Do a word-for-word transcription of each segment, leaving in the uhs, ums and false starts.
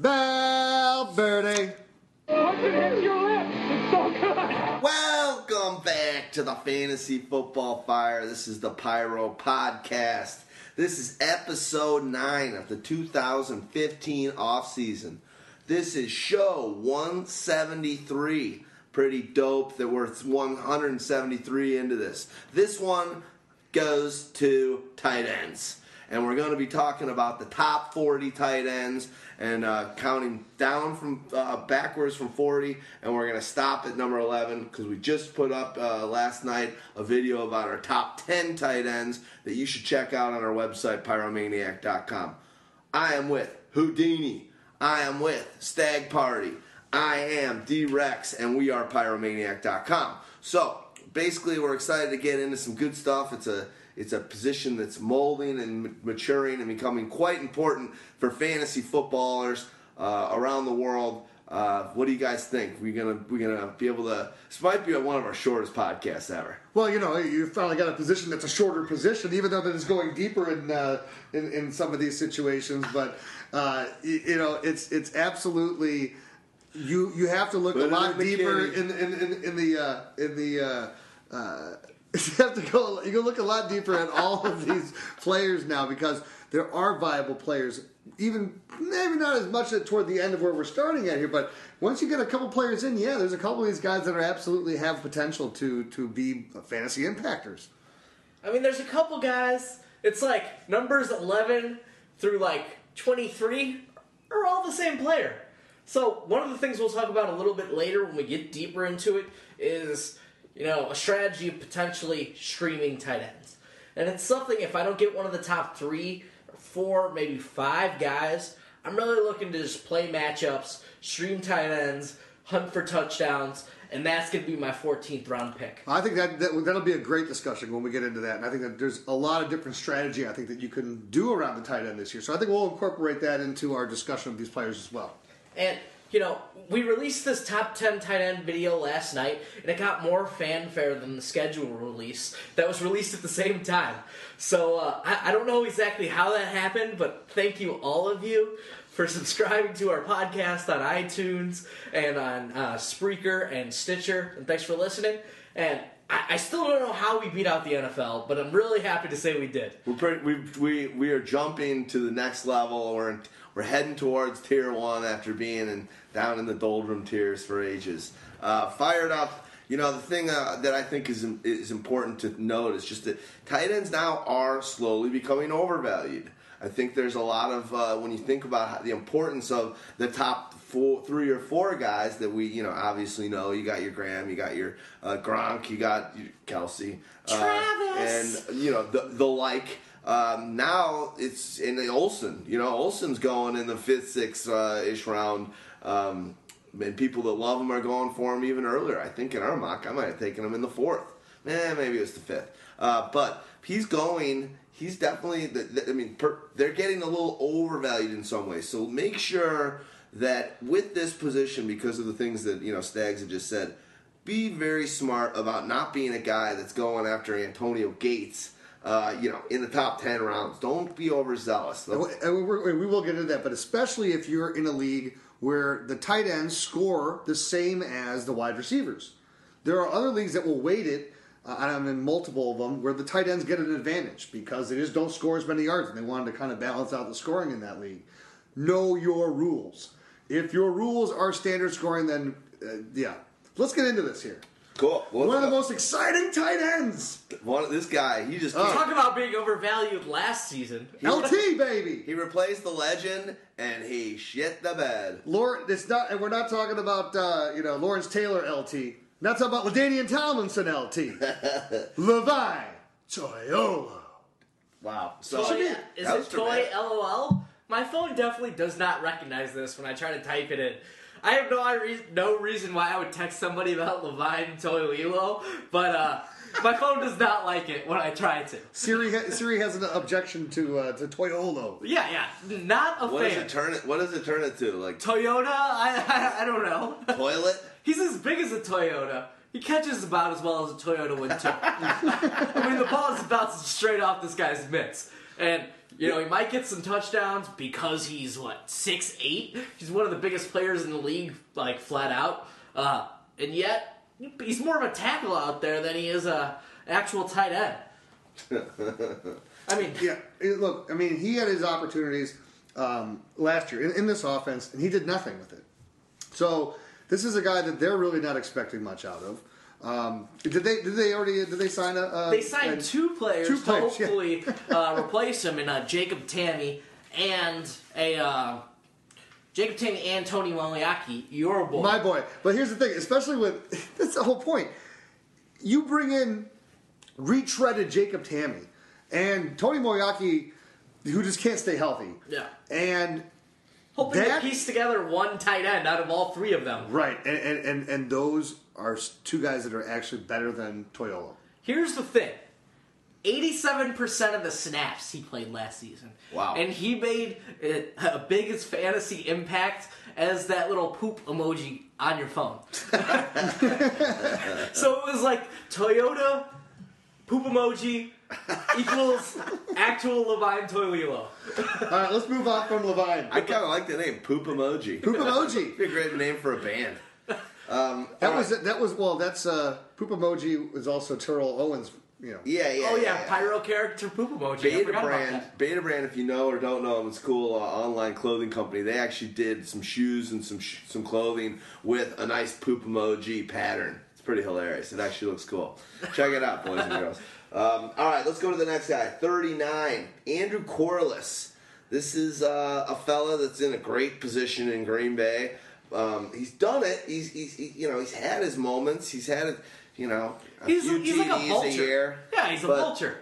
Valverde. Once it hits your lips, it's so good. Welcome back to the Fantasy Football Fire. This is the Pyro Podcast. This is episode nine of the two thousand fifteen offseason. This is show one seventy-three. Pretty dope that we're one seventy-three into this. This one goes to tight ends. And we're going to be talking about the top forty tight ends and uh, counting down from uh, backwards from forty. And we're going to stop at number eleven because we just put up uh, last night a video about our top ten tight ends that you should check out on our website, pyromaniac dot com. I am with Houdini. I am with Stag Party. I am D-Rex, and we are pyromaniac dot com. So, basically, we're excited to get into some good stuff. It's a It's a position that's molding and maturing and becoming quite important for fantasy footballers uh, around the world. Uh, what do you guys think? We're gonna we're gonna be able to. This might be one of our shortest podcasts ever. Well, you know, you finally got a position that's a shorter position, even though that is going deeper in uh, in, in some of these situations. But uh, you, you know, it's it's absolutely you you have to look Put a lot in deeper in in in, in the uh, in the. Uh, uh, You have to go. You can look a lot deeper at all of these players now because there are viable players. Even maybe not as much at toward the end of where we're starting at here, but once you get a couple players in, yeah, there's a couple of these guys that are absolutely have potential to to be fantasy impactors. I mean, there's a couple guys. It's like numbers eleven through like twenty-three are all the same player. So one of the things we'll talk about a little bit later when we get deeper into it is, you know, a strategy of potentially streaming tight ends. And it's something, if I don't get one of the top three, four, maybe five guys, I'm really looking to just play matchups, stream tight ends, hunt for touchdowns, and that's going to be my fourteenth round pick. I think that, that, that'll be a great discussion when we get into that. And I think that there's a lot of different strategy, I think, that you can do around the tight end this year. So I think we'll incorporate that into our discussion of these players as well. And you know, we released this top ten tight end video last night, and it got more fanfare than the schedule release that was released at the same time. So uh, I, I don't know exactly how that happened, but thank you all of you for subscribing to our podcast on iTunes and on uh, Spreaker and Stitcher, and thanks for listening. And I, I still don't know how we beat out the N F L, but I'm really happy to say we did. We're pretty, we we we are jumping to the next level. We're we're heading towards tier one after being in, down in the doldrum tiers for ages. Uh, fired up. You know, the thing uh, that I think is is important to note is just that tight ends now are slowly becoming overvalued. I think there's a lot of uh, when you think about how, the importance of the top four, three or four guys that we, you know, obviously know. You got your Graham, you got your uh, Gronk, you got your Kelsey, Travis, uh, and you know the the like. Um, now it's in the Olsen. You know, Olsen's going in the fifth, sixth uh, ish round. Um, and people that love him are going for him even earlier. I think in our mock, I might have taken him in the fourth. Eh, maybe it was the fifth. Uh, but he's going. He's definitely, the, the, I mean, per, they're getting a little overvalued in some ways. So make sure that with this position, because of the things that, you know, Stags have just said, be very smart about not being a guy that's going after Antonio Gates, uh, you know, in the top ten rounds. Don't be overzealous. And we, we will get into that, but especially if you're in a league where the tight ends score the same as the wide receivers. There are other leagues that will weight it. Uh, I'm in multiple of them where the tight ends get an advantage because they just don't score as many yards, and they wanted to kind of balance out the scoring in that league. Know your rules. If your rules are standard scoring, then uh, yeah, let's get into this here. Cool. Well, one of the most exciting tight ends. One, this guy, he just uh, talk about being overvalued last season. L T baby. He replaced the legend, and he shit the bed. Lawrence, it's not, and we're not talking about uh, you know Lawrence Taylor L T. Now talk about LaDainian Tomlinson L T. Levi Toiolo. Wow. So, so yeah, is it Toy L O L? My phone definitely does not recognize this when I try to type it in. I have no re- no reason why I would text somebody about Levine Toililo, but uh, my phone does not like it when I try to. Siri ha- Siri has an objection to uh, to Toilolo. Yeah, yeah, not a what fan. Does it turn it, what does it turn it to? Like Toyota? I I, I don't know. Toilet? He's as big as a Toyota. He catches about as well as a Toyota would too. I mean, the ball is bouncing straight off this guy's mitts, and. You know, he might get some touchdowns because he's, what, six eight? He's one of the biggest players in the league, like, flat out. Uh, and yet, he's more of a tackle out there than he is an actual tight end. I mean... Yeah, look, I mean, he had his opportunities um, last year in, in this offense, and he did nothing with it. So, this is a guy that they're really not expecting much out of. Um, did they? Did they already? Did they sign a? a they signed a, two players two to players, hopefully yeah. uh, replace him in uh, Jacob Tamme and a uh, Jacob Tamme and Tony Moeaki, your boy, my boy. But here's the thing, especially with that's the whole point. You bring in retreaded Jacob Tamme and Tony Moeaki, who just can't stay healthy. Yeah, and. Hoping that, to piece together one tight end out of all three of them. Right, and, and, and, and those are two guys that are actually better than Toilolo. Here's the thing. eighty-seven percent of the snaps he played last season. Wow. And he made a biggest fantasy impact as that little poop emoji on your phone. So it was like Toyota, poop emoji, equals actual Levine Toililo. All right, let's move on from Levine. I kind of like the name, Poop Emoji. Poop Emoji. Be a great name for a band. Um, that was right. that was well. That's uh, Poop Emoji was also Terrell Owens. You know. Yeah, yeah. Oh yeah, yeah, yeah. Pyro character Poop Emoji. Beta Brand. Beta Brand. If you know or don't know, it's a cool uh, online clothing company. They actually did some shoes and some sh- some clothing with a nice Poop Emoji pattern. It's pretty hilarious. It actually looks cool. Check it out, boys and girls. Um, all right, let's go to the next guy, thirty-nine, Andrew Corliss. This is uh, a fella that's in a great position in Green Bay. Um, he's done it. He's, he's he, you know, he's had his moments. He's had, you know, a he's, few he's T Ds like a, vulture. a year. Yeah, he's a vulture.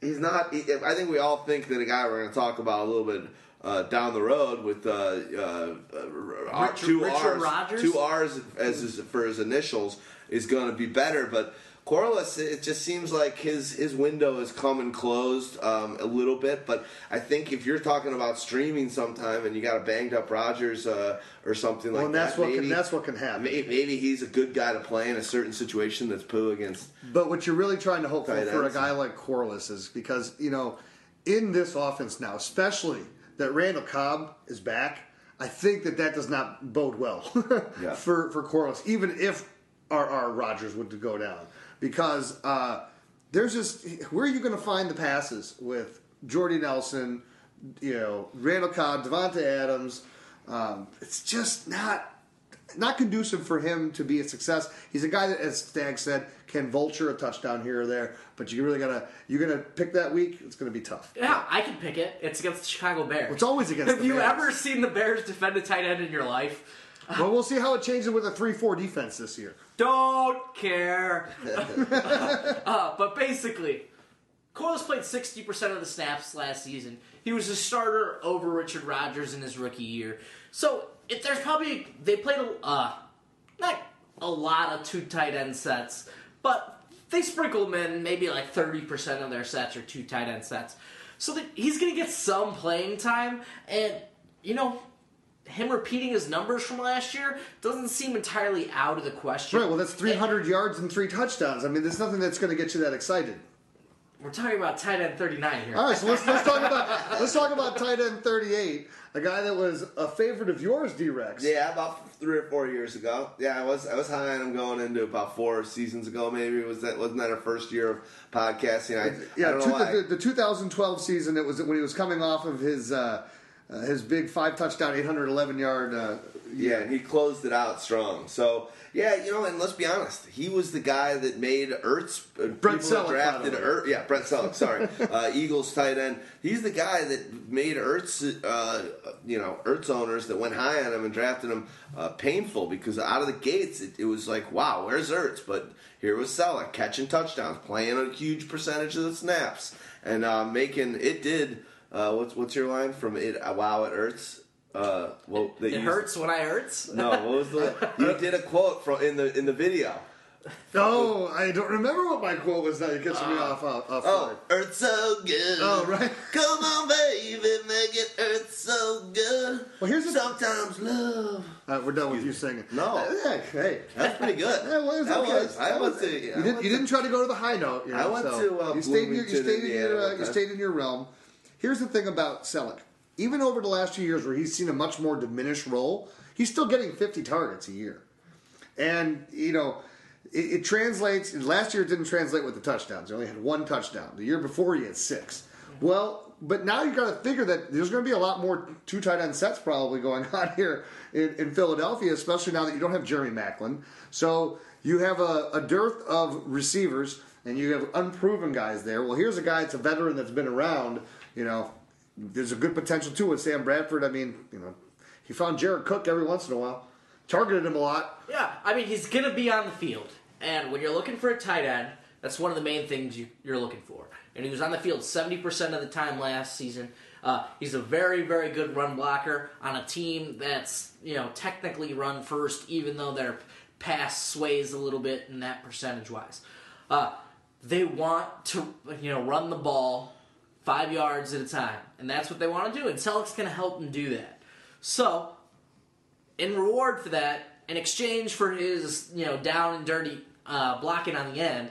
He's not. He, I think we all think that a guy we're going to talk about a little bit uh, down the road with uh, uh, uh, Richard, two Richard R's, Rodgers? two R's as his, for his initials is going to be better, but. Corliss, it just seems like his, his window is come and closed um, a little bit, but I think if you're talking about streaming sometime and you got a banged up Rodgers uh, or something well, like that's that, what maybe, can, that's what can happen. Maybe, maybe he's a good guy to play in a certain situation that's poo against. But what you're really trying to hope for for a guy like Corliss is because you know in this offense now, especially that Randall Cobb is back, I think that that does not bode well yeah. for for Corliss, even if R R Rodgers would go down. Because uh, there's just where are you going to find the passes with Jordy Nelson, you know, Randall Cobb, Devonta Adams? Um, it's just not not conducive for him to be a success. He's a guy that, as Stag said, can vulture a touchdown here or there. But you really gotta you're gonna pick that week. It's gonna be tough. Yeah, yeah. I can pick it. It's against the Chicago Bears. It's always against. Have the Have you Bears. ever seen the Bears defend a tight end in your life? Well, we'll see how it changes with a three four defense this year. Don't care. uh, uh, but basically, Corliss played sixty percent of the snaps last season. He was a starter over Richard Rodgers in his rookie year. So, if there's probably... They played a, uh, not a lot of two tight end sets, but they sprinkled them in. Maybe like thirty percent of their sets are two tight end sets. So, that he's going to get some playing time. And, you know... Him repeating his numbers from last year doesn't seem entirely out of the question. Right, well, that's three hundred and, yards and three touchdowns. I mean, there's nothing that's going to get you that excited. We're talking about tight end thirty-nine here. All right, so let's, let's talk about let's talk about tight end thirty-eight, a guy that was a favorite of yours, D-Rex. Yeah, about three or four years ago. Yeah, I was I was high on him going into about four seasons ago. Maybe it was that wasn't that our first year of podcasting? I, yeah, I don't two, know why. The, the two thousand twelve season. It was when he was coming off of his. Uh, Uh, his big five touchdown, eight hundred eleven yard. Uh, yeah, and he closed it out strong. So, yeah, you know, and let's be honest. He was the guy that made Ertz. Uh, Brent Celek. Drafted Ertz, yeah, Brent Celek, sorry. uh, Eagles tight end. He's the guy that made Ertz, uh, you know, Ertz owners that went high on him and drafted him uh, painful because out of the gates, it, it was like, wow, where's Ertz? But here was Celek catching touchdowns, playing a huge percentage of the snaps, and uh, making, it did. Uh, what's what's your line from it? Wow, it hurts. Uh, well, it hurts when I hurts. No, what was the? You did a quote from in the in the video. No, I don't remember what my quote was. Now you're catching uh, me off off. off oh, hurts so good. Oh, right. Come on, baby, make it hurt so good. Well, here's the sometimes th- love. All right, we're done with you singing. No, hey, that's pretty good. Yeah, well, that okay. was. I was. You, you didn't. You didn't try to go to the high note. You know, I went so. to. Uh, you stayed in your. You stayed in your. Uh, you stayed in your realm. Here's the thing about Celek. Even over the last few years where he's seen a much more diminished role, he's still getting fifty targets a year. And, you know, it, it translates. Last year it didn't translate with the touchdowns. He only had one touchdown. The year before he had six. Well, but now you've got to figure that there's going to be a lot more two tight end sets probably going on here in, in Philadelphia, especially now that you don't have Jeremy Maclin. So you have a, a dearth of receivers, and you have unproven guys there. Well, here's a guy that's a veteran that's been around, you know. There's a good potential, too, with Sam Bradford. I mean, you know, he found Jared Cook every once in a while. Targeted him a lot. Yeah, I mean, he's going to be on the field. And when you're looking for a tight end, that's one of the main things you, you're looking for. And he was on the field seventy percent of the time last season. Uh, he's a very, very good run blocker on a team that's, you know, technically run first, even though their pass sways a little bit in that percentage-wise. Uh, they want to, you know, run the ball five yards at a time. And that's what they want to do. And Celek's going to help them do that. So, in reward for that, in exchange for his, you know, down and dirty uh, blocking on the end,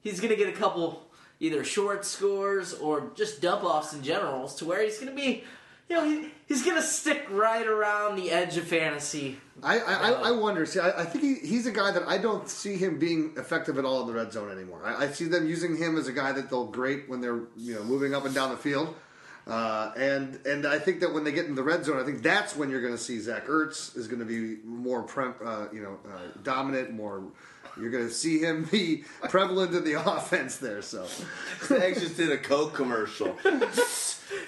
he's going to get a couple either short scores or just dump-offs in generals to where he's going to be, you know, he, he's going to stick right around the edge of fantasy. I I, I wonder. See, I, I think he, he's a guy that I don't see him being effective at all in the red zone anymore. I, I see them using him as a guy that they'll grate when they're, you know, moving up and down the field. Uh, and and I think that when they get in the red zone, I think that's when you're going to see Zach Ertz is going to be more prem, uh, you know, uh, dominant. More, you're going to see him be prevalent in the offense there. So, Zach just did a Coke commercial.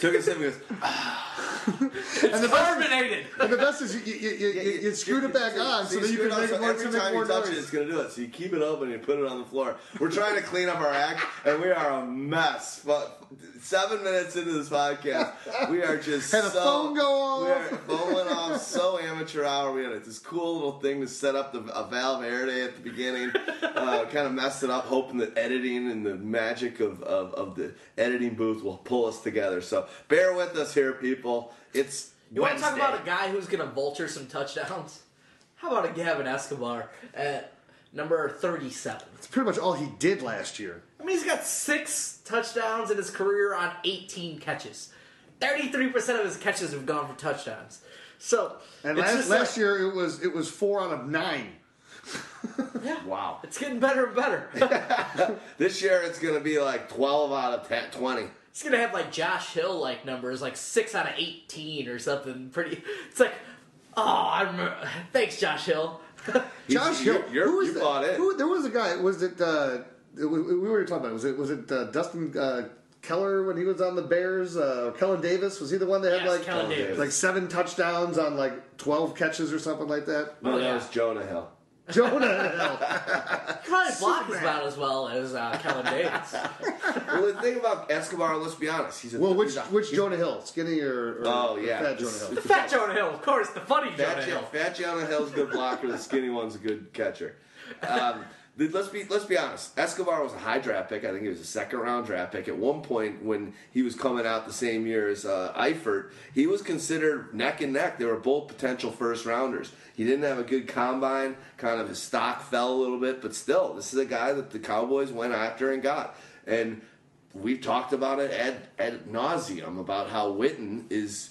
Took a sip and goes, ah. It's and the terminated. Best, and the best is you, you, you, you, you, you screwed it back on so, so that you can make it more. So every time you touch it, it's going to do it. So you keep it open and you put it on the floor. We're trying to clean up our act, and we are a mess. But seven minutes into this podcast, we are just had so... Had a phone go off. We are, phone went off, so amateur hour. We had this cool little thing to set up the, a Valve Air Day at the beginning. Uh, kind of messed it up, hoping that editing and the magic of, of, of the editing booth will pull us together. So So bear with us here, people. It's you Wednesday. Want to talk about a guy who's going to vulture some touchdowns? How about a Gavin Escobar at number thirty-seven? That's pretty much all he did last year. I mean, he's got six touchdowns in his career on eighteen catches. thirty-three percent of his catches have gone for touchdowns. So and last, last like, year it was it was four out of nine. Yeah. Wow. It's getting better and better. This year it's going to be like twelve out of ten, twenty. It's going to have, like, Josh Hill, like, numbers, like, six out of eighteen or something. Pretty. It's like, oh, I remember. Thanks, Josh Hill. Josh Hill. You're, who was you that? Bought it. Who, there was a guy. Was it, uh, it, we were talking about it. Was it, was it uh, Dustin uh, Keller when he was on the Bears? Uh, Kellen Davis? Was he the one that had, yes, like, Kellen Davis. like, seven touchdowns on, like, twelve catches or something like that? No, oh, yeah. That was Jonah Hill. Jonah Hill. Probably block is about as well as uh, Kellen Davis. Well, the thing about Escobar, let's be honest, he's a well. Which which Jonah Hill, skinny or, or oh yeah, fat Jonah Hill? The fat Jonah Hill, of course, the funny fat Jonah Hill. Fat Jonah Hill's a good blocker. The skinny one's a good catcher. Um, let's be let's be honest. Escobar was a high draft pick. I think he was a second round draft pick. At one point, when he was coming out the same year as uh, Eifert, he was considered neck and neck. They were both potential first rounders. He didn't have a good combine. Kind of his stock fell a little bit, but still, this is a guy that the Cowboys went after and got. And we've talked about it ad, ad nauseum about how Witten is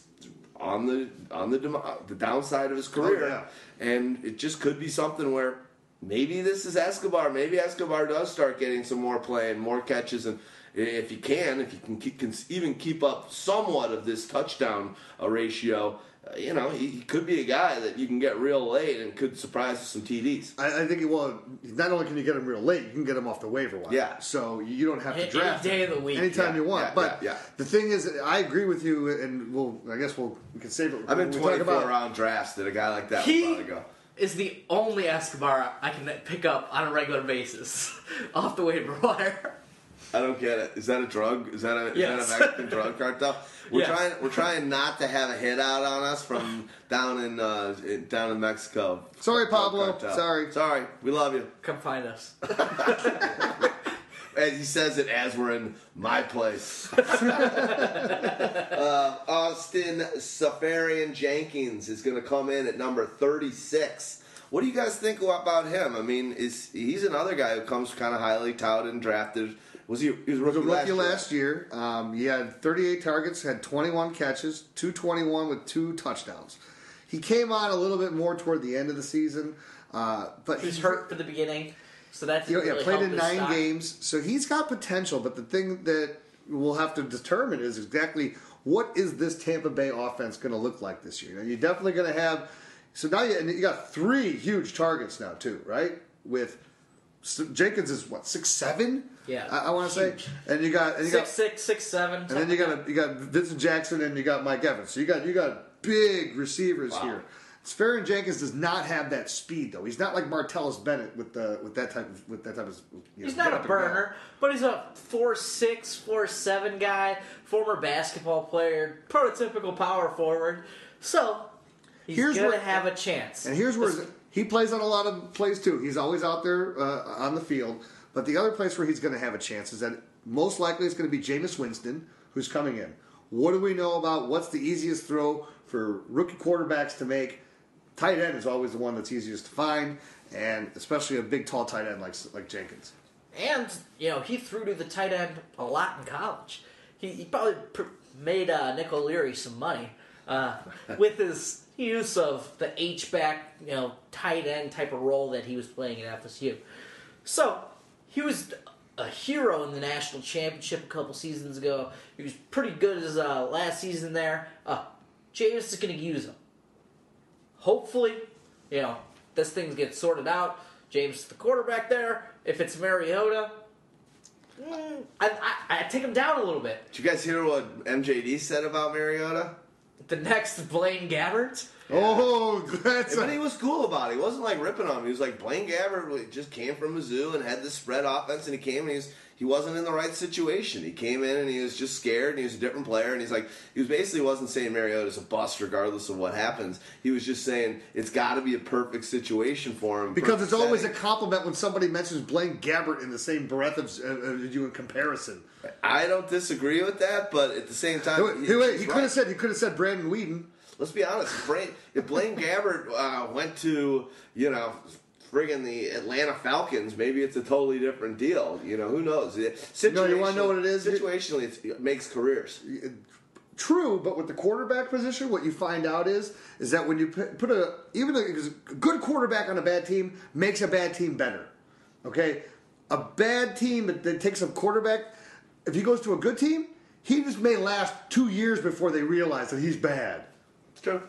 on the on the, dem- the downside of his career, oh, yeah. And it just could be something where maybe this is Escobar. Maybe Escobar does start getting some more play and more catches, and if he can, if he can, keep, can even keep up somewhat of this touchdown ratio. Uh, you know, he, he could be a guy that you can get real late and could surprise with some T Ds. I, I think, well, not only can you get him real late, you can get him off the waiver wire. Yeah. So you don't have to draft any day him. Of the week. Anytime yeah, you want. Yeah, but yeah, yeah. The thing is, I agree with you, and we'll, I guess we'll, we can save it. I've been twenty-four round drafts that a guy like that he would probably go. Is the only Escobar I can pick up on a regular basis off the waiver wire. I don't get it. Is that a drug? Is that a, yes. is that a Mexican drug cartel? We're yes. trying. We're trying not to have a hit out on us from down in uh, down in Mexico. Sorry, Pablo. Cartel. Sorry. Sorry. We love you. Come find us. And he says it as we're in my place. uh, Austin Safarian Jenkins is going to come in at number thirty-six. What do you guys think about him? I mean, is he's another guy who comes kind of highly touted and drafted. Was he, he was a rookie, was a rookie last year. Last year. Um, he had thirty-eight targets, had twenty-one catches, two twenty-one with two touchdowns. He came on a little bit more toward the end of the season. Uh, but he was hurt for the beginning. So that's you know, really yeah, played in nine stock. games, so he's got potential. But the thing that we'll have to determine is exactly what is this Tampa Bay offense going to look like this year. Now, you're definitely going to have. So now you, and you got three huge targets now too, right? With so Jenkins is what six seven Yeah, I, I want to say, and you got and you six, got six six seven, and then you got you got Vincent Jackson and you got Mike Evans. So you got you got big receivers wow. here. Safarian Jenkins does not have that speed, though. He's not like Martellus Bennett with the with that type of with that type of. You know, he's not a burner, but he's a four six, four seven guy, former basketball player, prototypical power forward. So he's here's gonna where, have a chance. And here's where this, he plays on a lot of plays too. He's always out there uh, on the field. But the other place where he's going to have a chance is that most likely it's going to be Jameis Winston, who's coming in. What do we know about what's the easiest throw for rookie quarterbacks to make? Tight end is always the one that's easiest to find, and especially a big, tall tight end like like Jenkins. And, you know, he threw to the tight end a lot in college. He, he probably pr- made uh, Nick O'Leary some money uh, with his use of the H-back, you know, tight end type of role that he was playing at F S U. So, he was a hero in the national championship a couple seasons ago. He was pretty good his uh, last season there. Uh, Jameis is going to use him. Hopefully, you know, this thing gets sorted out. Jameis is the quarterback there. If it's Mariota, mm, I, I, I take him down a little bit. Did you guys hear what M J D said about Mariota? The next Blaine Gabbert. Yeah. Oh, that's... But he was cool about it. He wasn't, like, ripping on him. He was like, Blaine Gabbert just came from Mizzou and had this spread offense, and he came and he was... He wasn't in the right situation. He came in and he was just scared and he was a different player. And he's like, he was basically wasn't saying Mariota's a bust regardless of what happens. He was just saying it's got to be a perfect situation for him. Because it's setting. Always a compliment when somebody mentions Blaine Gabbert in the same breath of uh, you in comparison. I don't disagree with that, but at the same time, no, wait, he, wait, he could right. have said he could have said Brandon Weeden. Let's be honest. If Blaine Gabbert uh, went to, you know, friggin' the Atlanta Falcons, maybe it's a totally different deal. You know, who knows? Situation, no, you want to know what it is? Situationally, it's, it makes careers. True, but with the quarterback position, what you find out is is that when you put a even a good quarterback on a bad team makes a bad team better. Okay, a bad team that takes a quarterback, if he goes to a good team, he just may last two years before they realize that he's bad. It's true.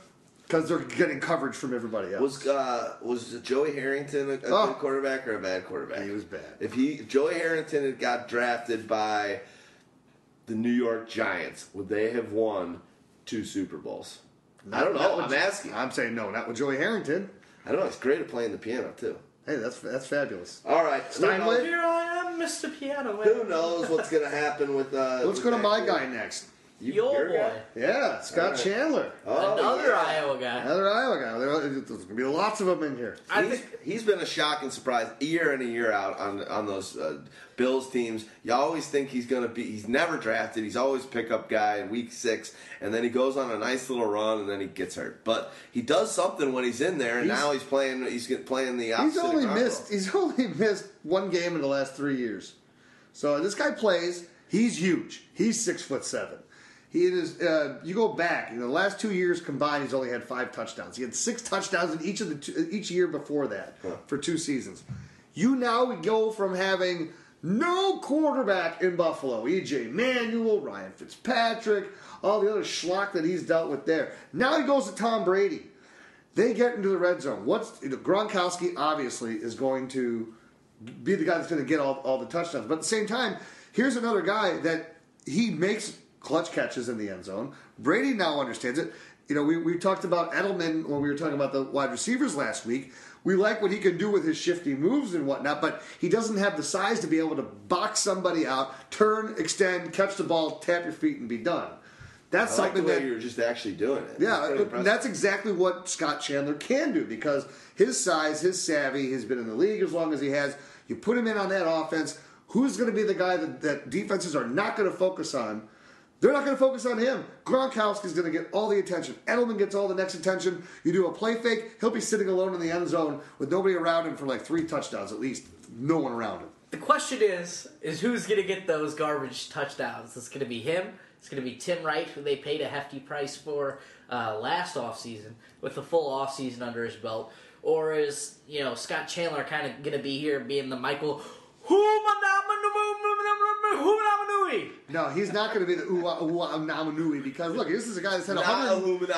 Because they're getting coverage from everybody else. Was uh, was Joey Harrington a, a oh. good quarterback or a bad quarterback? He was bad. If he if Joey Harrington had got drafted by the New York Giants, would they have won two Super Bowls? Not, I don't know. I'm asking. I'm saying no, not with Joey Harrington. I don't know. He's great at playing the piano too. Hey, that's that's fabulous. All right, Steinway. Here I am, Mister Piano. Who knows what's going to happen with? Uh, Let's with go to my guy, guy next. You, the old boy. Guy? Yeah, Scott right. Chandler. Oh, Another yeah. Iowa guy. Another Iowa guy. There's going to be lots of them in here. I he's, think he's been a shocking surprise year in and year out on on those uh, Bills teams. You always think he's going to be, he's never drafted. He's always pickup guy in week six, and then he goes on a nice little run, and then he gets hurt. But he does something when he's in there, and he's, now he's playing He's playing the opposite. He's only missed, he's only missed one game in the last three years. So this guy plays. He's huge. He's six foot seven. He is. Uh, you go back in the last two years combined, he's only had five touchdowns. He had six touchdowns in each of the two, each year before that huh. for two seasons. You now go from having no quarterback in Buffalo, E J Manuel, Ryan Fitzpatrick, all the other schlock that he's dealt with there. Now he goes to Tom Brady. They get into the red zone. What's you know, Gronkowski obviously is going to be the guy that's going to get all all the touchdowns. But at the same time, here's another guy that he makes clutch catches in the end zone. Brady now understands it. You know, we, we talked about Edelman when we were talking about the wide receivers last week. We like what he can do with his shifty moves and whatnot, but he doesn't have the size to be able to box somebody out, turn, extend, catch the ball, tap your feet, and be done. That's I something like the way that you're just actually doing it. Yeah, that's, that's exactly what Scott Chandler can do because his size, his savvy, he's been in the league as long as he has. You put him in on that offense. Who's going to be the guy that, that defenses are not going to focus on? They're not going to focus on him. Gronkowski's going to get all the attention. Edelman gets all the next attention. You do a play fake, he'll be sitting alone in the end zone with nobody around him for like three touchdowns at least. No one around him. The question is, is who's going to get those garbage touchdowns? It's going to be him. It's going to be Tim Wright, who they paid a hefty price for uh, last offseason with the full offseason under his belt. Or is, you know, Scott Chandler kind of going to be here being the Mychal Hoomanaamanui? No, he's not going to be the Hoomanaamanui because, look, this is a guy that's had one hundred...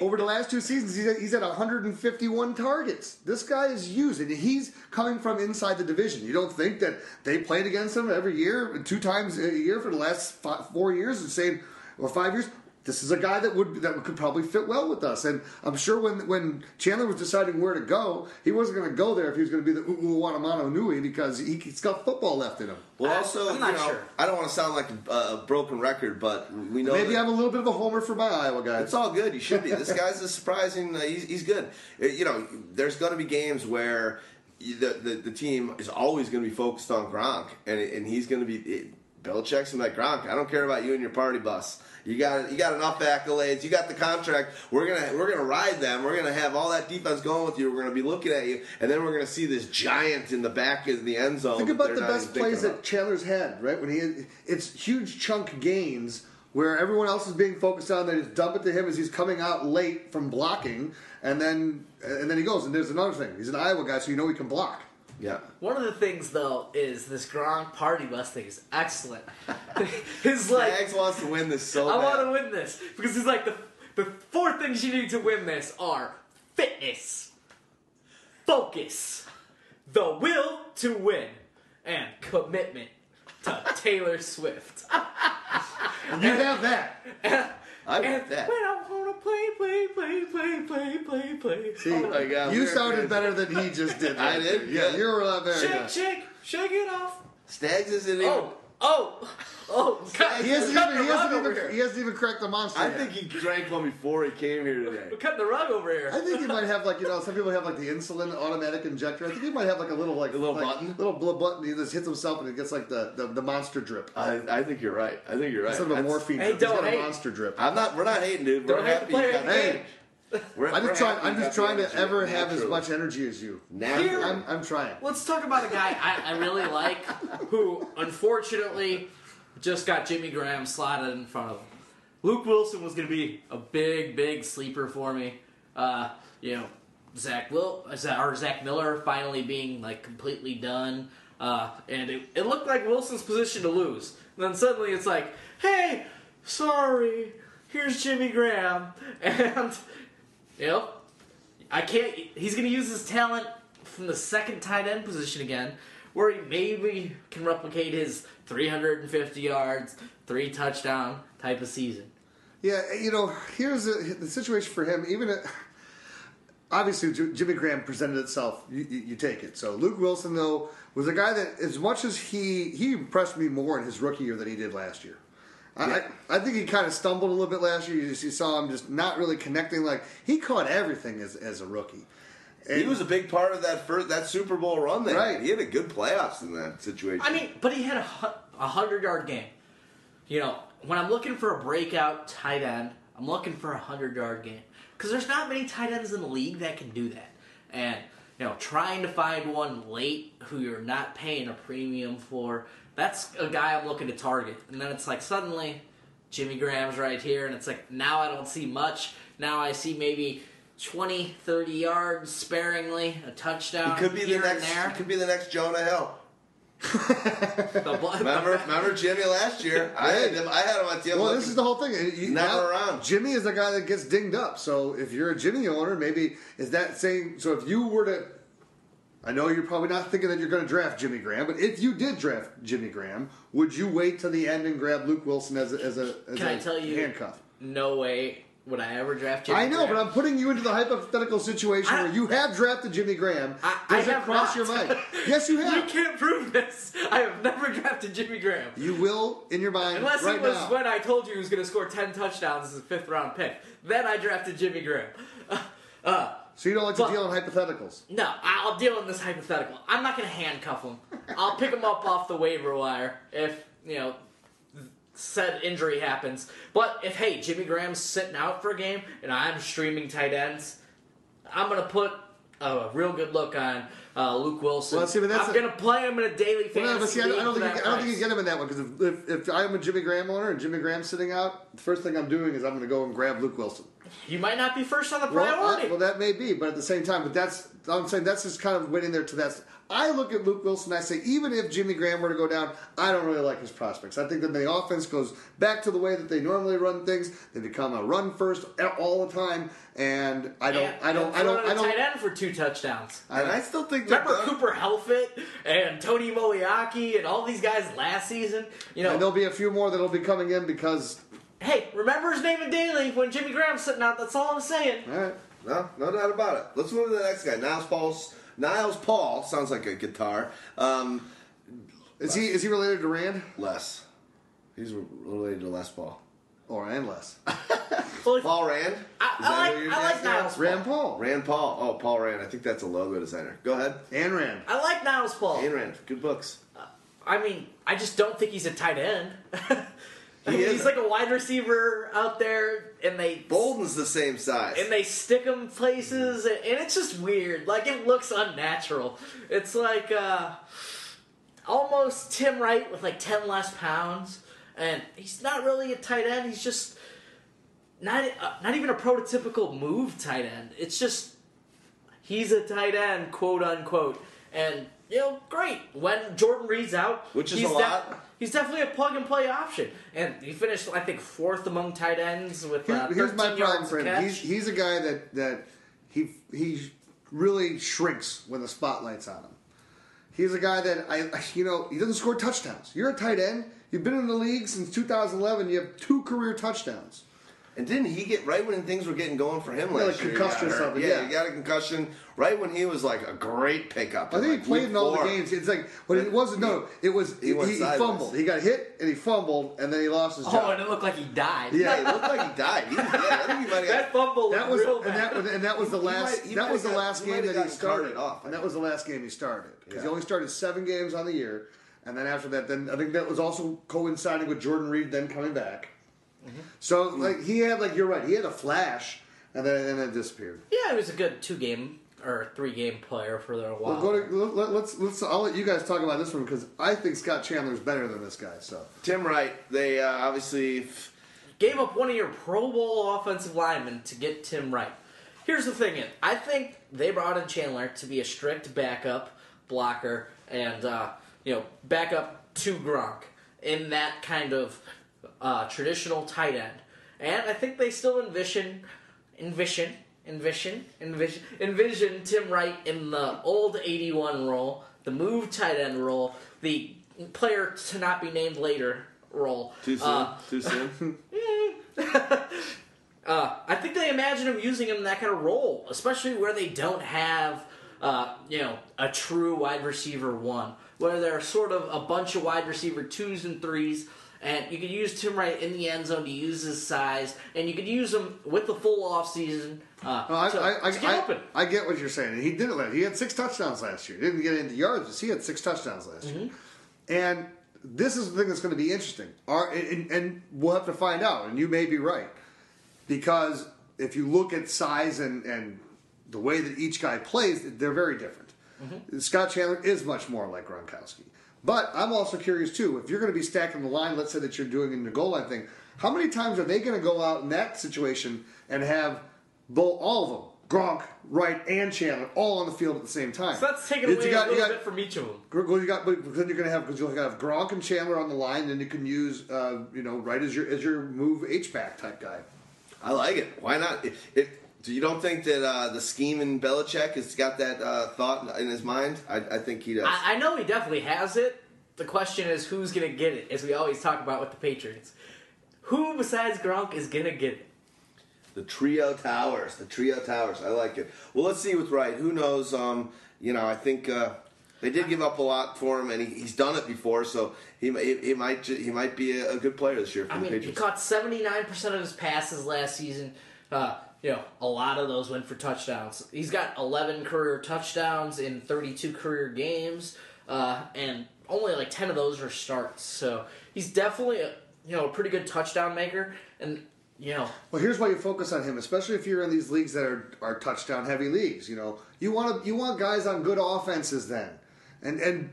Over the last two seasons, he's at, he's at one hundred fifty-one targets. This guy is used, and he's coming from inside the division. You don't think that they played against him every year, two times a year for the last five, four years, and saying, or five years, this is a guy that would that could probably fit well with us. And I'm sure when when Chandler was deciding where to go, he wasn't going to go there if he was going to be the Uwanamanui because he, he's got football left in him. Well, I, also, I'm not you know, sure. I don't want to sound like a broken record, but we know maybe I'm a little bit of a homer for my Iowa guys. It's all good. You should be. This guy's a surprising. Uh, he's, he's good. You know, there's going to be games where the the, the team is always going to be focused on Gronk, and and he's going to be. It, Belichick's and like Gronk. I don't care about you and your party bus. You got you got enough accolades. You got the contract. We're gonna we're gonna ride them. We're gonna have all that defense going with you. We're gonna be looking at you, and then we're gonna see this giant in the back of the end zone. Think about the best plays that Chandler's had, right? When he it's huge chunk gains where everyone else is being focused on. They just dump it to him as he's coming out late from blocking, and then and then he goes. And there's another thing. He's an Iowa guy, so you know he can block. Yeah. One of the things though is this Gronk party bus thing is excellent. His like Jags wants to win this so I bad. I want to win this because he's like the the four things you need to win this are fitness, focus, the will to win, and commitment to Taylor Swift. And you have that. And, I want that. When I want to play, play, play, play, play, play, play. See, oh my God, you sounded better than he just did. I did? Yeah, yeah. You were a lot better. Shake, enough. shake, shake it off. Stags isn't even... Oh, oh, oh. Stags he hasn't even, he hasn't even, he hasn't even cracked the monster I yet. think he drank one before he came here today. We're cutting the rug over here. I think he might have, like, you know, some people have, like, the insulin automatic injector. I think he might have, like, a little, like... A little like, button? Little button. He just hits himself and it gets, like, the, the, the monster drip. I, I think you're right. I think you're right. Instead of a morphine drip, he's got a monster drip. I'm not... We're not hating, dude. We're happy you got paid. We're, I'm just trying. I'm just trying to ever have as much energy as you. Naturally, I'm, I'm trying. Let's talk about a guy I, I really like, who unfortunately just got Jimmy Graham slotted in front of him. Luke Wilson was going to be a big, big sleeper for me. Uh, you know, Zach Will or Zach Miller finally being like completely done, uh, and it, it looked like Wilson's position to lose. And then suddenly it's like, hey, sorry, here's Jimmy Graham, and. You know, I can't. He's going to use his talent from the second tight end position again, where he maybe can replicate his three hundred fifty yards, three touchdown type of season. Yeah, you know, here's a, the situation for him. Even a, obviously, Jimmy Graham presented itself. You, you, you take it. So Luke Wilson, though, was a guy that, as much as he he impressed me more in his rookie year than he did last year. Yeah. I, I think he kind of stumbled a little bit last year. You, just, you saw him just not really connecting. Like he caught everything as as a rookie. And he was a big part of that first, that Super Bowl run. There, right? He had a good playoffs in that situation. I mean, but he had a, a hundred yard game. You know, when I'm looking for a breakout tight end, I'm looking for a hundred yard game because there's not many tight ends in the league that can do that. And you know, trying to find one late who you're not paying a premium for. That's a guy I'm looking to target. And then it's like suddenly Jimmy Graham's right here, and it's like now I don't see much. Now I see maybe twenty, thirty yards sparingly, a touchdown could be here the next, and there. It could be the next Jonah Hill. the bl- remember, remember Jimmy last year? I had him, I had him on T M. Well, this is the whole thing. You, now, now around. Jimmy is the guy that gets dinged up. So if you're a Jimmy owner, maybe is that saying, so if you were to, I know you're probably not thinking that you're going to draft Jimmy Graham, but if you did draft Jimmy Graham, would you wait till the end and grab Luke Wilson as a, as a, as a handcuff? Can I tell you, no way Would I ever draft Jimmy Graham? I know, Graham? but I'm putting you into the hypothetical situation I, where you have drafted Jimmy Graham. I, I Does I it cross not. your mind? Yes, you have. You can't prove this. I have never drafted Jimmy Graham. You will in your mind Unless right it was now. when I told you he was going to score ten touchdowns as a fifth-round pick. Then I drafted Jimmy Graham. Uh, uh, so you don't like but, to deal in hypotheticals? No, I'll deal in this hypothetical. I'm not going to handcuff him. I'll pick him up off the waiver wire if, you know, said injury happens. But if, hey, Jimmy Graham's sitting out for a game and I'm streaming tight ends, I'm going to put a real good look on uh, Luke Wilson. Well, see, but that's I'm going to play him in a daily fantasy well, no, see, I, don't, I, don't think you, I don't think you get him in that one, because if, if, if I'm a Jimmy Graham owner and Jimmy Graham's sitting out, the first thing I'm doing is I'm going to go and grab Luke Wilson. You might not be first on the priority. Well, I, well, that may be, but at the same time, but that's I'm saying that's just kind of went in there to that. I look at Luke Wilson and I say, even if Jimmy Graham were to go down, I don't really like his prospects. I think that the offense goes back to the way that they normally run things. They become a run first all the time, and I don't, and, I don't, I don't, I don't. Tight end for two touchdowns. I, I still think. Remember that, uh, Cooper Helfett and Tony Moeaki and all these guys last season. You know, and there'll be a few more that'll be coming in because. Hey, remember his name in daily when Jimmy Graham's sitting out. That's all I'm saying. All right. No, no doubt about it. Let's move to the next guy. Niles Paul. Niles Paul sounds like a guitar. Um, is he is he related to Rand? Les. He's related to Les Paul. Or and Les. Well, Paul Rand? I, I like, I like Niles Paul. Rand Paul. Rand Paul. Oh, Paul Rand. I think that's a logo designer. Go ahead. And Rand. I like Niles Paul. And Rand. Good books. Uh, I mean, I just don't think he's a tight end. He He's like a wide receiver out there, and they... Bolden's the same size. And they stick him places, and it's just weird. Like, it looks unnatural. It's like, uh... almost Tim Wright with, like, ten less pounds. And he's not really a tight end. He's just not, uh, not even a prototypical move tight end. It's just... He's a tight end, quote-unquote. And, you know, great. When Jordan Reed's out... Which is he's a lot... Def- He's definitely a plug-and-play option. And he finished, I think, fourth among tight ends with uh, Here, Here's my problem for him. He's, he's a guy that, that he he really shrinks when the spotlight's on him. He's a guy that, I you know, he doesn't score touchdowns. You're a tight end. You've been in the league since two thousand eleven. You have two career touchdowns. And didn't he get, right when things were getting going for him last year? He got a concussion or something, yeah. Yeah, he got a concussion right when he was like a great pickup. I think like he played in all the games. It's like, when it wasn't, no, it was, he, he, he fumbled. He got hit, and he fumbled, and then he lost his job. Oh, and it looked like he died. Yeah, it looked like he died. He, yeah, I think he might have That fumble that was real bad. And that was, and that was the last, he might, he that was got, the last game that he started. Off, and that was the last game he started. Because yeah. he only started seven games on the year. And then after that, then I think that was also coinciding with Jordan Reed then coming back. Mm-hmm. So like he had like you're right he had a flash and then and then it disappeared. Yeah, he was a good two game or three game player for a while. Well, go to, let, let's let's I'll let you guys talk about this one because I think Scott Chandler's better than this guy. So Tim Wright, they uh, obviously f- gave up one of your Pro Bowl offensive linemen to get Tim Wright. Here's the thing: I think they brought in Chandler to be a strict backup blocker and uh, you know backup to Gronk in that kind of. Uh, traditional tight end, and I think they still envision, envision, envision, envision, envision Tim Wright in the old eighty-one role, the move tight end role, the player to not be named later role. Too soon. Uh, Too soon. uh, I think they imagine him using him in that kind of role, especially where they don't have, uh, you know, a true wide receiver one, where they're sort of a bunch of wide receiver twos and threes. And you could use Tim Wright in the end zone to use his size. And you could use him with the full offseason. Uh, no, I, to, I, I, to get I, open. I get what you're saying. He did it last year. He had six touchdowns last year. He didn't get into yards, but he had six touchdowns last mm-hmm. year. And this is the thing that's going to be interesting. Our, and, and we'll have to find out. And you may be right. Because if you look at size and, and the way that each guy plays, they're very different. Mm-hmm. Scott Chandler is much more like Gronkowski. But I'm also curious, too, if you're going to be stacking the line, let's say that you're doing in the goal line thing, how many times are they going to go out in that situation and have both, all of them, Gronk, Wright, and Chandler, all on the field at the same time? So that's taken away you got, a little got, bit from each of them. Well, you got, but then you're going to have, because you'll have Gronk and Chandler on the line, then you can use, uh, you know, Wright as your, as your move H-back type guy. I like it. Why not? It, it, so you don't think that uh, the scheme in Belichick has got that uh, thought in his mind? I, I think he does. I, I know he definitely has it. The question is who's going to get it, as we always talk about with the Patriots. Who besides Gronk is going to get it? The trio towers. The trio towers. I like it. Well, let's see what's right. Who knows? Um, you know, I think uh, they did give up a lot for him, and he, he's done it before, so he, he, he might he might be a, a good player this year for I the mean, Patriots. He caught seventy-nine percent of his passes last season. Uh, you know, a lot of those went for touchdowns. He's got eleven career touchdowns in thirty-two career games, uh, and only like ten of those are starts. So he's definitely a, you know, a pretty good touchdown maker, and you know. Well, here's why you focus on him, especially if you're in these leagues that are, are touchdown heavy leagues. You know, you want to, you want guys on good offenses then, and and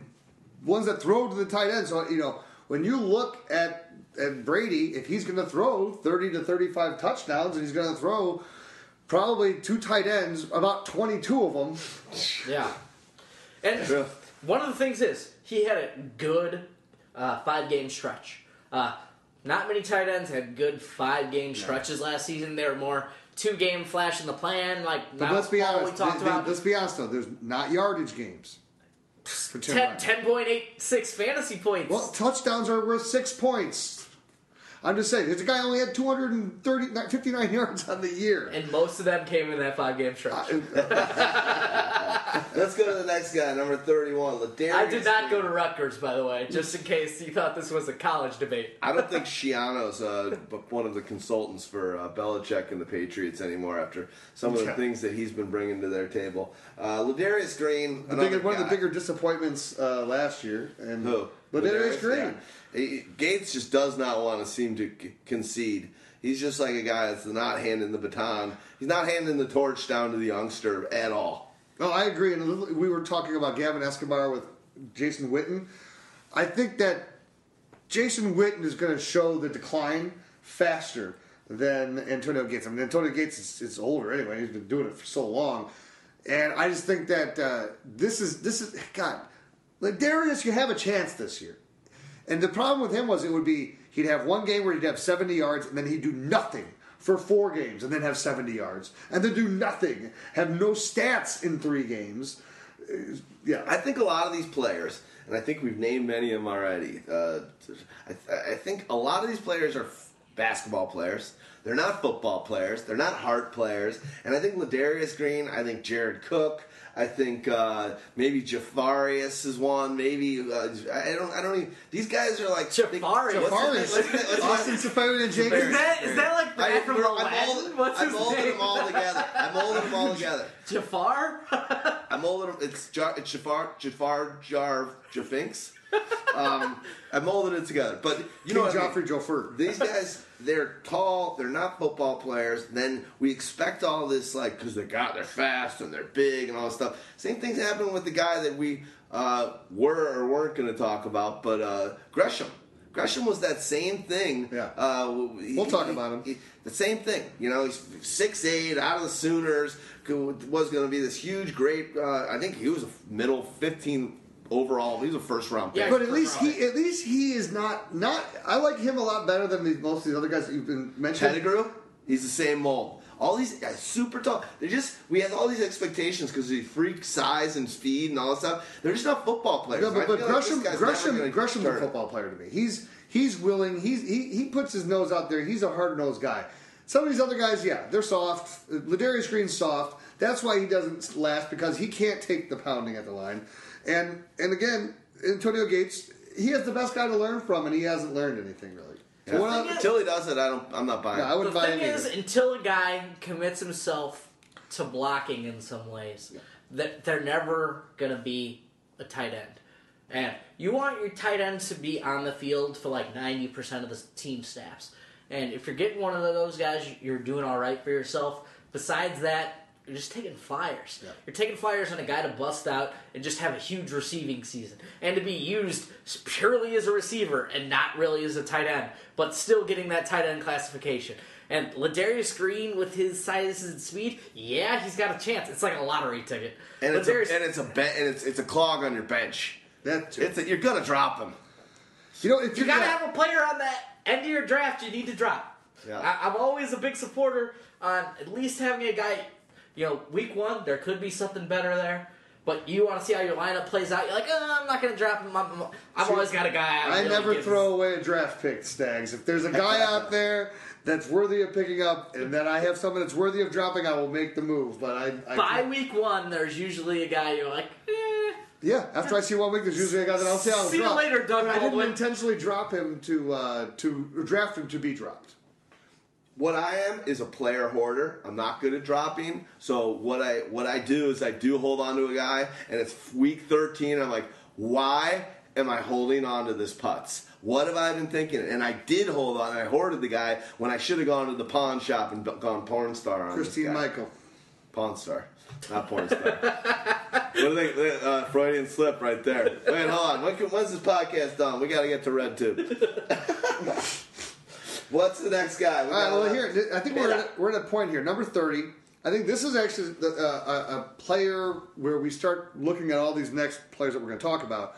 ones that throw to the tight end. So you know, when you look at at Brady, if he's going to throw thirty to thirty-five touchdowns, and he's going to throw probably two tight ends, about twenty-two of them. Yeah. And yeah. One of the things is, he had a good uh, five-game stretch. Uh, not many tight ends had good five-game stretches no. last season. They were more two-game flash in the plan, like but let's be honest, we talked they, about. They, let's be honest, though. There's not yardage games. ten point eight six fantasy points. Well, touchdowns are worth six points. I'm just saying, this guy only had two hundred fifty-nine yards on the year. And most of them came in that five-game stretch. Let's go to the next guy, number thirty-one, Ladarius. I did not go to Rutgers, by the way, just in case you thought this was a college debate. I don't think Shiano's uh, one of the consultants for uh, Belichick and the Patriots anymore after some of the things that he's been bringing to their table. Uh, Ladarius Green, the bigger, one of the bigger disappointments uh, last year. And who? Ladarius Green. Yeah. Gates just does not want to seem to c- concede. He's just like a guy that's not handing the baton. He's not handing the torch down to the youngster at all. No, I agree. And we were talking about Gavin Escobar with Jason Witten. I think that Jason Witten is going to show the decline faster than Antonio Gates. I mean, Antonio Gates is, is older anyway. He's been doing it for so long. And I just think that uh, this is this is God. Ladarius, you have a chance this year. And the problem with him was it would be he'd have one game where he'd have seventy yards, and then he'd do nothing for four games, and then have seventy yards. And then do nothing, have no stats in three games. Yeah, I think a lot of these players, and I think we've named many of them already, uh, I, th- I think a lot of these players are f- basketball players. They're not football players. They're not heart players. And I think Ladarius Green, I think Jared Cook, I think uh, maybe Jafarius is one. Maybe uh, I don't. I don't even. These guys are like Jafarius. Jafarius. Austin Safarian and Jacob. Is that is that like that from the Aladdin? What's his name? I molded them all together. I molded them all together. Jafar. I molded them. It's Jar. It's Jafar. Jafar. Jarv. Jafinks. Um, I molded it together. But you King know, Joffrey Joffert. These guys. They're tall. They're not football players. Then we expect all this, like, because they got, they're fast and they're big and all this stuff. Same thing's happened with the guy that we uh, were or weren't going to talk about, but uh, Gresham. Gresham was that same thing. Yeah. Uh, he, we'll talk he, about him. He, the same thing. You know, he's six eight, out of the Sooners, was going to be this huge, great, uh, I think he was a middle fifteen overall, he's a first-round pick. Yeah, but at least round. he, at least he is not not. I like him a lot better than the, most of the other guys that you've been mentioning. Pettigrew, he's the same mold. All these guys, super tall. They just we have all these expectations because of the freak size and speed and all that stuff. They're just not football players. No, but, but Gresham, like Gresham, Gresham's a football player to me. He's he's willing. He's he he puts his nose out there. He's a hard-nosed guy. Some of these other guys, yeah, they're soft. Ladarius Green's soft. That's why he doesn't last because he can't take the pounding at the line. And and again, Antonio Gates, he has the best guy to learn from, and he hasn't learned anything really. Yeah. So not, is, until he does it, I don't. I'm not buying. No, I wouldn't buy it. The thing is, either. Until a guy commits himself to blocking in some ways, yeah. that they're never gonna be a tight end. And you want your tight ends to be on the field for like ninety percent of the team snaps. And if you're getting one of those guys, you're doing all right for yourself. Besides that. You're just taking flyers. Yeah. You're taking flyers on a guy to bust out and just have a huge receiving season. And to be used purely as a receiver and not really as a tight end, but still getting that tight end classification. And Ladarius Green, with his size and speed, yeah, he's got a chance. It's like a lottery ticket. And it's a, and it's a, be- and it's, it's a clog on your bench. That's it's a, you're going to drop him. You know, if you got to have a player on that end of your draft you need to drop. Yeah. I, I'm always a big supporter on at least having a guy... You know, week one, there could be something better there. But you want to see how your lineup plays out. You're like, oh, I'm not going to draft him. I'm, I've see, always got a guy out. I, I never throw him. away a draft pick, Stags. If there's a guy out there that's worthy of picking up and that I have someone that's worthy of dropping, I will make the move. But I, I By can't. week one, there's usually a guy you're like, eh. Yeah, after I see one week, there's usually a guy that I'll say I'll see drop. See you later, Doug Baldwin. I didn't intentionally drop him to, uh, to draft him to be dropped. What I am is a player hoarder. I'm not good at dropping. So what I what I do is I do hold on to a guy, and it's week thirteen. I'm like, why am I holding on to this putz? What have I been thinking? And I did hold on. I hoarded the guy when I should have gone to the pawn shop and gone porn star on Christine this guy. Michael. Pawn star. Not porn star. What do they, they uh, Freudian slip right there. Wait, hold on. When can, when's this podcast done? We got to get to Red Tube. What's the next guy? We All right, well, up. here, I think we're at, a, we're at a point here. Number thirty. I think this is actually the, uh, a, a player where we start looking at all these next players that we're going to talk about,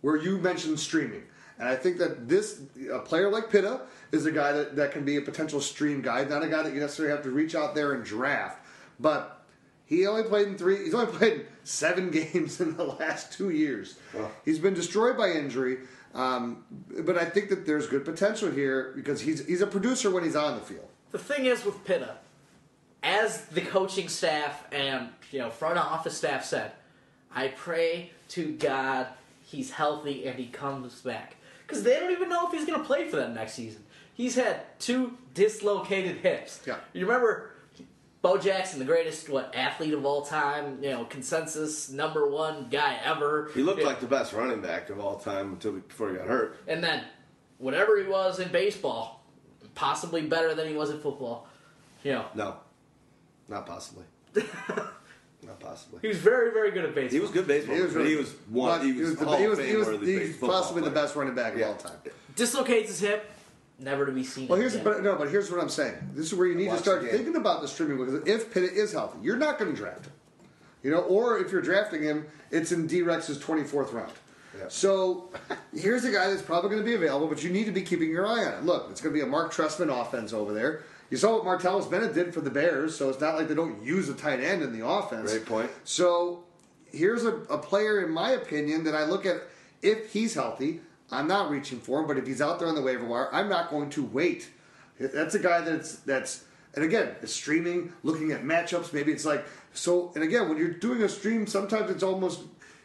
where you mentioned streaming. And I think that this, a player like Pitta is a guy that, that can be a potential stream guy, not a guy that you necessarily have to reach out there and draft. But he only played in three, he's only played seven games in the last two years. Wow. He's been destroyed by injury. Um, but I think that there's good potential here because he's he's a producer when he's on the field. The thing is with Pitta, as the coaching staff and you know front office staff said, I pray to God he's healthy and he comes back. Because they don't even know if he's going to play for them next season. He's had two dislocated hips. Yeah. You remember Bo Jackson, the greatest what athlete of all time, you know, consensus number one guy ever. He looked it, like the best running back of all time until before he got hurt. And then, whatever he was in baseball, possibly better than he was in football. You know, no, not possibly, not possibly. He was very, very good at baseball. He was good baseball. He was, really, he was one. He was, he was, the, he was, he was, the he was possibly player. the best running back yeah. of all time. Dislocates his hip. Never to be seen. Well, here's but no, but here's what I'm saying. This is where you need Watch to start thinking about the streaming because if Pitta is healthy, you're not going to draft him, you know. Or if you're drafting him, it's in D-Rex's twenty-fourth round. Yeah. So here's a guy that's probably going to be available, but you need to be keeping your eye on it. Look, it's going to be a Mark Trestman offense over there. You saw what Martellus Bennett did for the Bears, so it's not like they don't use a tight end in the offense. Great point. So here's a, a player, in my opinion, that I look at if he's healthy. I'm not reaching for him, but if he's out there on the waiver wire, I'm not going to wait. That's a guy that's, that's and again, it's streaming, looking at matchups. Maybe it's like, so, and again, when you're doing a stream, sometimes it's almost,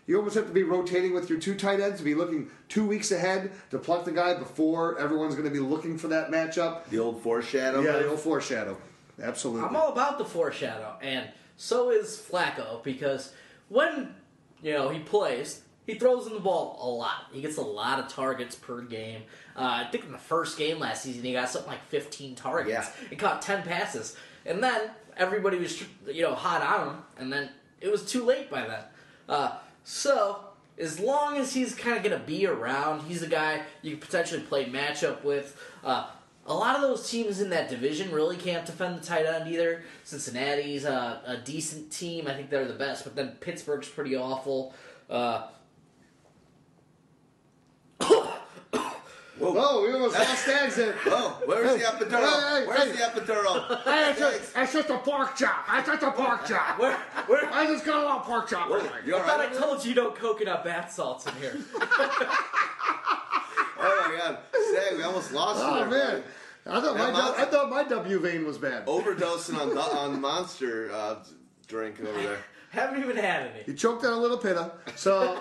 you almost have to be rotating with your two tight ends to be looking two weeks ahead to pluck the guy before everyone's going to be looking for that matchup. The old foreshadow. Yeah, the old foreshadow. Absolutely. I'm all about the foreshadow, and so is Flacco, because when, you know, he plays... He throws in the ball a lot. He gets a lot of targets per game. Uh, I think in the first game last season, he got something like fifteen targets. Yeah. He caught ten passes. And then everybody was you know, hot on him, and then it was too late by then. Uh, so, as long as he's kind of going to be around, he's a guy you could potentially play matchup with. Uh, a lot of those teams in that division really can't defend the tight end either. Cincinnati's uh, a decent team. I think they're the best. But then Pittsburgh's pretty awful. Uh Whoa. Whoa, we almost lost exit. Oh, where's hey, the epidural? Hey, hey, where's hey. the epidural? Hey, it's, a, it's just a pork chop. It's just a pork chop. Where, where, I just got a lot of pork chop. Where, I right thought I there? told you no coconut bath salts in here. Oh, my God. Say, we almost lost oh, it. Oh, man. I thought, my monster, I thought my W vein was bad. Overdosing on the, on the monster uh, drink over there. Haven't even had any. You choked on a little Pitta, so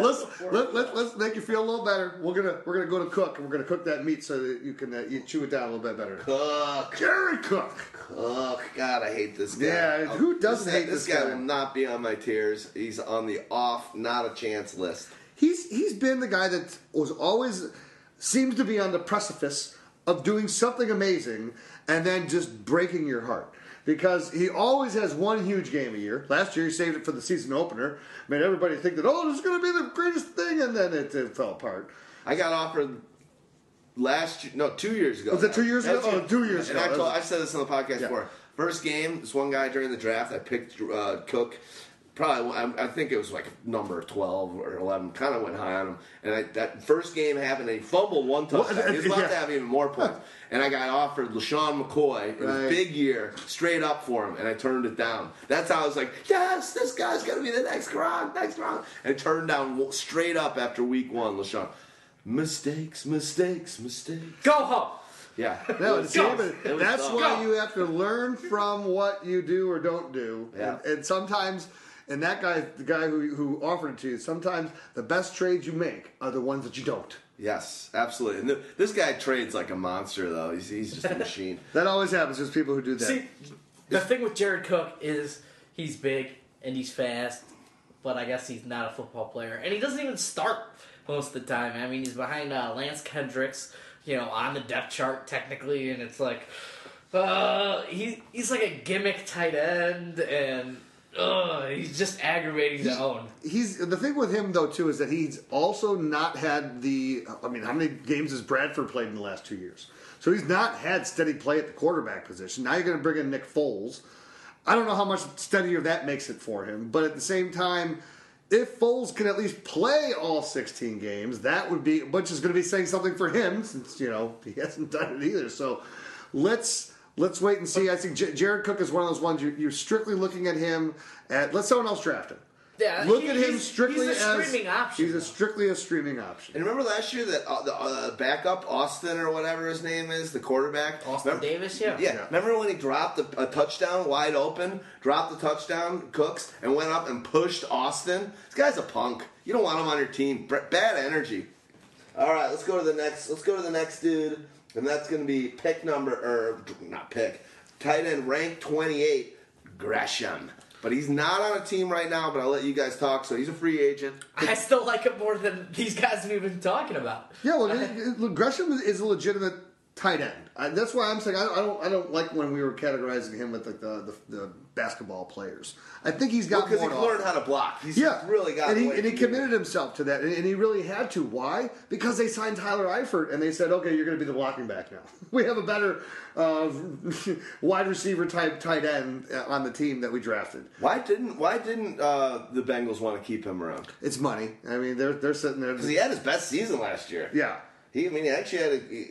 let's let, let, let's make you feel a little better. We're gonna we're gonna go to Cook and we're gonna cook that meat so that you can uh, you chew it down a little bit better. Cook, Gary Cook, Cook. God, I hate this guy. Yeah, I'll, who doesn't this, hate this, this guy? This guy will not be on my tiers. He's on the off, not a chance list. He's he's been the guy that was always seems to be on the precipice of doing something amazing and then just breaking your heart. Because he always has one huge game a year. Last year he saved it for the season opener. Made everybody think that, oh, this is going to be the greatest thing, and then it, it fell apart. I got offered last year, no, two years ago. Was it two years ago? Oh, two years ago. And I, told, I said this on the podcast yeah. before. First game, this one guy during the draft, I picked uh, Cook. probably, I, I think it was like number twelve or eleven, kind of went high on him. And I, that first game happened, and he fumbled one touchdown. Well, he was about yeah. to have even more points. Huh. And I got offered LaShawn McCoy in right. a big year, straight up for him, and I turned it down. That's how I was like, yes, this guy's going to be the next Gronk, next Gronk. And I turned down straight up after week one, LaShawn. Mistakes, mistakes, mistakes. Go home. Yeah. No, see, that's why Go. you have to learn from what you do or don't do. Yeah. And, and sometimes, and that guy, the guy who, who offered it to you, sometimes the best trades you make are the ones that you don't. Yes, absolutely. And th- this guy trades like a monster, though. He's, he's just a machine. That always happens. There's people who do that. See, the thing with Jared Cook is he's big and he's fast, but I guess he's not a football player. And he doesn't even start most of the time. I mean, he's behind uh, Lance Kendricks, you know, on the depth chart technically, and it's like, uh, he he's like a gimmick tight end, and uh, he's just aggravating he's, to own. He's the thing with him though too is that he's also not had the. I mean, how many games has Bradford played in the last two years? So he's not had steady play at the quarterback position. Now you're going to bring in Nick Foles. I don't know how much steadier that makes it for him, but at the same time, if Foles can at least play all sixteen games, that would be, which is going to be saying something for him, since, you know, he hasn't done it either. So let's let's wait and see. I think J- Jared Cook is one of those ones you, you're strictly looking at him at. Let someone else draft him. Yeah, look he, at him strictly he's a as streaming option, he's a strictly a streaming option. And remember last year that uh, the uh, backup Austin or whatever his name is, the quarterback Austin remember, Davis, yeah. yeah, yeah. Remember when he dropped a, a touchdown wide open, dropped the touchdown Cooks, and went up and pushed Austin. This guy's a punk. You don't want him on your team. Bad energy. All right, let's go to the next. Let's go to the next dude, and that's going to be pick number or not pick tight end rank twenty-eight, Gresham. But he's not on a team right now, but I'll let you guys talk, so he's a free agent. I still like him more than these guys we've been talking about. Yeah, well, Gresham is a legitimate tight end. I, that's why I'm saying I don't, I don't I don't like when we were categorizing him with like the, the, the basketball players. I think he's got well, more. Because he's learned how to block. He's yeah. really got. And he, and he committed it. himself to that, and, and he really had to. Why? Because they signed Tyler Eifert, and they said, "Okay, you're going to be the blocking back now. We have a better uh, wide receiver type tight end on the team that we drafted." Why didn't Why didn't uh, the Bengals want to keep him around? It's money. I mean, they're they're sitting there because he had his best season last year. Yeah. He, I mean, he actually had a. He,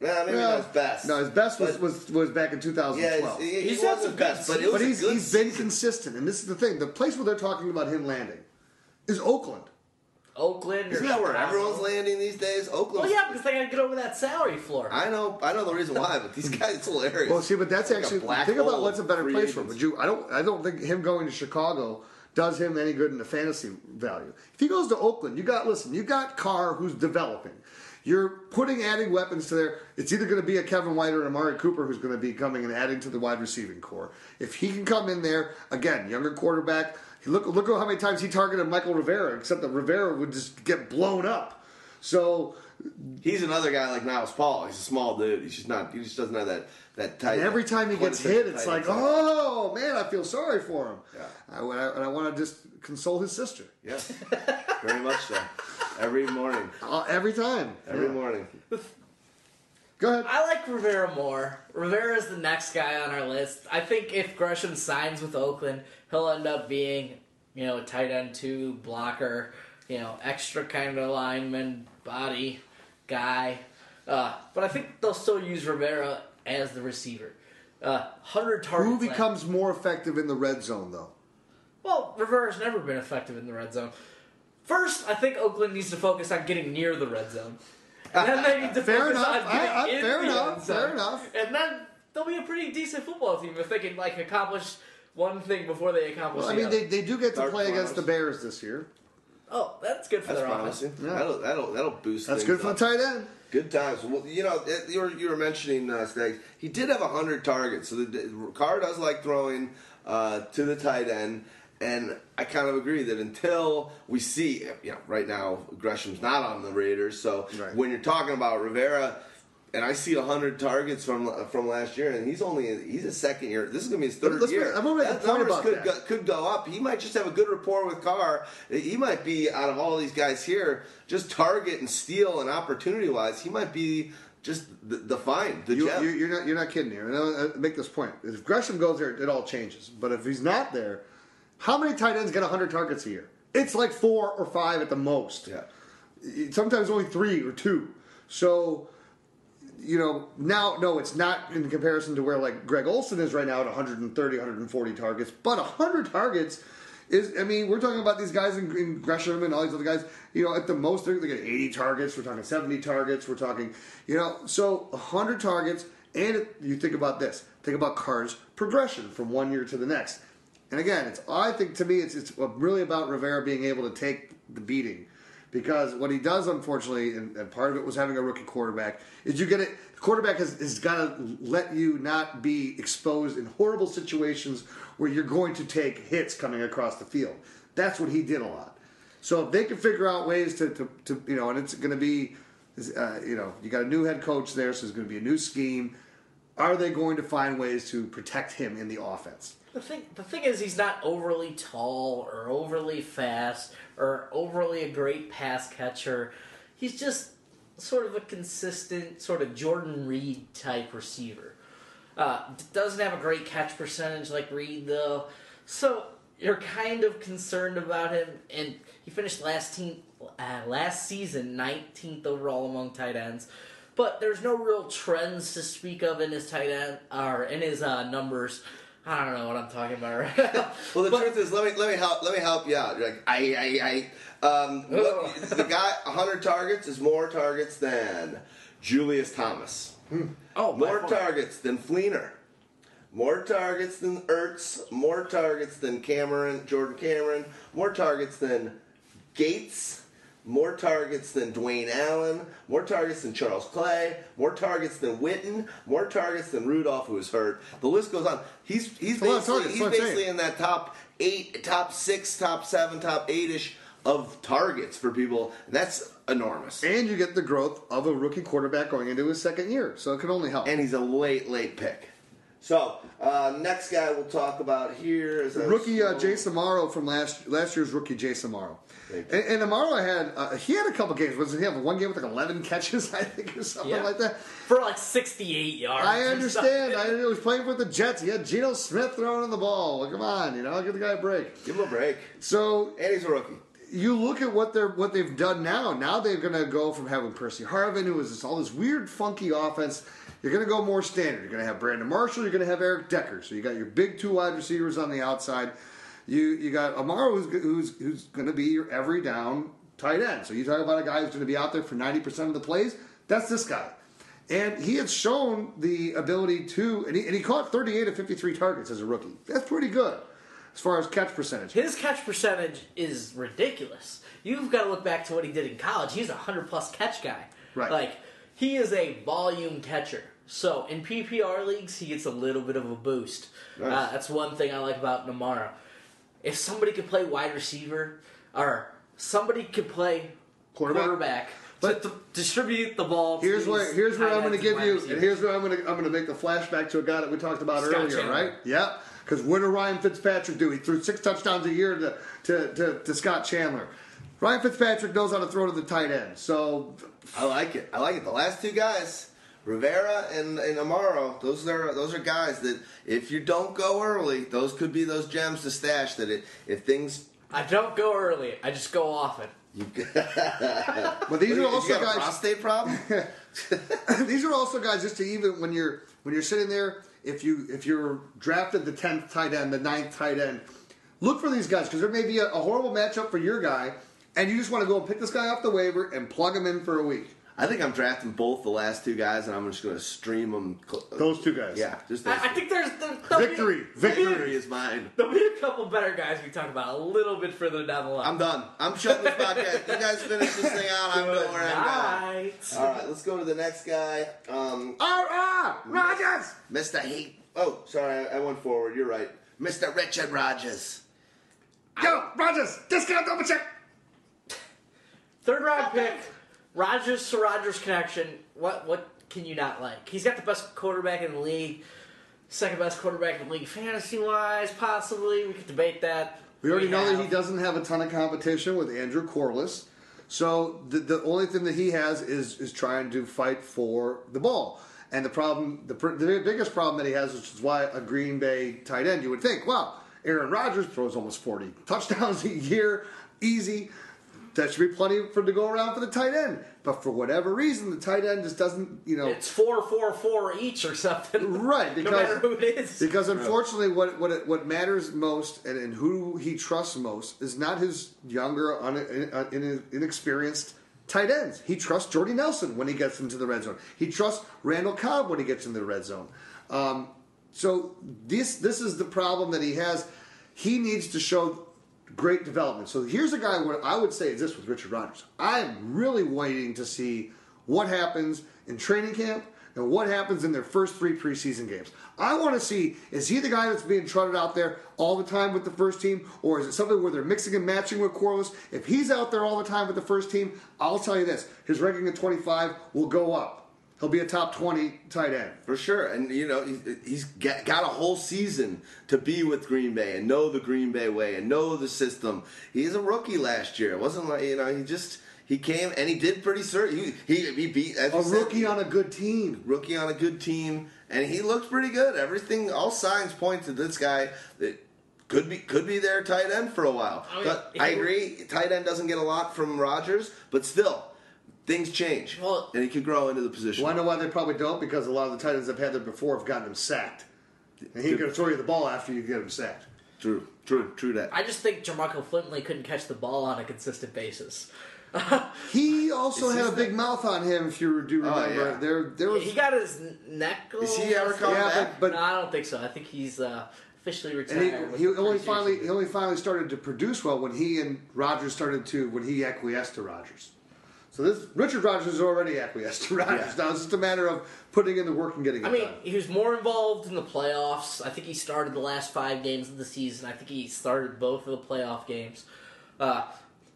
well, maybe well, not his best. No, his best was, was, was back in two thousand twelve. Yeah, he, he, he wasn't best, but, it was but he's, good he's been consistent. And this is the thing: the place where they're talking about him landing is Oakland. Oakland, isn't that where everyone's landing these days? Oakland. Well, yeah, because they got to get over that salary floor. I know, I know the reason why, but these guys, it's hilarious. Well, see, but that's like actually think about what's a better place agents. for him. Would you? I don't. I don't think him going to Chicago does him any good in the fantasy value. If he goes to Oakland, you got listen, you got Carr who's developing. You're putting adding weapons to there. It's either going to be a Kevin White or an Amari Cooper who's going to be coming and adding to the wide receiving core. If he can come in there, again, younger quarterback. Look, look at how many times he targeted Mychal Rivera, except that Rivera would just get blown up. So he's another guy like Niles Paul. He's a small dude. He's just not. He just doesn't have that that tight. And every time he gets hit, it's like, oh man, I feel sorry for him. Yeah. I, and I want to just console his sister. Yes, very much so. Every morning. Uh, every time. Every yeah. morning. Go ahead. I like Rivera more. Rivera's the next guy on our list. I think if Gresham signs with Oakland, he'll end up being, you know, a tight end two, blocker, you know, extra kind of lineman, body guy. Uh, but I think they'll still use Rivera as the receiver. Uh, one hundred targets. Who becomes left. more effective in the red zone, though? Well, Rivera's never been effective in the red zone. First, I think Oakland needs to focus on getting near the red zone. And then they need to fair focus enough. on getting I, I, in fair the enough, red zone. Fair enough. And then they'll be a pretty decent football team if they can like accomplish one thing before they accomplish well, the I mean, other. They, they do get to Dark play corners. against the Bears this year. Oh, that's good for that's their offense. Yeah. That'll, that'll, that'll boost That's good for up. the tight end. Good times. Well, you know, it, you, were, you were mentioning uh, Snags. He did have one hundred targets. So the, Carr does like throwing uh, to the tight end. And I kind of agree that until we see, you know, right now Gresham's not on the Raiders. So right. when you're talking about Rivera, and I see one hundred targets from from last year, and he's only he's a second year. This is going to be his third Let's year. Make, I'm going to make that a point about could, that. Go, could go up. He might just have a good rapport with Carr. He might be out of all these guys here, just target and steal and opportunity wise, he might be just the, the fine. The you, you're, you're not you're not kidding here. And I'll make this point: if Gresham goes there, it all changes. But if he's not there. How many tight ends get one hundred targets a year? It's like four or five at the most. Yeah. Sometimes only three or two. So, you know, now, no, it's not in comparison to where, like, Greg Olsen is right now at one thirty, one forty targets. But one hundred targets is, I mean, we're talking about these guys in, in Gresham and all these other guys. You know, at the most, they get eighty targets. We're talking seventy targets. We're talking, you know, so one hundred targets. And it, you think about this. Think about Carr's progression from one year to the next. And again, it's I think to me, it's it's really about Rivera being able to take the beating. Because what he does, unfortunately, and, and part of it was having a rookie quarterback, is you get it. The quarterback has, has got to let you not be exposed in horrible situations where you're going to take hits coming across the field. That's what he did a lot. So if they can figure out ways to, to, to you know, and it's going to be, uh, you know, you got a new head coach there, so there's going to be a new scheme. Are they going to find ways to protect him in the offense? The thing, the thing is, he's not overly tall or overly fast or overly a great pass catcher. He's just sort of a consistent, sort of Jordan Reed type receiver. Uh, doesn't have a great catch percentage like Reed, though. So you're kind of concerned about him. And he finished last team uh, last season nineteenth overall among tight ends. But there's no real trends to speak of in his tight end or in his uh, numbers. I don't know what I'm talking about right now. Well, the but, truth is, let me let me help let me help you out. You're like I I I um, look, the guy one hundred targets is more targets than Julius Thomas. Hmm. Oh, more targets than Fleener. More targets than Ertz. More targets than Cameron Jordan Cameron. More targets than Gates. More targets than Dwayne Allen. More targets than Charles Clay. More targets than Witten. More targets than Rudolph, who was hurt. The list goes on. He's he's basically, targets, he's basically in that top eight, top six, top seven, top eight-ish of targets for people. That's enormous. And you get the growth of a rookie quarterback going into his second year, so it can only help. And he's a late, late pick. So, uh, next guy we'll talk about here is rookie uh, Jay Samaro from last last year's rookie Jay Samaro. And, and Amaro had uh, he had a couple games. Was he have one game with like eleven catches, I think, or something yeah. like that for like sixty-eight yards? I understand. I he was playing for the Jets. He had Geno Smith throwing in the ball. Well, come on, you know, I'll give the guy a break. Give him a break. So, and he's a rookie. You look at what they're what they've done now. Now they're going to go from having Percy Harvin, who was this, all this weird, funky offense. You're going to go more standard. You're going to have Brandon Marshall. You're going to have Eric Decker. So you got your big two wide receivers on the outside. You you got Amaro, who's who's, who's going to be your every down tight end. So you talk about a guy who's going to be out there for ninety percent of the plays. That's this guy. And he had shown the ability to, and he, and he caught thirty-eight of fifty-three targets as a rookie. That's pretty good. As far as catch percentage. His catch percentage is ridiculous. You've got to look back to what he did in college. He's a one hundred plus catch guy. Right. Like, he is a volume catcher. So, in P P R leagues, he gets a little bit of a boost. Nice. Uh, that's one thing I like about Namara. If somebody could play wide receiver, or somebody could play quarterback, quarterback but to th- distribute the ball. Here's where here's where I'm going to give you, and here's where I'm going to I'm going to make the flashback to a guy that we talked about Scott earlier, Chandler. Right? Yeah. Because what did Ryan Fitzpatrick do? He threw six touchdowns a year to, to, to, to Scott Chandler. Ryan Fitzpatrick knows how to throw to the tight end. So I like it. I like it. The last two guys, Rivera and, and Amaro, those are those are guys that if you don't go early, those could be those gems to stash. That it, if things I don't go early, I just go often. But these are also you got guys. A prostate problem? These are also guys just to even when you're when you're sitting there. If you if you're drafted the tenth tight end, the ninth tight end, look for these guys because there may be a, a horrible matchup for your guy, and you just want to go and pick this guy off the waiver and plug him in for a week. I think I'm drafting both the last two guys, and I'm just going to stream them. Those two guys, yeah. Just those I, I think there's, there's victory. Be, victory is mine. There'll be a couple better guys we talk about a little bit further down the line. I'm done. I'm shutting this podcast. You guys finish this thing out. I'm going where I'm going. All right, let's go to the next guy. Um, R R Rodgers, Mister Heat. Oh, sorry, I, I went forward. You're right, Mister Richard Rodgers. Yo, Rodgers, discount double check. Third round pick. Rodgers to Rodgers connection, what what can you not like? He's got the best quarterback in the league, second best quarterback in the league fantasy-wise, possibly. We could debate that. We already we know that he doesn't have a ton of competition with Andrew Corliss, so the, the only thing that he has is, is trying to fight for the ball. And the problem, the, the biggest problem that he has, which is why a Green Bay tight end, you would think, wow, Aaron Rodgers throws almost forty touchdowns a year, easy. That should be plenty for to go around for the tight end. But for whatever reason, the tight end just doesn't, you know... It's four, four, four each or something. Right. Because, no matter who it is. Because unfortunately, what what what matters most and, and who he trusts most is not his younger, un, in, in, inexperienced tight ends. He trusts Jordy Nelson when he gets into the red zone. He trusts Randall Cobb when he gets into the red zone. Um, so this this is the problem that he has. He needs to show... great development. So here's a guy what I would say is this with Richard Rodgers. I'm really waiting to see what happens in training camp and what happens in their first three preseason games. I want to see, is he the guy that's being trotted out there all the time with the first team, or is it something where they're mixing and matching with Corliss? If he's out there all the time with the first team, I'll tell you this, his ranking at twenty-five will go up. He'll be a top twenty tight end. For sure. And, you know, he's got a whole season to be with Green Bay and know the Green Bay way and know the system. He's a rookie last year. It wasn't like, you know, he just, he came and he did pretty certain. He, he, he beat, as you said, a rookie on a good team. Rookie on a good team. And he looked pretty good. Everything, all signs point to this guy that could be could be their tight end for a while. I mean, but I agree, tight end doesn't get a lot from Rodgers, but still. Things change, well, and he could grow into the position. Well, I know why they probably don't, because a lot of the tight ends that have had there before have gotten him sacked. And he could throw you the ball after you get him sacked. True, true, true that. I just think Jermichael Flintley couldn't catch the ball on a consistent basis. He also had a big mouth on him, if you do remember. Oh, yeah. There, there was... He got his neck a little... Is he ever coming back? But, but, no, I don't think so. I think he's... Uh, officially retired. He, he only finally he only finally started to produce well when he and Rodgers started to... when he acquiesced to Rodgers. So this Richard Rodgers is already acquiesced to Rodgers. Yeah. Now it's just a matter of putting in the work and getting it done. I mean, done. He was more involved in the playoffs. I think he started the last five games of the season. I think he started both of the playoff games. Uh,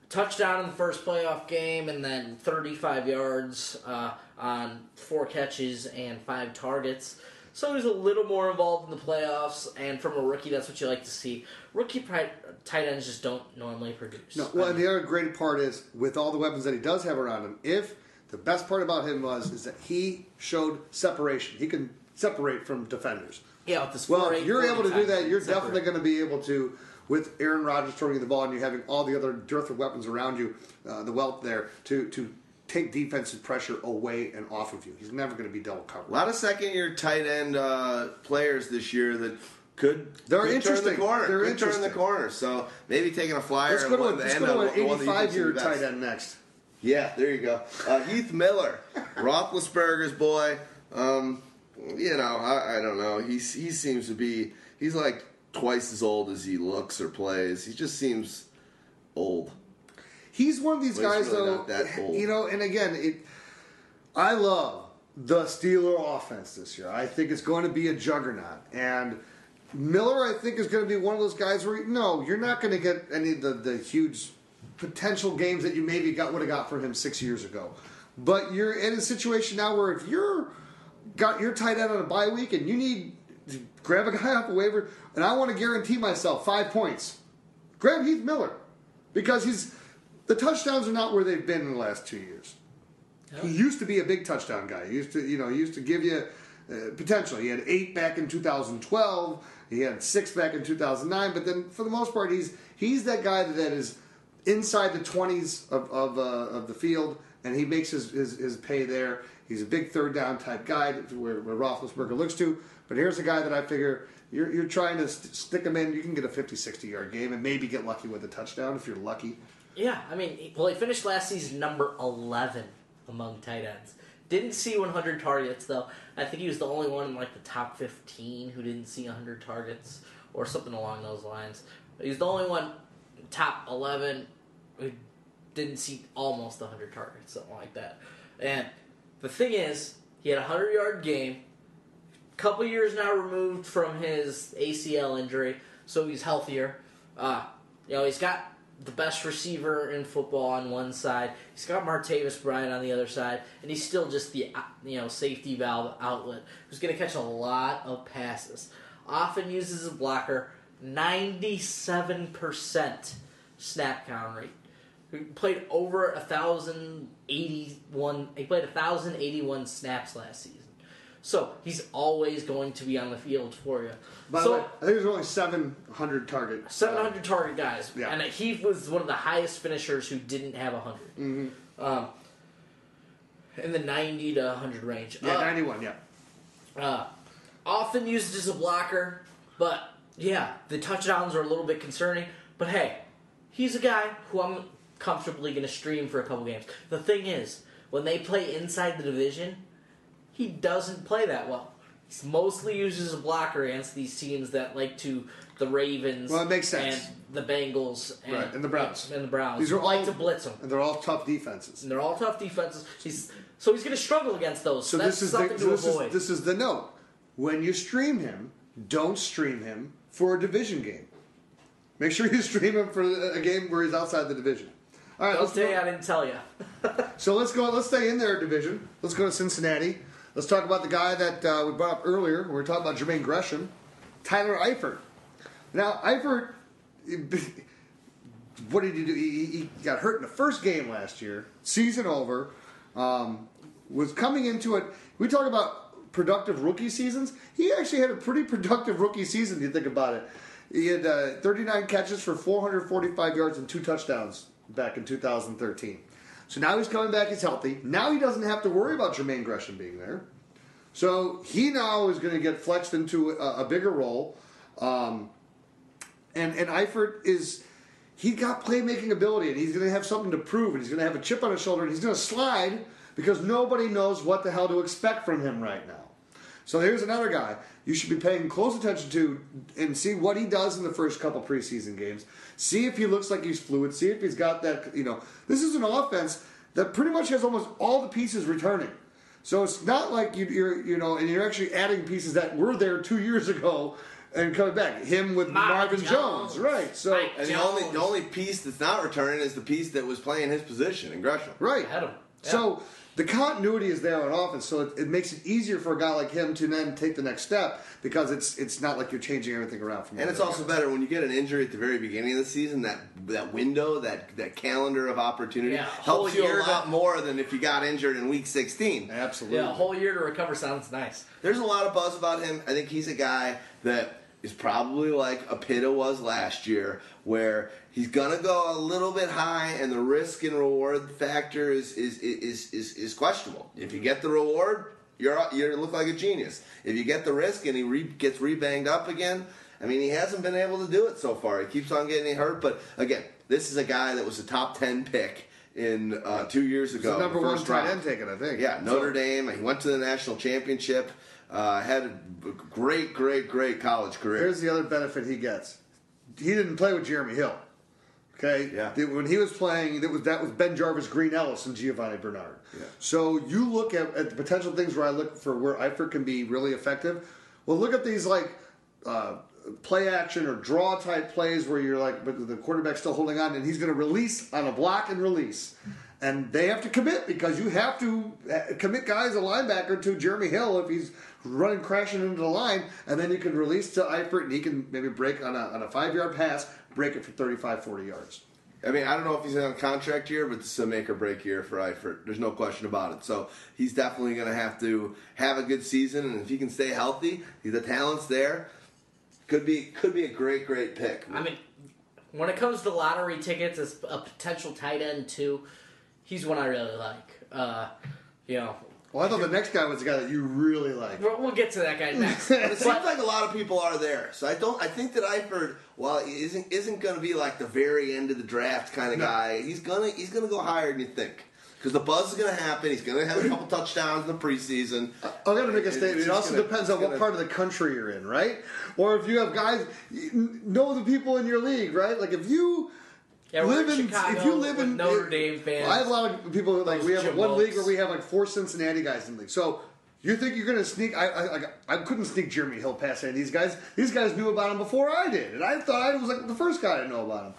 touchdown in the first playoff game, and then thirty-five yards uh, on four catches and five targets. So he was a little more involved in the playoffs, and from a rookie, that's what you like to see. Rookie tight ends just don't normally produce. No, well, and the other great part is, with all the weapons that he does have around him, if the best part about him was is that he showed separation. He can separate from defenders. Yeah, with this well, if you're able to do that, you're separate. Definitely going to be able to, with Aaron Rodgers throwing you the ball and you having all the other dearth of weapons around you, uh, the wealth there, to to... take defensive pressure away and off of you. He's never going to be double covered. A lot of second-year tight end uh, players this year that could, They're could turn the corner. They're could interesting. turn the corner. So maybe taking a flyer. Let's go to, let's go to an eighty-five-year tight end next. Yeah, there you go. Uh, Heath Miller, Roethlisberger's boy. Um, you know, I, I don't know. He he seems to be. He's like twice as old as he looks or plays. He just seems old. He's one of these well, guys, really though, you know, and again, it, I love the Steeler offense this year. I think it's going to be a juggernaut. And Miller, I think, is going to be one of those guys where, no, you're not going to get any of the, the huge potential games that you maybe got would have got from him six years ago. But you're in a situation now where if you're got your tight end on a bye week and you need to grab a guy off a waiver, and I want to guarantee myself five points, grab Heath Miller, because he's... The touchdowns are not where they've been in the last two years. Yep. He used to be a big touchdown guy. He used to, you know, he used to give you uh, potential. He had eight back in two thousand twelve. He had six back in two thousand nine. But then, for the most part, he's he's that guy that is inside the twenties of of, uh, of the field, and he makes his, his his pay there. He's a big third down type guy where, where Roethlisberger looks to. But here's a guy that I figure. You're, you're trying to st- stick him in. You can get a fifty, sixty-yard game and maybe get lucky with a touchdown if you're lucky. Yeah, I mean, well, he finished last season number eleven among tight ends. Didn't see one hundred targets, though. I think he was the only one in, like, the top fifteen who didn't see one hundred targets or something along those lines. He was the only one top eleven who didn't see almost one hundred targets, something like that. And the thing is, he had a one hundred-yard game, a couple years now removed from his A C L injury, so he's healthier. Uh, you know, he's got... the best receiver in football on one side. He's got Martavis Bryant on the other side, and he's still just the you know safety valve outlet who's going to catch a lot of passes. Often uses a blocker, ninety-seven percent snap count rate. He played over one thousand eighty-one. He played one thousand eighty-one snaps last season. So he's always going to be on the field for you. By so, the way, I think there's only seven hundred target. seven hundred uh, target guys. Yeah. And he was one of the highest finishers who didn't have one hundred. Mm-hmm. Um, in the ninety to one hundred range. Yeah, uh, ninety-one, yeah. Uh, often used as a blocker, but yeah, the touchdowns are a little bit concerning. But hey, he's a guy who I'm comfortably going to stream for a couple games. The thing is, when they play inside the division, he doesn't play that well. He's mostly used as a blocker against these teams that like to the Ravens. Well, it makes sense. And the Bengals and, right. and the Browns. And the Browns. These are all, like to blitz him. And they're all tough defenses. And they're all tough defenses. He's, so he's going to struggle against those. So That's this is something the, so to this avoid. Is, this is the note. When you stream him, don't stream him for a division game. Make sure you stream him for a game where he's outside the division. All right, let's say I didn't tell you. So let's go. Let's stay in their division. Let's go to Cincinnati. Let's talk about the guy that uh, we brought up earlier. We were talking about Jermaine Gresham, Tyler Eifert. Now Eifert, what did he do? He, he got hurt in the first game last year. Season over. Um, was coming into it. We talk about productive rookie seasons. He actually had a pretty productive rookie season. If you think about it. He had uh, thirty-nine catches for four hundred forty-five yards and two touchdowns back in two thousand thirteen. So now he's coming back, he's healthy. Now he doesn't have to worry about Jermaine Gresham being there. So he now is going to get flexed into a, a bigger role. Um, and, and Eifert is, he's got playmaking ability, and he's going to have something to prove, and he's going to have a chip on his shoulder, and he's going to slide because nobody knows what the hell to expect from him right now. So here's another guy you should be paying close attention to and see what he does in the first couple preseason games. See if he looks like he's fluid. See if he's got that, you know. This is an offense that pretty much has almost all the pieces returning. So it's not like you, you're, you know, and you're actually adding pieces that were there two years ago and coming back. Him with Mike Marvin Jones. Jones, right. So Mike And Jones. the only the only piece that's not returning is the piece that was playing his position in Gresham. Right. Adam. Yeah. So the continuity is there on offense, so it, it makes it easier for a guy like him to then take the next step because it's it's not like you're changing everything around. From and it's also better when you get an injury at the very beginning of the season. That that window, that that calendar of opportunity yeah, helps you a lot to, more than if you got injured in week sixteen. Absolutely, yeah, a whole year to recover sounds nice. There's a lot of buzz about him. I think he's a guy that is probably like a Pitta was last year, where he's going to go a little bit high, and the risk and reward factor is is is is, is questionable. Mm-hmm. If you get the reward, you're you look like a genius. If you get the risk and he re, gets re-banged up again, I mean, he hasn't been able to do it so far. He keeps on getting hurt, but again, this is a guy that was a top ten pick in uh, two years ago. It was the number the first one tight end taken, I think. Yeah, Notre so, Dame. He went to the national championship. Uh, had a great, great, great college career. Here's the other benefit he gets. He didn't play with Jeremy Hill. Okay? Yeah. When he was playing, that was, that was Ben Jarvis, Green Ellis, and Giovanni Bernard. Yeah. So you look at, at the potential things where I look for where Eifert can be really effective. Well, look at these like uh, play action or draw type plays where you're like, but the quarterback's still holding on and he's going to release on a block and release. And they have to commit because you have to commit guys, a linebacker, to Jeremy Hill if he's running, crashing into the line, and then you can release to Eifert, and he can maybe break on a, on a five-yard pass, break it for thirty-five, forty yards. I mean, I don't know if he's on a contract year, but this is a make-or-break year for Eifert. There's no question about it. So he's definitely going to have to have a good season, and if he can stay healthy, the talent's there. Could be, could be a great, great pick. I mean, when it comes to lottery tickets as a potential tight end, too, he's one I really like. Uh, you know. Well, I thought the next guy was the guy that you really like. We'll get to that guy next. It seems like a lot of people are there, so I don't. I think that Eifert, while he isn't isn't going to be like the very end of the draft kind of no. guy, he's gonna he's gonna go higher than you think because the buzz is going to happen. He's going to have a couple touchdowns in the preseason. I'm going to make a statement. It, it also gonna, depends on gonna, what part of the country you're in, right? Or if you have guys know the people in your league, right? Like if you. Yeah, live in, in Chicago, if you live in Notre Dame fans, I have a lot of people who, like we have one league where we have like four Cincinnati guys in the league. So you think you're going to sneak? I, I I couldn't sneak Jeremy Hill past any of these guys. These guys knew about him before I did, and I thought I was like the first guy to know about him.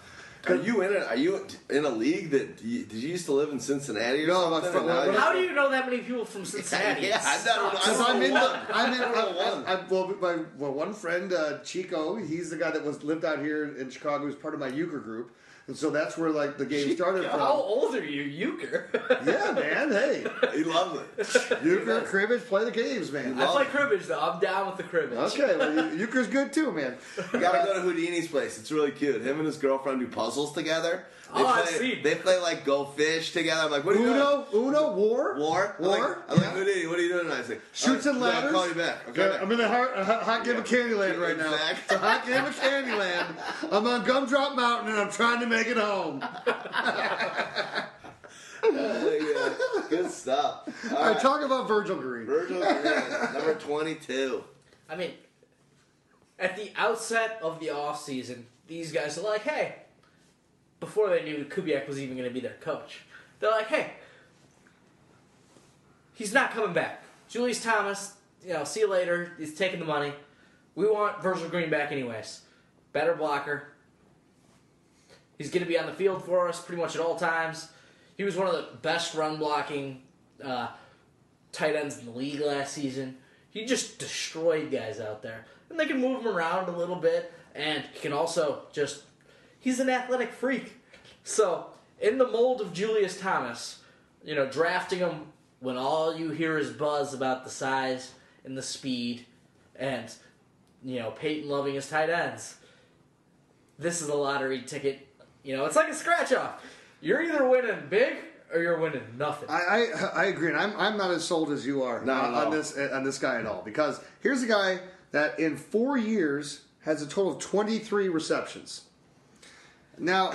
Are you in a, Are you in a league that you, did you used to live in Cincinnati? Or no, I'm from. How, how do you know that many people from Cincinnati? Yeah, I don't know. I'm in. The, I'm in. I, I, I, well, my well, one friend uh, Chico, he's the guy that was lived out here in Chicago. He's part of my Euchre group. And so that's where, like, the game started from. How old are you, Euchre? Yeah, man, hey. He loves it. Euchre, cribbage, play the games, man. I play cribbage, though. I'm down with the cribbage. Okay, well, Euchre's good, too, man. You got to go to Houdini's place. It's really cute. Him and his girlfriend do puzzles together. They oh, play, I've seen. They play, like, go fish together. I'm like, what are you Uno, doing? Uno, war? War? War? I'm like, I'm yeah. like Houdini, what are you doing tonight? Like, shoots and ladders? I'll call you back. Okay, yeah, I'm in a hot, a hot game yeah. of Candyland right now. It's a hot game of Candyland. I'm on Gumdrop Mountain, and I'm trying to make it home. Oh, yeah. Good stuff. All, All right, right, talk about Virgil Green. Virgil Green, number twenty-two. I mean, at the outset of the offseason, these guys are like, hey, before they knew Kubiak was even going to be their coach, they're like, hey, he's not coming back. Julius Thomas, you know, see you later. He's taking the money. We want Virgil Green back anyways. Better blocker. He's going to be on the field for us pretty much at all times. He was one of the best run-blocking uh, tight ends in the league last season. He just destroyed guys out there. And they can move him around a little bit. And he can also just... He's an athletic freak. So, in the mold of Julius Thomas, you know, drafting him when all you hear is buzz about the size and the speed and, you know, Peyton loving his tight ends. This is a lottery ticket. You know, it's like a scratch-off. You're either winning big or you're winning nothing. I I, I agree, and I'm I'm not as sold as you are not on, on this on this guy at all. Because here's a guy that in four years has a total of twenty-three receptions. Now,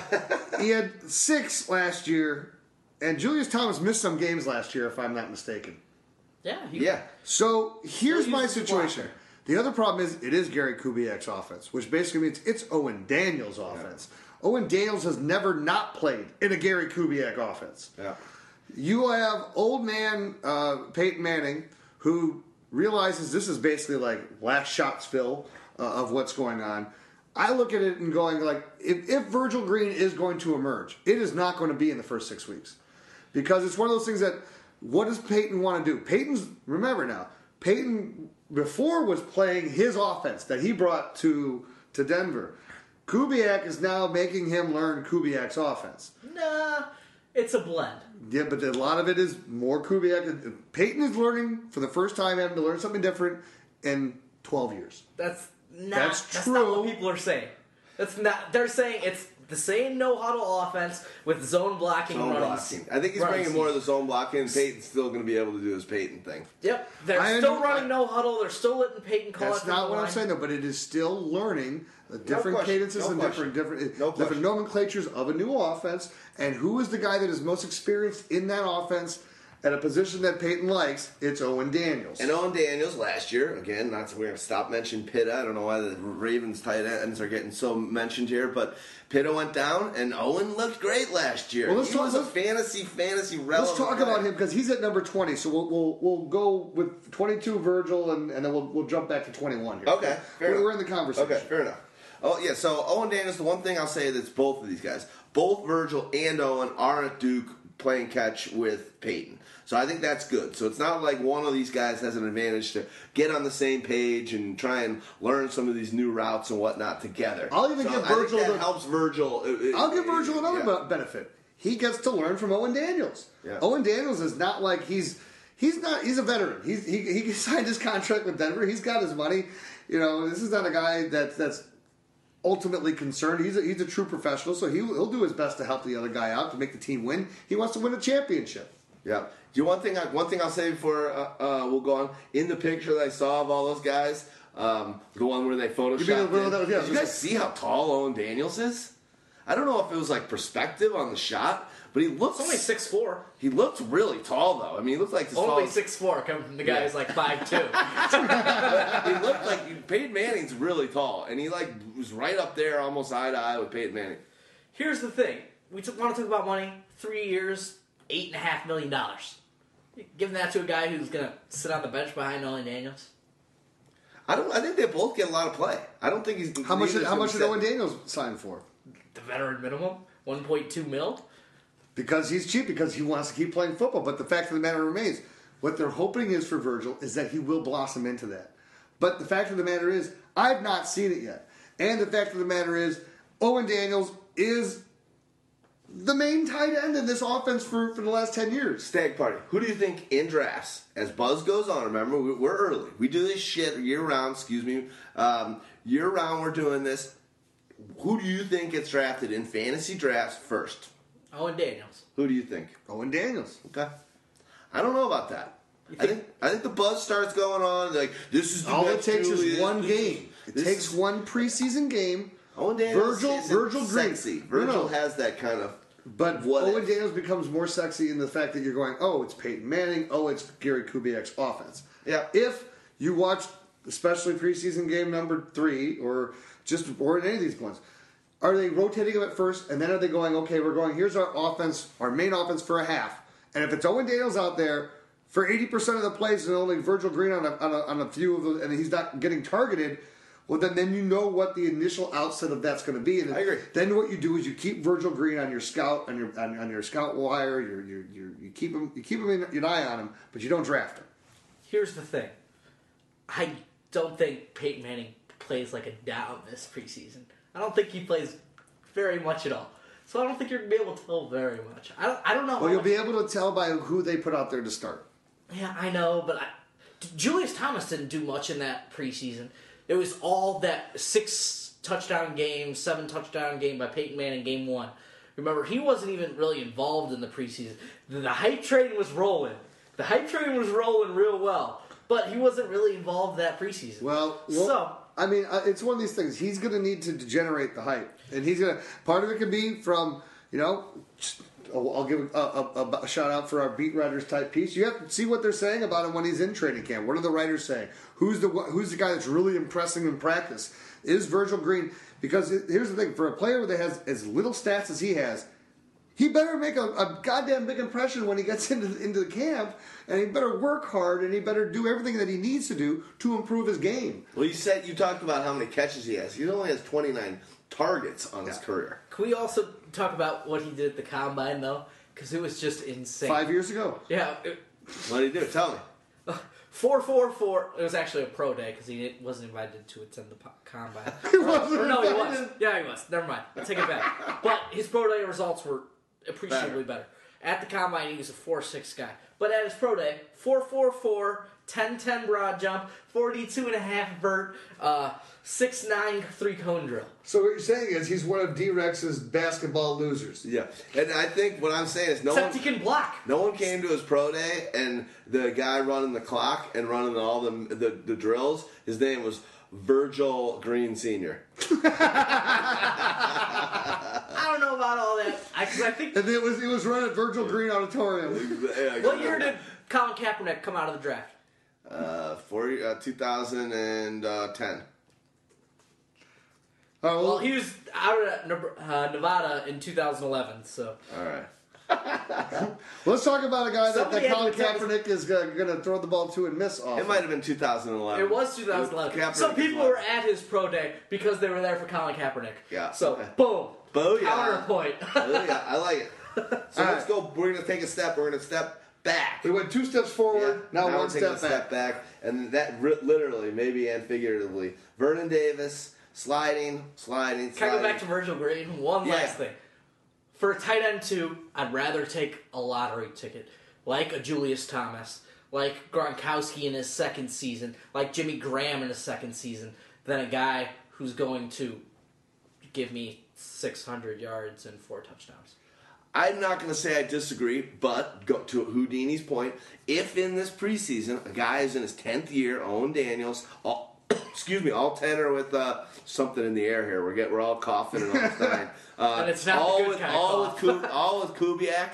he had six last year, and Julius Thomas missed some games last year, if I'm not mistaken. Yeah. He, yeah. So here's my situation. Blocker. The other problem is it is Gary Kubiak's offense, which basically means it's Owen Daniels' offense. Yeah. Owen Daniels has never not played in a Gary Kubiak offense. Yeah. You have old man uh, Peyton Manning, who realizes this is basically like last shots fill uh, of what's going on. I look at it and going like, if, if Virgil Green is going to emerge, it is not going to be in the first six weeks. Because it's one of those things that, what does Peyton want to do? Peyton's, remember now, Peyton before was playing his offense that he brought to, to Denver. Kubiak is now making him learn Kubiak's offense. Nah, it's a blend. Yeah, but a lot of it is more Kubiak. Peyton is learning for the first time having to learn something different in twelve years. That's not, that's true. That's not what people are saying. That's not. They're saying it's the same no-huddle offense with zone blocking. Zone blocking. I think he's bringing more of the zone blocking. Peyton's still going to be able to do his Peyton thing. Yep. They're I still running no-huddle. They're still letting Peyton call it. That's not what line. I'm saying, though, but it is still learning the different no cadences no and question. different different, no different nomenclatures of a new offense. And who is the guy that is most experienced in that offense at a position that Peyton likes? It's Owen Daniels. And Owen Daniels last year, again, not so we're going to stop mentioning Pitta. I don't know why the Ravens tight ends are getting so mentioned here, but Pitta went down, and Owen looked great last year. Well, let's he talk, was let's, a fantasy, fantasy relevant Let's talk guy. about him, because he's at number twenty, so we'll we'll, we'll go with twenty-two Virgil, and, and then we'll, we'll jump back to twenty-one here. Okay, fair We're, we're in the conversation. Okay, fair enough. Oh, yeah, so Owen Daniels, the one thing I'll say that's both of these guys, both Virgil and Owen are at Duke playing catch with Peyton. So I think that's good. So it's not like one of these guys has an advantage to get on the same page and try and learn some of these new routes and whatnot together. I'll even so give Virgil... I think that helps Virgil. It, I'll it, give Virgil it, another yeah. benefit. He gets to learn from Owen Daniels. Yeah. Owen Daniels is not like he's... He's not. He's a veteran. He's, he, he signed his contract with Denver. He's got his money. You know, this is not a guy that, that's... ultimately concerned. He's a, he's a true professional, so he, he'll do his best to help the other guy out, to make the team win. He wants to win a championship. Yeah. Do you, one thing I, one thing I'll say before uh, uh, we'll go on, in the picture that I saw of all those guys, um, the one where they photoshopped you mean, well, that was, yeah, did you guys see how tall Owen Daniels is? I don't know if it was like perspective on the shot, but he looks... It's only six four. He looks really tall, though. I mean, he looks like... Only six four, coming from the guy yeah. who's like five two. He looked like... Peyton Manning's really tall, and he like was right up there, almost eye-to-eye with Peyton Manning. Here's the thing. We t- want to talk about money. Three years, eight point five million dollars. Giving that to a guy who's going to sit on the bench behind Owen Daniels? I don't. I think they both get a lot of play. I don't think he's... How much did Owen Daniels sign for? the veteran minimum, one point two mil. Because he's cheap, because he wants to keep playing football. But the fact of the matter remains, what they're hoping is for Virgil is that he will blossom into that. But the fact of the matter is, I've not seen it yet. And the fact of the matter is, Owen Daniels is the main tight end in this offense for, for the last ten years. Stag party. Who do you think in drafts, as Buzz goes on, remember, we're early. We do this shit year-round, excuse me. Um, year-round we're doing this. Who do you think gets drafted in fantasy drafts first? Owen Daniels. Who do you think? Owen Daniels. Okay. I don't know about that. I think I think the buzz starts going on. Like, this is the all it takes Julius. is one game. It this takes is, one preseason game. Owen Daniels Virgil Virgil Green. Sexy. Virgil no, no. has that kind of. But what Owen if. Daniels becomes more sexy in the fact that you're going, oh, it's Peyton Manning. Oh, it's Gary Kubiak's offense. Yeah. If you watch, especially preseason game number three, or just or in any of these ones, are they rotating them at first, and then are they going, okay, we're going, here's our offense, our main offense for a half, and if it's Owen Daniels out there for eighty percent of the plays and only Virgil Green on a, on a, on a few of those, and he's not getting targeted, well, then, then you know what the initial outset of that's going to be. And I agree. Then what you do is you keep Virgil Green on your scout, on your on, on your scout wire. You're, you're, you're, you keep him, you keep him in, an eye on him, but you don't draft him. Here's the thing. I don't think Peyton Manning plays like a down this preseason. I don't think he plays very much at all. So I don't think you're going to be able to tell very much. I don't, I don't know. Well, you'll be able to tell by who they put out there to start. Yeah, I know, but I, Julius Thomas didn't do much in that preseason. It was all that six-touchdown game, seven-touchdown game by Peyton Manning game one. Remember, he wasn't even really involved in the preseason. The hype train was rolling. The hype train was rolling real well, but he wasn't really involved in that preseason. Well, well so... I mean, it's one of these things. He's going to need to generate the hype, and he's going to. Part of it could be from, you know, I'll give a, a, a shout out for our beat writers type piece. You have to see what they're saying about him when he's in training camp. What are the writers saying? Who's the who's the guy that's really impressing in practice? Is Virgil Green? Because here's the thing: for a player that has as little stats as he has, he better make a, a goddamn big impression when he gets into the, into the camp. And he better work hard, and he better do everything that he needs to do to improve his game. Well, you said you talked about how many catches he has. He only has twenty-nine targets on yeah. his career. Can we also talk about what he did at the Combine, though? Because it was just insane. Five years ago. Yeah. What did he do? Tell me. Four, four, four. It was actually a pro day because he wasn't invited to attend the Combine. he or, wasn't or no, invited. he was. Yeah, he was. Never mind. I'll take it back. But his pro day results were appreciably better. better. At the Combine, he was a four six guy. But at his pro day, four four four, ten ten broad jump, forty-two and a half vert, uh, six nine three-cone drill. So what you're saying is he's one of D-Rex's basketball losers. Yeah. And I think what I'm saying is no Except one... Except he can block. No one came to his pro day, and the guy running the clock and running all the the, the drills, his name was Virgil Green Senior I don't know about all that. I, cause I think and it was it was run at Virgil Green Auditorium. What year did Colin Kaepernick come out of the draft? Uh, for uh, two thousand ten. Oh, well, well, he was out of uh, Nevada in two thousand eleven. So all right. Let's talk about a guy that, that Colin Kaepernick is going to throw the ball to and miss off. It might have been two thousand eleven. It was two thousand eleven. It was Some people were at his pro day because they were there for Colin Kaepernick. Yeah. So, okay. Boom. Booyah. Counterpoint. Booyah. I like it. So All let's right. go. We're going to take a step. We're going to step back. We went two steps forward. Yeah. Now, now one step back. step back. And that ri- literally, maybe and figuratively, Vernon Davis sliding, sliding, sliding. Can I go back to Virgil Green? One yeah. last thing. For a tight end, too, I'd rather take a lottery ticket, like a Julius Thomas, like Gronkowski in his second season, like Jimmy Graham in his second season, than a guy who's going to give me six hundred yards and four touchdowns. I'm not going to say I disagree, but go to Houdini's point, if in this preseason a guy is in his tenth year, Owen Daniels, all, excuse me, all ten are with uh, something in the air here. We're get, we're all coughing and all dying. Uh, and it's not all with all with, Kub, all with Kubiak.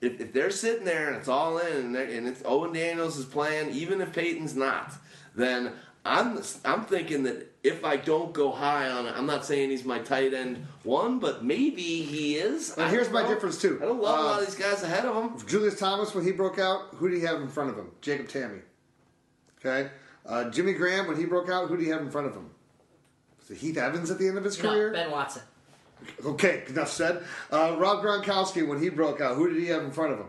If, if they're sitting there and it's all in, and, and it's Owen Daniels is playing, even if Peyton's not, then I'm I'm thinking that if I don't go high on it, I'm not saying he's my tight end one, but maybe he is. And here's my know. difference too. I don't love uh, a lot of these guys ahead of him. Julius Thomas, when he broke out, who did he have in front of him? Jacob Tamme. Okay. Uh, Jimmy Graham, when he broke out, who did he have in front of him? Was it Heath Evans at the end of his no, career? Ben Watson. Okay, enough said. Uh, Rob Gronkowski, when he broke out, who did he have in front of him?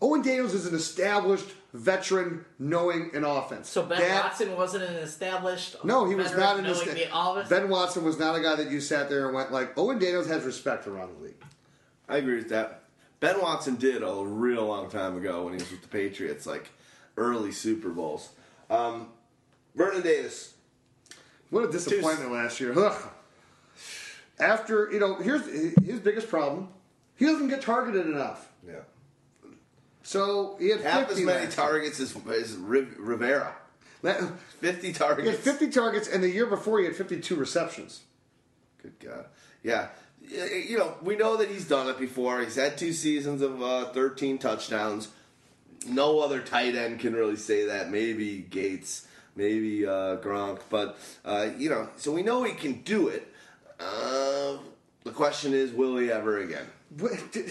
Owen Daniels is an established veteran knowing an offense. So Ben that, Watson wasn't an established No, he was not an established. Ben Watson was not a guy that you sat there and went like, Owen Daniels has respect around the league. I agree with that. Ben Watson did a real long time ago when he was with the Patriots, like early Super Bowls. Um, Vernon Davis. What a disappointment Two. last year. Ugh. After, you know, here's his biggest problem. He doesn't get targeted enough. Yeah. So he had half as many targets as, as Rivera. fifty targets. He had fifty targets, and the year before he had fifty-two receptions. Good God. Yeah. You know, we know that he's done it before. He's had two seasons of uh, thirteen touchdowns. No other tight end can really say that. Maybe Gates, maybe uh, Gronk. But, uh, you know, so we know he can do it. Uh, the question is, will he ever again? What, did,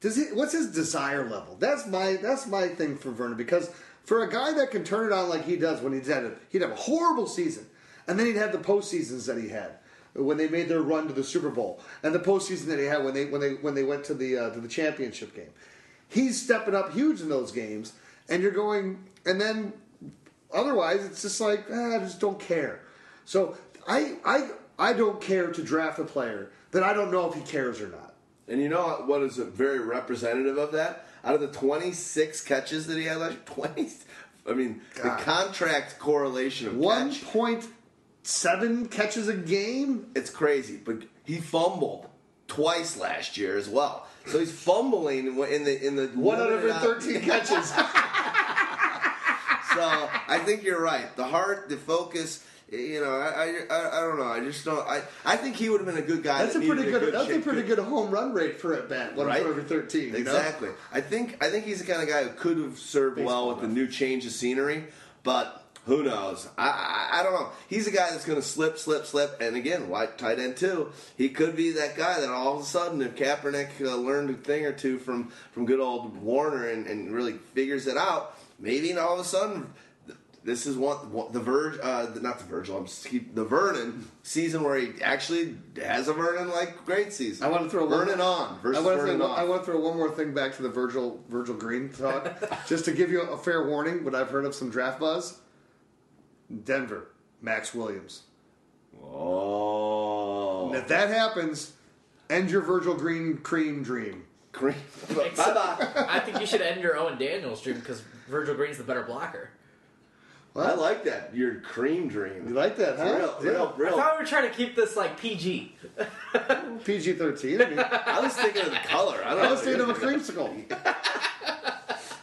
Does he, what's his desire level? That's my that's my thing for Vernon, because for a guy that can turn it on like he does when he's at it, he'd have a horrible season, and then he'd have the postseasons that he had when they made their run to the Super Bowl, and the postseason that he had when they when they when they went to the uh, to the championship game. He's stepping up huge in those games, and you're going, and then otherwise it's just like eh, I just don't care. So I I I don't care to draft a player that I don't know if he cares or not. And you know what is very representative of that? Out of the twenty-six catches that he had last year, twenty, I mean, God. The contract correlation of one point seven catch. catches a game? It's crazy. But he fumbled twice last year as well. So he's fumbling in the... in the one hundred thirteen catches. So I think you're right. The heart, the focus... You know, I, I I don't know. I just don't. I, I think he would have been a good guy. That's that a pretty a good. good that's a pretty good home run rate for at bat. Right? Over thirteen. Exactly. You know? I think I think he's the kind of guy who could have served Baseball well with enough. the new change of scenery, but who knows? I I, I don't know. He's a guy that's going to slip, slip, slip, and again, wide tight end too. He could be that guy that all of a sudden, if Kaepernick uh, learned a thing or two from, from good old Warner and, and really figures it out, maybe all of a sudden. This is one, one the Virg, uh, not the Virgil, I'm keep, the Vernon season where he actually has a Vernon like great season. I want to throw Vernon on versus Vernon off. I want to throw one more thing back to the Virgil Virgil Green talk, just to give you a fair warning. What I've heard of some draft buzz, Denver, Max Williams. Oh, and if that happens, end your Virgil Green cream dream. Cream. Bye bye. I think you should end your Owen Daniels dream because Virgil Green's the better blocker. Well, I like that. Your cream dream. You like that, huh? Real, real, real. I thought we were trying to keep this like P G. P G thirteen. I mean, I was thinking of the color. I, don't I was know. thinking of a creamsicle.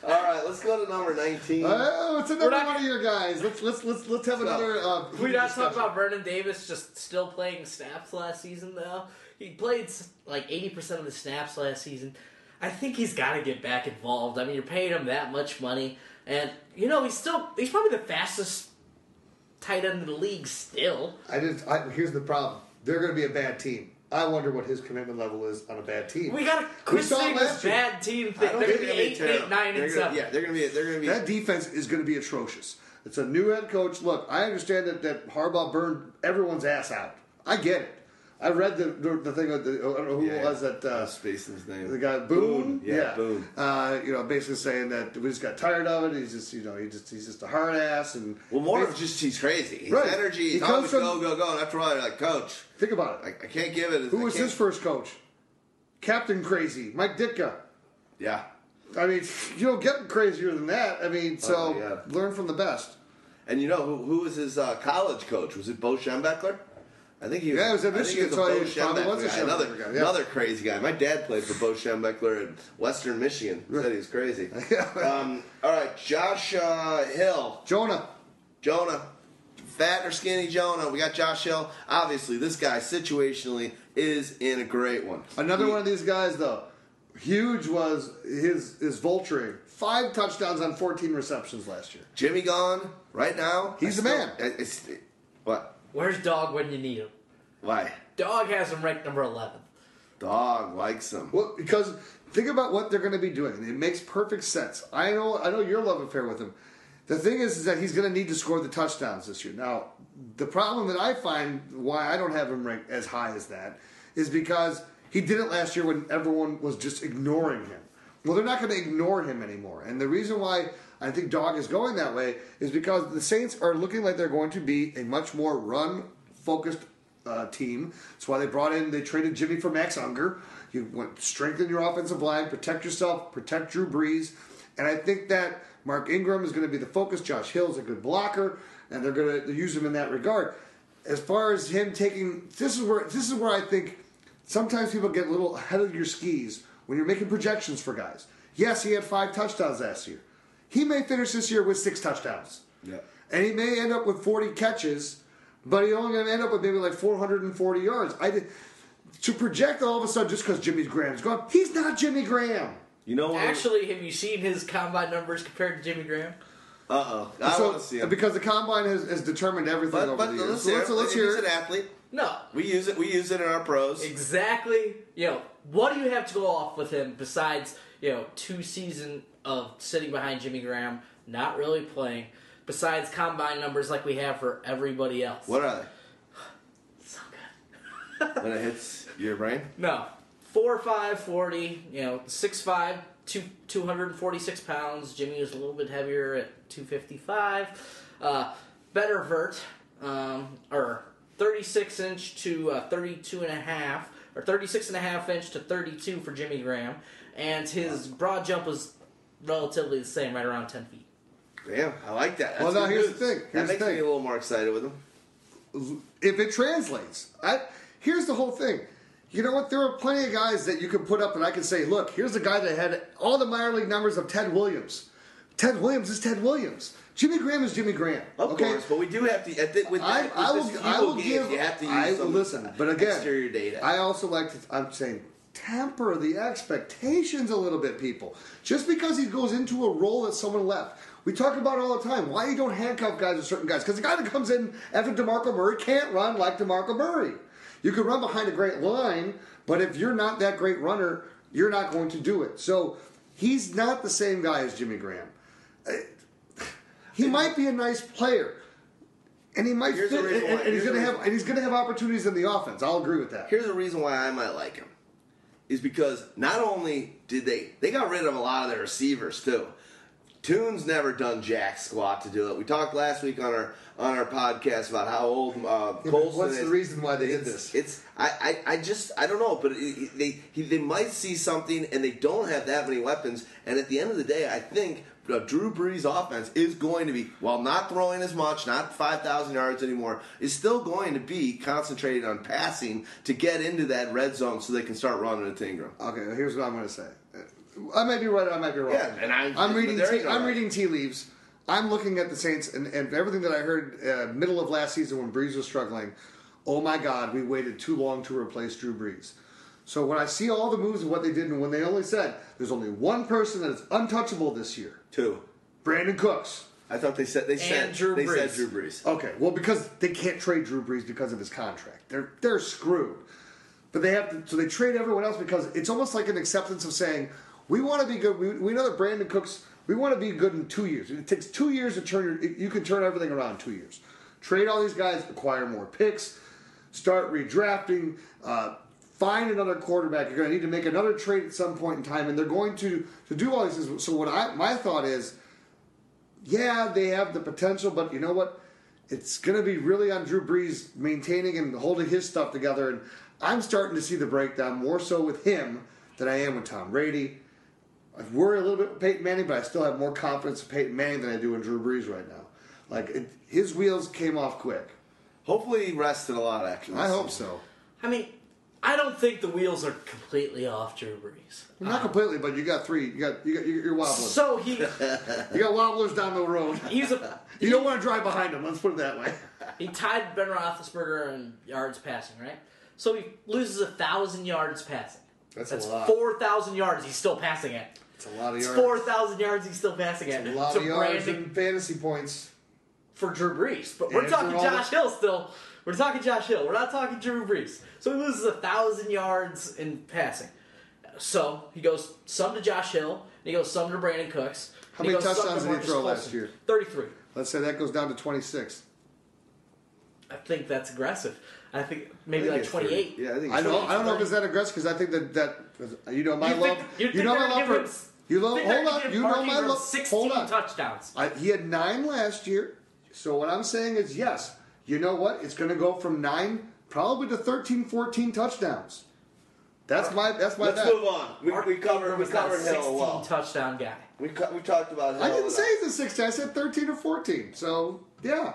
All right, let's go to number nineteen. Oh, it's another not, one of your guys. Let's let's let's let's have so, another. Uh, we not talk about Vernon Davis just still playing snaps last season though. He played like eighty percent of the snaps last season. I think he's got to get back involved. I mean, you're paying him that much money. And, you know, he's still, he's probably the fastest tight end in the league still. I just, I, here's the problem. They're going to be a bad team. I wonder what his commitment level is on a bad team. We got to quit saying this bad team thing. They're going to be eight, eight, nine, and seven. Yeah, they're going to be, they're going to be. That defense is going to be atrocious. It's a new head coach. Look, I understand that, that Harbaugh burned everyone's ass out. I get it. I read the the, the thing of the, I don't know who yeah, it was that uh, Spaceman's name. The guy Boone. Boone. Yeah, yeah, Boone. Uh, you know, basically saying that we just got tired of it. He's just, you know, he just he's just a hard ass and well, more of just he's crazy. His right. energy, he's always from, go go go. And after all, you're like, coach, think about it. I, I can't give it. Who I was his first coach? Captain Crazy, Mike Ditka. Yeah. I mean, you don't get crazier than that. I mean, so oh, yeah. learn from the best. And you know who who was his uh, college coach? Was it Bo Schembechler? I think he was, yeah, it was at Michigan. So he was a Bo Schembechler. Another, yeah. another crazy guy. My dad played for Bo Schembechler at Western Michigan. Said he was crazy. um, all right, Josh uh, Hill. Jonah. Jonah. Fat or skinny Jonah. We got Josh Hill. Obviously, this guy situationally is in a great one. Another he, one of these guys, though. Huge was his, his vulturing. Five touchdowns on fourteen receptions last year. Jimmy gone right now. He's I the still, man. I, I, I, what? Where's Dog when you need him? Why? Dog has him ranked number eleven. Dog likes him. Well, because think about what they're going to be doing. It makes perfect sense. I know I know your love affair with him. The thing is, is that he's going to need to score the touchdowns this year. Now, the problem that I find why I don't have him ranked as high as that is because he did it last year when everyone was just ignoring him. Well, they're not going to ignore him anymore. And the reason why I think Dog is going that way is because the Saints are looking like they're going to be a much more run-focused uh, team. That's why they brought in, they traded Jimmy for Max Unger. You went strengthen your offensive line, protect yourself, protect Drew Brees. And I think that Mark Ingram is going to be the focus. Josh Hill is a good blocker, and they're going to use him in that regard. As far as him taking, this is where this is where I think sometimes people get a little ahead of your skis when you're making projections for guys. Yes, he had five touchdowns last year. He may finish this year with six touchdowns. Yeah. And he may end up with forty catches, but he's only going to end up with maybe like four hundred forty yards. I did, to project all of a sudden just because Jimmy Graham's gone, he's not Jimmy Graham. You know what? Actually, have you seen his combine numbers compared to Jimmy Graham? Uh-oh. I so, want to see him. Because the combine has, has determined everything but, over but the years. Let's, so let's, let's hear it. He's an athlete. No. We use it We use it in our pros. Exactly. You know, what do you have to go off with him besides, you know, two seasons of sitting behind Jimmy Graham, not really playing, besides combine numbers like we have for everybody else? What are they? So good. When it hits your brain? No. four five, forty, you know, six five, two, two hundred forty-six pounds. Jimmy was a little bit heavier at two fifty-five. Uh, better vert, um, or thirty-six inch to uh, thirty-two and a half, or thirty-six and a half inch to thirty-two for Jimmy Graham. And his broad jump was relatively the same, right around ten feet. Yeah, I like that. That's well, now here's news. the thing. Here's that makes the thing. me a little more excited with him. If it translates, I, here's the whole thing. You know what? There are plenty of guys that you can put up and I can say, look, here's a guy that had all the minor league numbers of Ted Williams. Ted Williams is Ted Williams. Jimmy Graham is Jimmy Graham. Of okay? course, but we do have to, at the, with, I, that, with I will, this I will game, give, you have to use I, some listen, but again, exterior data. I also like to, I'm saying, temper the expectations a little bit, people. Just because he goes into a role that someone left. We talk about it all the time, why you don't handcuff guys to certain guys. Because the guy that comes in after DeMarco Murray can't run like DeMarco Murray. You can run behind a great line, but if you're not that great runner, you're not going to do it. So he's not the same guy as Jimmy Graham. He might be a nice player, and he might fit, and, and he's going to have and he's going to have opportunities in the offense. I'll agree with that. Here's the reason why I might like him is because not only did they they got rid of a lot of their receivers too. Toon's never done jack squat to do it. We talked last week on our on our podcast about how old uh, yeah, Colson is. What's the reason why they did this? It's I, I, I just I don't know, but it, they he, they might see something, and they don't have that many weapons. And at the end of the day, I think uh, Drew Brees' offense is going to be, while not throwing as much, not five thousand yards anymore, is still going to be concentrated on passing to get into that red zone so they can start running to Ingram. Okay, here's what I'm going to say. I might be right. I might be wrong. Yeah, and I'm, I'm reading. Tea, I'm reading tea leaves. I'm looking at the Saints and, and everything that I heard uh, middle of last season when Brees was struggling. Oh my God, we waited too long to replace Drew Brees. So when I see all the moves and what they did, and when they only said there's only one person that is untouchable this year, two, Brandon Cooks. I thought they said they said Drew they Brees. said Drew Brees. Okay, well because they can't trade Drew Brees because of his contract. They're they're screwed. But they have to, so they trade everyone else because it's almost like an acceptance of saying, we want to be good. We, we know that Brandon Cooks, we want to be good in two years. It takes two years to turn your, you can turn everything around in two years. Trade all these guys, acquire more picks, start redrafting, uh, find another quarterback. You're going to need to make another trade at some point in time, and they're going to, to do all these things. So what I my thought is, yeah, they have the potential, but you know what? It's going to be really on Drew Brees maintaining and holding his stuff together, and I'm starting to see the breakdown more so with him than I am with Tom Brady. I worry a little bit with Peyton Manning, but I still have more confidence in Peyton Manning than I do in Drew Brees right now. Like, it, his wheels came off quick. Hopefully he rested a lot, actually. I hope so. I mean, I don't think the wheels are completely off Drew Brees. Well, not um, completely, but you got three. You got, you got, you're wobbling. So he... you got wobblers down the road. He's a, you he, don't want to drive behind him, let's put it that way. He tied Ben Roethlisberger in yards passing, right? So he loses one thousand yards passing. That's, That's a lot. four thousand yards he's still passing at. It's a lot of yards. It's four thousand yards he's still passing it's at. It's a lot so of yards and fantasy points. For Drew Brees. But we're and talking Josh the... Hill still. We're talking Josh Hill. We're not talking Drew Brees. So he loses one thousand yards in passing. So he goes some to Josh Hill, and he goes some to Brandon Cooks. How many touchdowns did he throw last year? thirty-three. Let's say that goes down to twenty-six. I think that's aggressive. I think maybe I think like twenty-eight. Yeah, I think I don't. I don't know if it's that aggressive because I think that that you know my you love. Think, you know my love for. Him, you love. Hold on. You know my love. Sixteen touchdowns. I, he had nine last year. So what I'm saying is yes. You know what? It's going to go from nine probably to thirteen, fourteen touchdowns. That's my. That's my. Let's bet. move on. We, we covered. We covered Hill a lot. Touchdown guy. We co- we talked about Hill. I didn't say it's a sixteen. I said thirteen or fourteen. So yeah.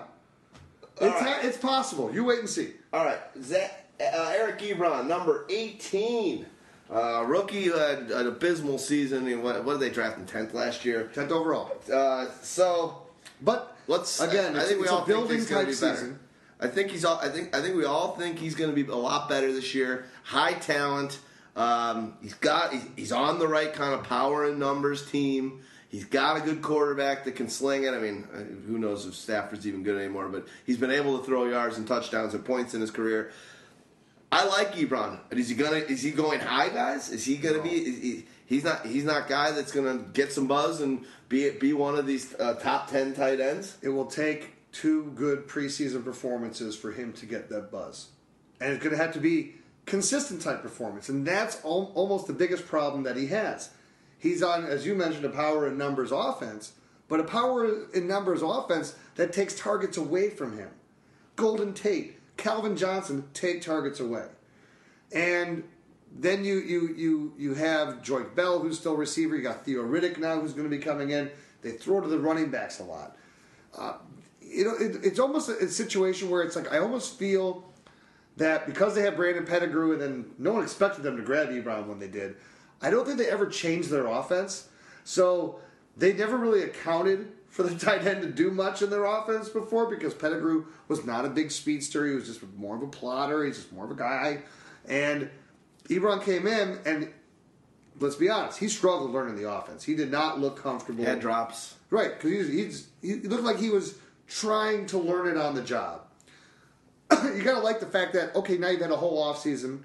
It's, right. ha- it's possible. You wait and see. All right. Zach, uh, Eric Ebron, number eighteen. Uh, rookie had an abysmal season. In what, what did they draft in tenth last year? tenth overall. Uh, so, but let's again. I, I think we all think he's going to be better. Season. I think he's. All, I think. I think we all think he's going to be a lot better this year. High talent. Um, he's got. He's, he's on the right kind of power and numbers team. He's got a good quarterback that can sling it. I mean, who knows if Stafford's even good anymore, but he's been able to throw yards and touchdowns and points in his career. I like Ebron. But is he gonna? Is he going high, guys? Is he gonna no. be? Is he, he's not. He's not a guy that's gonna get some buzz and be be one of these uh, top ten tight ends. It will take two good preseason performances for him to get that buzz, and it's gonna have to be consistent type performance, and that's al- almost the biggest problem that he has. He's on, as you mentioned, a power and numbers offense, but a power and numbers offense that takes targets away from him. Golden Tate, Calvin Johnson take targets away. And then you you you you have Joyke Bell, who's still receiver. You got Theo Riddick now, who's going to be coming in. They throw to the running backs a lot. Uh, you know, it, it's almost a, a situation where it's like I almost feel that because they have Brandon Pettigrew and then no one expected them to grab Ebron when they did, I don't think they ever changed their offense. So they never really accounted for the tight end to do much in their offense before because Pettigrew was not a big speedster. He was just more of a plotter. He's just more of a guy. And Ebron came in, and let's be honest, he struggled learning the offense. He did not look comfortable. Head drops. Right, because he, was, he, just, he looked like he was trying to learn it on the job. You got to like the fact that, okay, now you've had a whole offseason.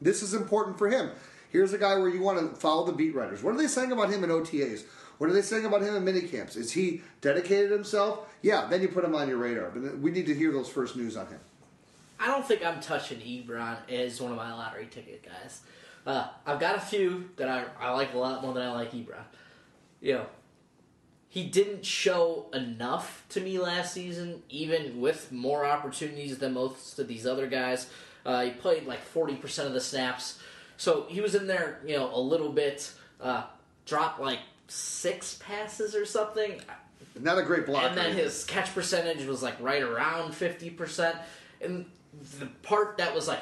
This is important for him. Here's a guy where you want to follow the beat writers. What are they saying about him in O T As? What are they saying about him in minicamps? Is he dedicated himself? Yeah, then you put him on your radar. But we need to hear those first news on him. I don't think I'm touching Ebron as one of my lottery ticket guys. Uh, I've got a few that I, I like a lot more than I like Ebron. You know, he didn't show enough to me last season, even with more opportunities than most of these other guys. Uh, he played like forty percent of the snaps. So he was in there, you know, a little bit, uh, dropped like six passes or something. Not a great block. And then his catch percentage was like right around fifty percent. And the part that was like,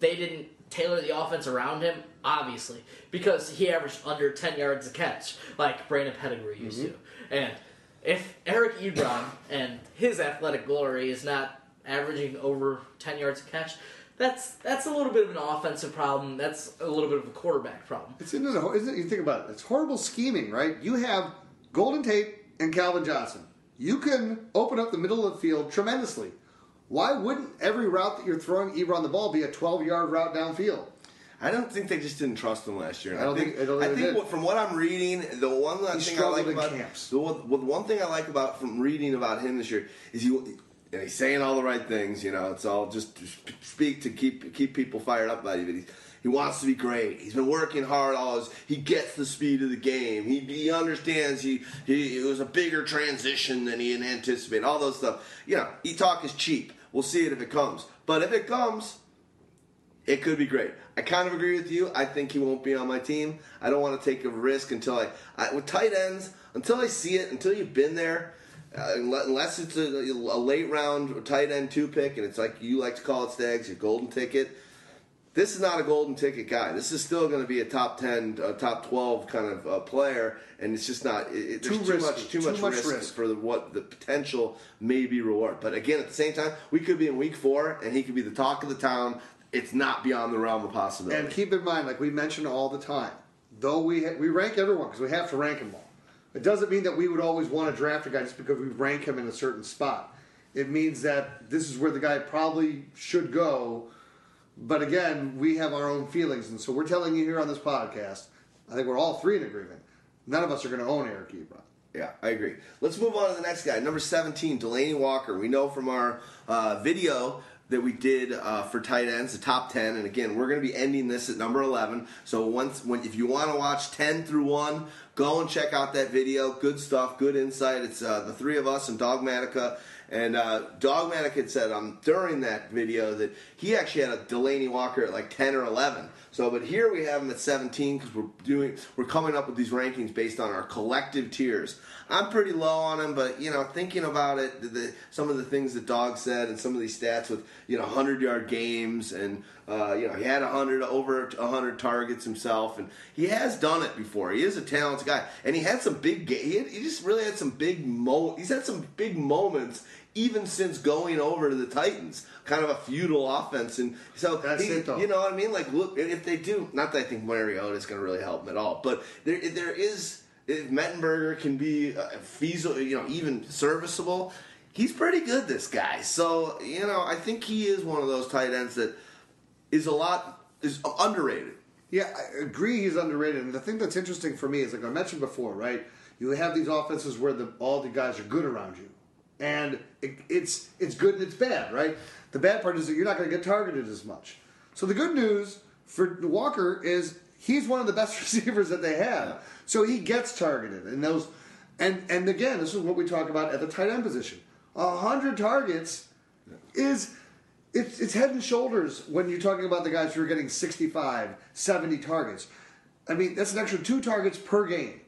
they didn't tailor the offense around him, obviously, because he averaged under ten yards a catch, like Brandon Pettigrew used mm-hmm. to. And if Eric Ebron and his athletic glory is not averaging over ten yards a catch, That's that's a little bit of an offensive problem. That's a little bit of a quarterback problem. It's isn't it, isn't it, you think about it. It's horrible scheming, right? You have Golden Tate and Calvin Johnson. You can open up the middle of the field tremendously. Why wouldn't every route that you're throwing Ebron the ball be a twelve-yard route downfield? I don't think they just didn't trust him last year. I don't I think. think I, don't I think what, from what I'm reading, the one he thing I like about camps. the one, one thing I like about from reading about him this year is you. And he's saying all the right things, you know. It's all just to speak to keep keep people fired up about you. But he, he wants to be great. He's been working hard all his. He gets the speed of the game. He he understands. He, he it was a bigger transition than he had anticipated. All those stuff. You know, e-talk is cheap. We'll see it if it comes. But if it comes, it could be great. I kind of agree with you. I think he won't be on my team. I don't want to take a risk until I, I with tight ends until I see it. Until you've been there. Uh, unless it's a, a late round tight end two pick, and it's like you like to call it, Stags, your golden ticket. This is not a golden ticket guy. This is still going to be a top ten, a top twelve kind of uh, player, and it's just not it, too, too much, too, too much, much risk, risk for the, what the potential may be reward. But again, at the same time, we could be in week four, and he could be the talk of the town. It's not beyond the realm of possibility. And keep in mind, like we mention all the time, though we ha- we rank everyone because we have to rank them all. It doesn't mean that we would always want to draft a guy just because we rank him in a certain spot. It means that this is where the guy probably should go. But again, we have our own feelings. And so we're telling you here on this podcast, I think we're all three in agreement. None of us are going to own Eric Ebron. Yeah, I agree. Let's move on to the next guy, number seventeen, Delanie Walker. We know from our uh, video that we did uh, for tight ends, the top ten, and again, we're going to be ending this at number eleven. So once, when if you want to watch ten through one, go and check out that video. Good stuff, good insight. It's uh, the three of us and Dogmatica. And uh, Dogmatic had said um, during that video that he actually had a Delanie Walker at like ten or eleven. So, but here we have him at seventeen because we're doing we're coming up with these rankings based on our collective tiers. I'm pretty low on him, but you know, thinking about it, the, some of the things that Dog said and some of these stats with you know hundred-yard games and uh, you know he had a hundred over a hundred targets himself, and he has done it before. He is a talented guy, and he had some big. He, had, he just really had some big mo. He's had some big moments. Even since going over to the Titans, kind of a futile offense, and so that's he, it, though. You know what I mean. Like, look, if they do, not that I think Mariota is going to really help them at all, but there, there is if Mettenberger can be uh, feasible, you know, even serviceable. He's pretty good, this guy. So you know, I think he is one of those tight ends that is a lot is underrated. Yeah, I agree. He's underrated, and the thing that's interesting for me is, like I mentioned before, right? You have these offenses where the, all the guys are good around you. And it, it's it's good and it's bad, right? The bad part is that you're not going to get targeted as much. So the good news for Walker is he's one of the best receivers that they have. So he gets targeted, and those, and and again, this is what we talk about at the tight end position. A hundred targets is it's it's head and shoulders when you're talking about the guys who are getting sixty-five, seventy targets. I mean, that's an extra two targets per game,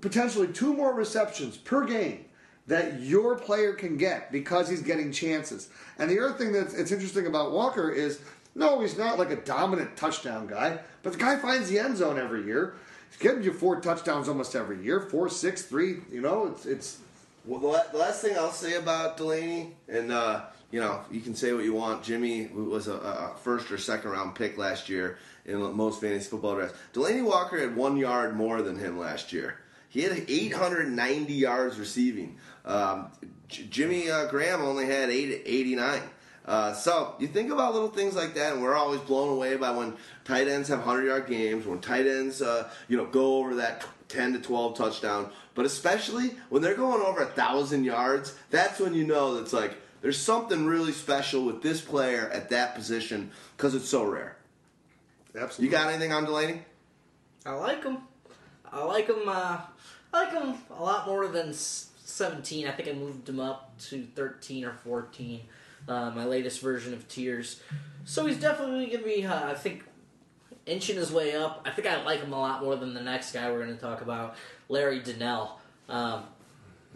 potentially two more receptions per game that your player can get because he's getting chances. And the other thing that's it's interesting about Walker is, no, he's not like a dominant touchdown guy, but the guy finds the end zone every year. He's getting you four touchdowns almost every year, four, six, three. You know, it's it's. Well, the last thing I'll say about Delanie, and uh, you know, you can say what you want. Jimmy was a, a first or second round pick last year in most fantasy football drafts. Delanie Walker had one yard more than him last year. He had eight hundred ninety yards receiving. Um, J- Jimmy uh, Graham only had eight eighty-nine. Uh, so you think about little things like that, and we're always blown away by when tight ends have hundred-yard games, when tight ends uh, you know go over that ten to twelve touchdown. But especially when they're going over a thousand yards, that's when you know that's like there's something really special with this player at that position because it's so rare. Absolutely. You got anything on Delanie? I like him. I like him. Uh, I like him a lot more than seventeen. I think I moved him up to thirteen or fourteen. Uh, my latest version of tiers. So he's definitely going to be, uh, I think, inching his way up. I think I like him a lot more than the next guy we're going to talk about, Larry Donnell. Um,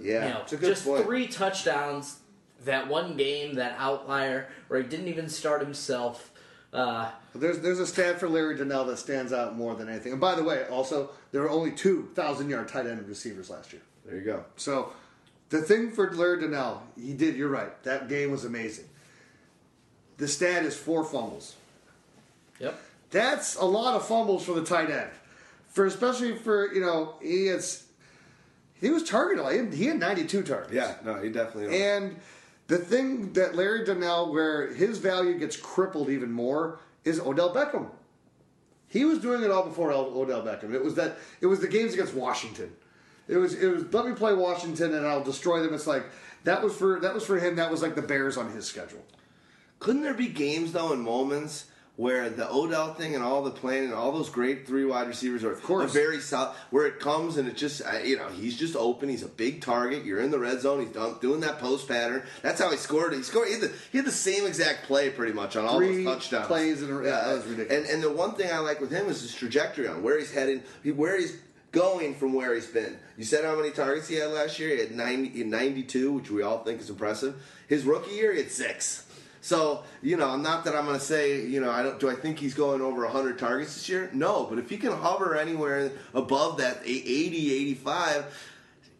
yeah, you know, it's a good just point. Three touchdowns. That one game, that outlier where he didn't even start himself. Uh, there's there's a stat for Larry Donnell that stands out more than anything. And by the way, also, there were only two thousand-yard tight end receivers last year. There you go. So, the thing for Larry Donnell, he did, you're right. That game was amazing. The stat is four fumbles. Yep. That's a lot of fumbles for the tight end. For especially for, you know, he has, he was targeted. He had ninety-two targets. Yeah, no, he definitely was. And the thing that Larry Donnell, where his value gets crippled even more, is Odell Beckham. He was doing it all before Odell Beckham. It was that. It was the games against Washington. It was. It was. Let me play Washington and I'll destroy them. It's like that was for that was for him. That was like the Bears on his schedule. Couldn't there be games though and moments where the Odell thing and all the playing and all those great three wide receivers are, of course, very solid, where it comes and it just, you know, he's just open. He's a big target. You're in the red zone. He's done, doing that post pattern. That's how he scored. He scored. He had the, he had the same exact play pretty much on all three those touchdowns. Plays in a, yeah, that was ridiculous. And, and the one thing I like with him is his trajectory on where he's headed, where he's going from where he's been. You said how many targets he had last year? He had ninety, ninety-two, which we all think is impressive. His rookie year, he had six. So, you know, not that I'm going to say, you know, I don't. Do I think he's going over a hundred targets this year? No, but if he can hover anywhere above that eighty, eighty-five,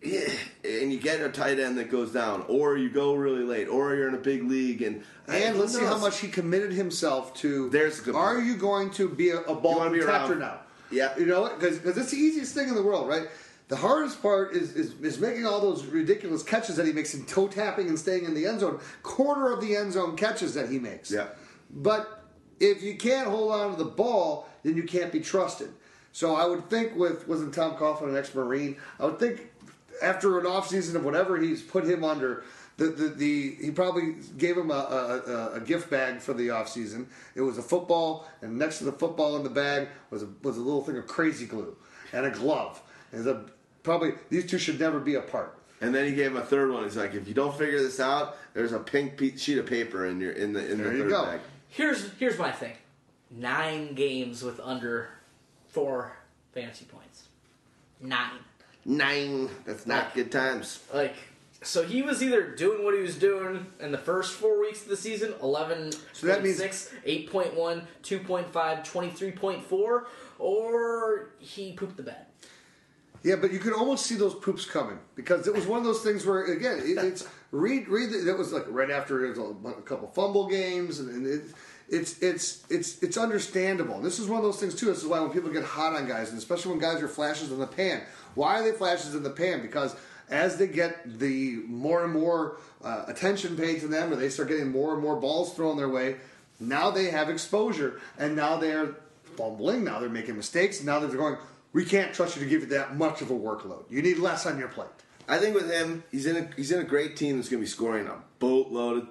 and you get a tight end that goes down, or you go really late, or you're in a big league. And, and let's see how much he committed himself to. There's a good Are point. You going to be a, a ball protector now? Yeah. You know, because it's the easiest thing in the world, right? The hardest part is, is is making all those ridiculous catches that he makes and toe-tapping and staying in the end zone. Quarter of the end zone catches that he makes. Yeah. But if you can't hold on to the ball, then you can't be trusted. So I would think with, wasn't Tom Coughlin an ex-Marine? I would think after an offseason of whatever he's put him under, the the, the he probably gave him a, a, a gift bag for the offseason. It was a football, and next to the football in the bag was a, was a little thing of crazy glue and a glove. And a, probably these two should never be apart. And then he gave him a third one. He's like, if you don't figure this out, there's a pink sheet of paper in your in the in there the third go. Bag. Here's here's my thing. Nine games with under four fantasy points. Nine. Nine. That's not like, good times. Like, so he was either doing what he was doing in the first four weeks of the season, eleven point six, so eight point one, two point five, twenty-three point four, or he pooped the bed. Yeah, but you could almost see those poops coming because it was one of those things where, again, it, it's read read that was like right after it was a, a couple fumble games, and, and it, it's it's it's it's understandable. And this is one of those things too. This is why when people get hot on guys, and especially when guys are flashes in the pan, why are they flashes in the pan? Because as they get the more and more uh, attention paid to them, or they start getting more and more balls thrown their way, now they have exposure, and now they're fumbling. Now they're making mistakes. Now they're going. We can't trust you to give you that much of a workload. You need less on your plate. I think with him, he's in a he's in a great team that's going to be scoring a boatload of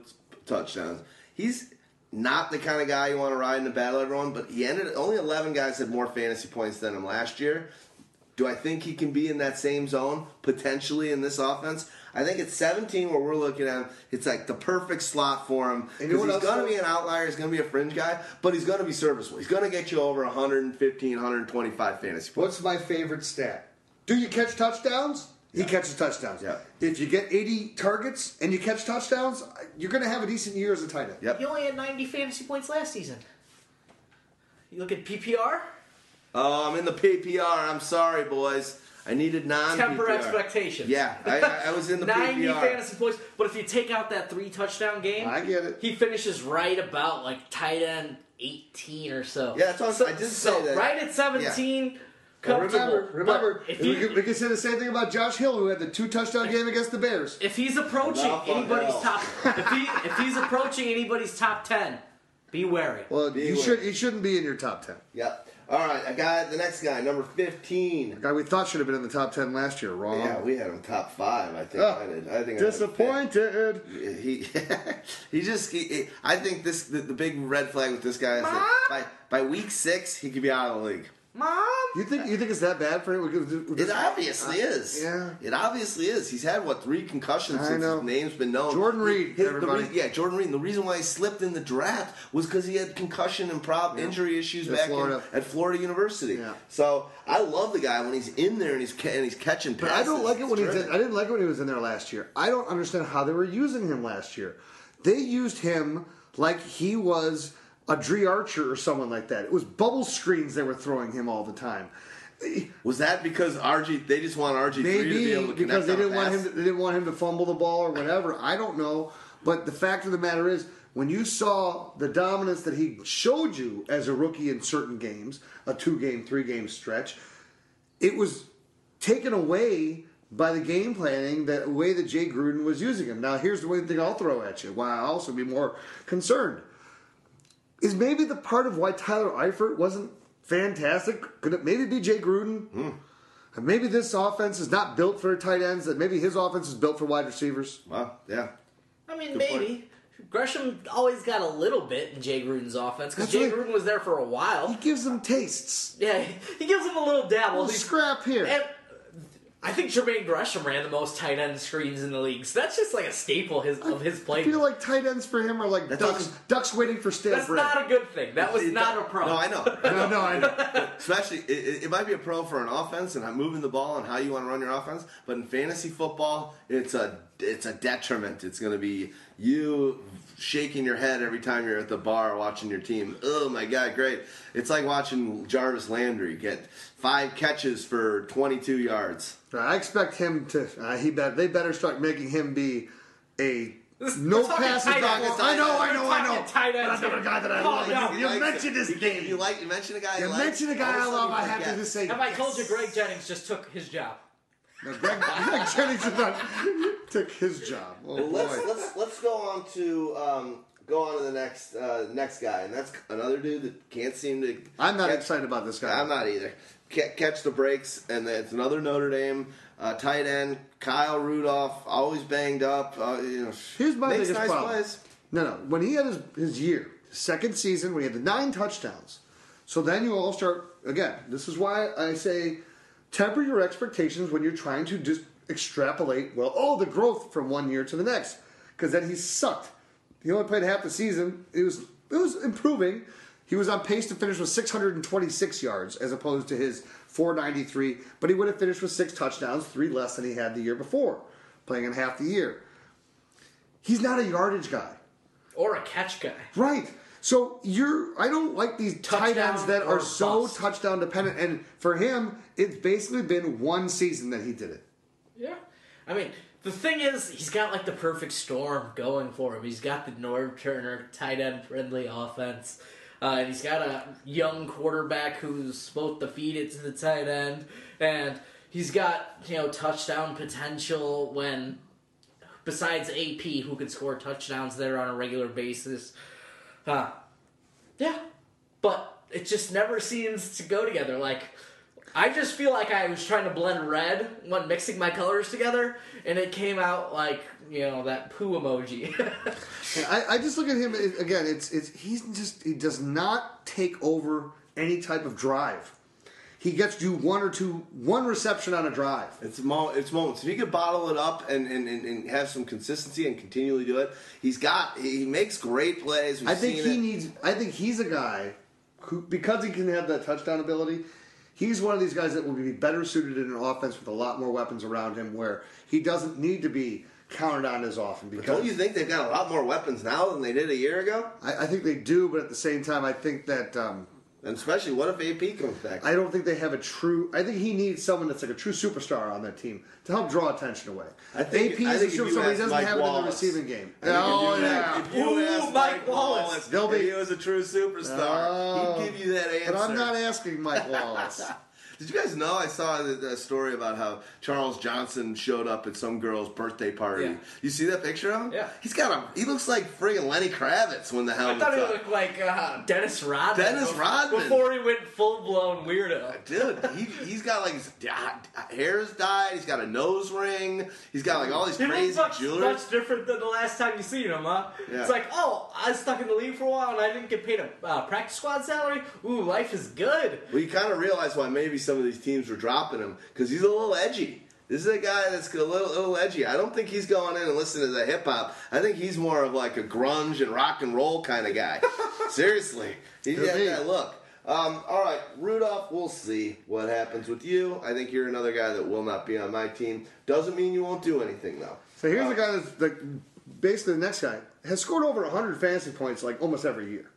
touchdowns. He's not the kind of guy you want to ride in the battle, everyone. But he ended only eleven guys had more fantasy points than him last year. Do I think he can be in that same zone potentially in this offense? I think at seventeen, where we're looking at him, it's like the perfect slot for him. Because you know he's going to be an outlier. He's going to be a fringe guy. But he's going to be serviceable. He's going to get you over one hundred fifteen, one hundred twenty-five fantasy points. What's my favorite stat? Do you catch touchdowns? Yeah. He catches touchdowns. Yeah. If you get eighty targets and you catch touchdowns, you're going to have a decent year as a tight end. Yep. He only had ninety fantasy points last season. You look at P P R? Oh, I'm in the P P R. I'm sorry, boys. I needed non-P P R. Temper expectations. Yeah, I, I was in the ninety P P R. ninety fantasy points, but if you take out that three-touchdown game, I get it. He finishes right about, like, tight end eighteen or so. Yeah, that's what so, I did so say that. Right at seventeen, yeah. Comfortable. Well, remember, remember if he, we, could, we could say the same thing about Josh Hill, who had the two-touchdown game against the Bears. If he's approaching anybody's hell. top – if, he, if he's approaching anybody's top ten, be wary. Well, be you, wary. Should, you shouldn't be in your top ten. Yep. All right, I got the next guy, number fifteen. A guy we thought should have been in the top ten last year, wrong? Yeah, we had him top five, I think. Oh, I did. I think disappointed. I he he just. He, I think this the, the big red flag with this guy is Mom? That by by week six he could be out of the league. Mom, you think you think it's that bad for him? It obviously uh, is. Yeah, it obviously is. He's had what three concussions I since know. His name's been known. Jordan Reed, he, his, everybody. The re- yeah, Jordan Reed. And the reason why he slipped in the draft was because he had concussion and prop yeah. injury issues at back Florida. In, at Florida University. Yeah. So I love the guy when he's in there and he's ca- and he's catching passes. But I don't like it when he's. In, I didn't like it when he was in there last year. I don't understand how they were using him last year. They used him like he was. A Dre Archer or someone like that. It was bubble screens they were throwing him all the time. Was that because R G? They just want R G three maybe to be able to connect because they didn't want him. To, they didn't want him to fumble the ball or whatever. I don't know. But the fact of the matter is, when you saw the dominance that he showed you as a rookie in certain games, a two-game, three-game stretch, it was taken away by the game planning, that way that Jay Gruden was using him. Now, here's the one thing I'll throw at you. Why I also be more concerned. Is maybe the part of why Tyler Eifert wasn't fantastic? Could it maybe be Jay Gruden? Mm. And maybe this offense is not built for tight ends, that maybe his offense is built for wide receivers. Wow, yeah. I mean, good maybe. Point. Gresham always got a little bit in Jay Gruden's offense, because Jay Gruden was there for a while. He gives them tastes. Yeah, he gives them a little dabble. A little scrap here. And I think Jermaine Gresham ran the most tight end screens in the league. So that's just like a staple his, of his play. I feel like tight ends for him are like ducks, ducks waiting for stale bread. That's not a good thing. That was it, not it, a pro. No, I know. no, no, I know. Especially, it, it might be a pro for an offense and moving the ball and how you want to run your offense. But in fantasy football, it's a it's a detriment. It's going to be you shaking your head every time you're at the bar watching your team. Oh, my God, great. It's like watching Jarvis Landry get five catches for twenty-two yards. I expect him to. Uh, he bet they better start making him be a this, no pass. I know, I know, I know. I know. Tight end. But I'm a guy that I love. Oh, no. You, you mentioned his name. You like you mentioned a guy. You, you like, mentioned a guy I love. I have to just say. Have yes. I told you Greg Jennings just took his job? No, Greg, Greg Jennings did not took his job. Oh, well, boy. Let's let's let's go on to um, go on to the next uh, next guy, and that's another dude that can't seem to. I'm not catch, excited about this guy. I'm not either. Can't catch the breaks, and it's another Notre Dame uh, tight end, Kyle Rudolph, always banged up. Uh, you know, here's my biggest nice problem. Plays. No, no. When he had his, his year, second season, we had the nine touchdowns. So then you all start again. This is why I say temper your expectations when you're trying to just extrapolate. Well, all the growth from one year to the next, because then he sucked. He only played half the season. It was it was improving. He was on pace to finish with six hundred twenty-six yards as opposed to his four ninety-three, but he would have finished with six touchdowns, three less than he had the year before, playing in half the year. He's not a yardage guy. Or a catch guy. Right. So you're I don't like these touchdown tight ends that are so bust. touchdown dependent. And for him, it's basically been one season that he did it. Yeah. I mean, the thing is, he's got like the perfect storm going for him. He's got the Norv Turner tight end friendly offense. Uh, and he's got a young quarterback who's both the feed it to the tight end, and he's got, you know, touchdown potential when, besides A P, who can score touchdowns there on a regular basis. Uh, yeah, but it just never seems to go together. Like, I just feel like I was trying to blend red when mixing my colors together, and it came out like, you know, that poo emoji. I, I just look at him again. It's it's he's just he does not take over any type of drive. He gets you one or two one reception on a drive. It's mo- it's moments. If he could bottle it up and, and, and, and have some consistency and continually do it, he's got he makes great plays. We've I think seen he it. needs. I think he's a guy who, because he can have that touchdown ability. He's one of these guys that will be better suited in an offense with a lot more weapons around him where he doesn't need to be counted on as often. Because but don't you think they've got a lot more weapons now than they did a year ago? I, I think they do, but at the same time, I think that... Um, and especially, what if A P comes back? I don't think they have a true... I think he needs someone that's like a true superstar on that team to help draw attention away. I think, A P is a superstar. He doesn't Mike have Wallace. it in the receiving game. Oh, yeah. If you ask Mike Wallace, Wallace if he was a true superstar, oh, he'd give you that answer. But I'm not asking Mike Wallace. Did you guys know I saw a story about how Charles Johnson showed up at some girl's birthday party? Yeah. You see that picture of him? Yeah. He's got a... He looks like friggin' Lenny Kravitz when the helmet's up. I thought he up. looked like uh, Dennis Rodman. Dennis before, Rodman. Before he went full-blown weirdo. Dude, he, he's got like... His hair's dyed. He's got a nose ring. He's got like all these it crazy looks jewelry. He looks much different than the last time you seen him, huh? Yeah. It's like, oh, I was stuck in the league for a while and I didn't get paid a uh, practice squad salary? Ooh, life is good. Well, you kind of realize why maybe some of these teams were dropping him because he's a little edgy. This is a guy that's a little, little edgy. I don't think he's going in and listening to the hip hop. I think he's more of like a grunge and rock and roll kind of guy. Seriously, he's got that look. Um, all right, Rudolph, we'll see what happens with you. I think you're another guy that will not be on my team. Doesn't mean you won't do anything though. So here's um, the guy that's like basically the next guy has scored over one hundred fantasy points like almost every year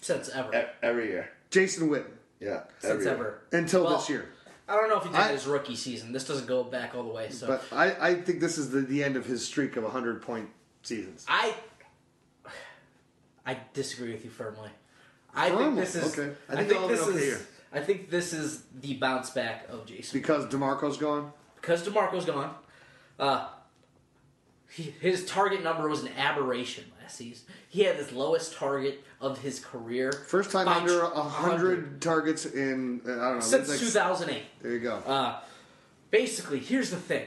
since ever e- every year. Jason Witten. Yeah, since ever until well, this year. I don't know if he did I, his rookie season. This doesn't go back all the way. So, but I, I think this is the, the end of his streak of one hundred point seasons. I I disagree with you firmly. I firmly. think this is. Okay. I think, I think this okay is. Here. I think this is the bounce back of Jason. Because DeMarco's gone. Because DeMarco's gone. Uh, he, his target number was an aberration last season. He had his lowest target of his career. First time under one hundred targets in, I don't know. Since like, two thousand eight. There you go. Uh, basically, here's the thing.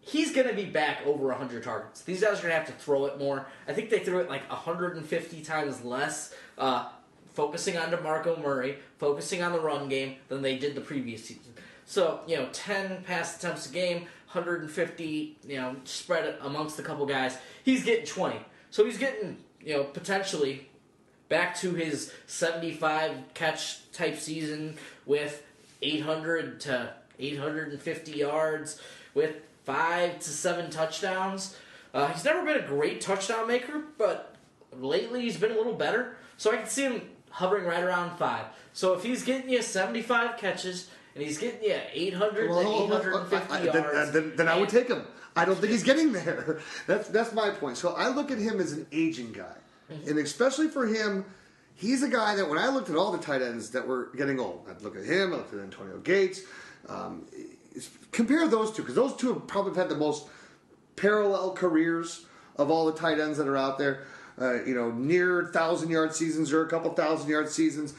He's going to be back over one hundred targets. These guys are going to have to throw it more. I think they threw it like one hundred fifty times less, uh, focusing on DeMarco Murray, focusing on the run game, than they did the previous season. So, you know, ten pass attempts a game, one hundred fifty, you know, spread amongst a couple guys. He's getting twenty. So he's getting... You know, potentially back to his seventy-five catch type season with eight hundred to eight hundred fifty yards with five to seven touchdowns. Uh, he's never been a great touchdown maker, but lately he's been a little better. So I can see him hovering right around five. So if he's getting you seventy-five catches and he's getting you eight hundred well, to eight hundred fifty I, I, yards, then, then, then I would take him. I don't think he's getting there. That's that's my point. So I look at him as an aging guy. And especially for him, he's a guy that when I looked at all the tight ends that were getting old, I'd look at him, I looked at Antonio Gates. Um, compare those two, because those two have probably had the most parallel careers of all the tight ends that are out there. uh, you know, near one thousand yard seasons or a couple one thousand yard seasons.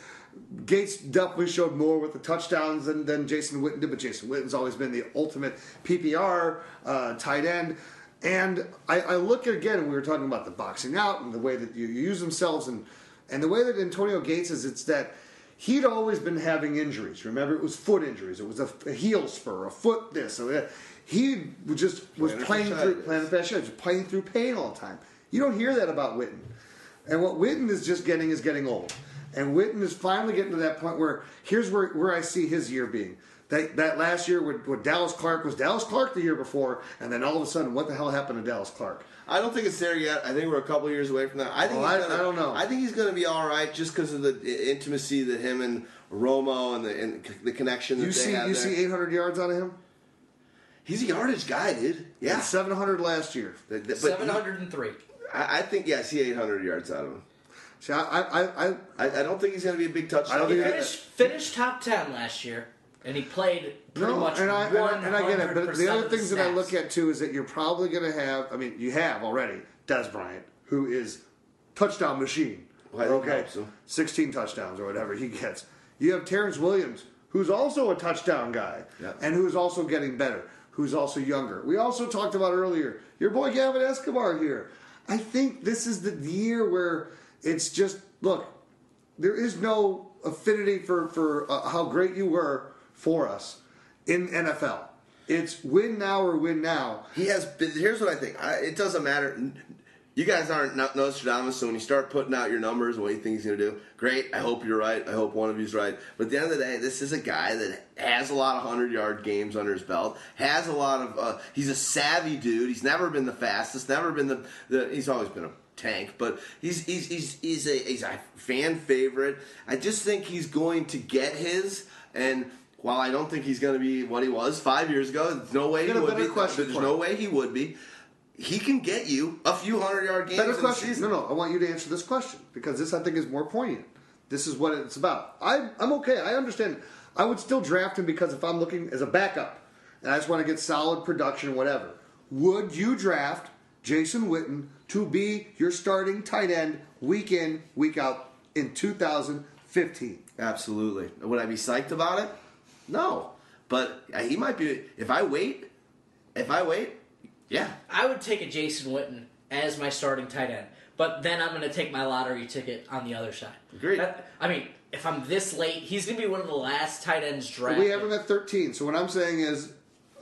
Gates definitely showed more with the touchdowns than, than Jason Witten did, but Jason Witten's always been the ultimate P P R uh, tight end. And I, I look at, again, we were talking about the boxing out and the way that you, you use themselves, and, and the way that Antonio Gates is, it's that he'd always been having injuries. Remember, it was foot injuries. It was a, a heel spur, a foot this. So that. He just was playing through, playing, playing through pain all the time. You don't hear that about Witten. And what Witten is just getting is getting old. And Witten is finally getting to that point where, here's where, where I see his year being. That, that last year with, with Dallas Clark was Dallas Clark the year before, and then all of a sudden, what the hell happened to Dallas Clark? I don't think it's there yet. I think we're a couple of years away from that. I think oh, he's I, gonna, I don't know. I think he's going to be all right just because of the intimacy that him and Romo and the, and the connection that you they see, have You there. See eight hundred yards out of him? He's a yardage guy, dude. Yeah, and seven hundred last year. But seven hundred three. I, I think, yeah, I see eight hundred yards out of him. See, I, I, I, I, I don't think he's going to be a big touchdown. I don't he think finished, finished top ten last year, and he played pretty no, much and I, one hundred percent and I get it, but the other things snaps. that I look at, too, is that you're probably going to have, I mean, you have already, Dez Bryant, who is touchdown machine. Well, okay, so. sixteen touchdowns or whatever he gets. You have Terrence Williams, who's also a touchdown guy, yeah. and who's also getting better. Who's also younger. We also talked about earlier, your boy Gavin Escobar here. I think this is the year where it's just, look, there is no affinity for, for uh, how great you were for us in N F L. It's win now or win now. He has been, here's what I think. I, it doesn't matter. You guys aren't Nostradamus, so when you start putting out your numbers and what you think he's going to do, great, I hope you're right. I hope one of you's right. But at the end of the day, this is a guy that has a lot of hundred-yard games under his belt, has a lot of uh, – he's a savvy dude. He's never been the fastest, never been the, the – he's always been a tank, but he's he's he's he's a, he's a fan favorite. I just think he's going to get his, and while I don't think he's going to be what he was five years ago, there's no way he would be. There's no way he would be. He can get you a few hundred-yard games. Better question. No, no. I want you to answer this question because this, I think, is more poignant. This is what it's about. I, I'm okay. I understand. I would still draft him because if I'm looking as a backup and I just want to get solid production, whatever, would you draft Jason Witten to be your starting tight end week in, week out in two thousand fifteen? Absolutely. Would I be psyched about it? No. But he might be. If I wait, if I wait, yeah. I would take a Jason Witten as my starting tight end, but then I'm going to take my lottery ticket on the other side. Agreed. That, I mean, if I'm this late, he's going to be one of the last tight ends drafted. We have him at thirteen, so what I'm saying is,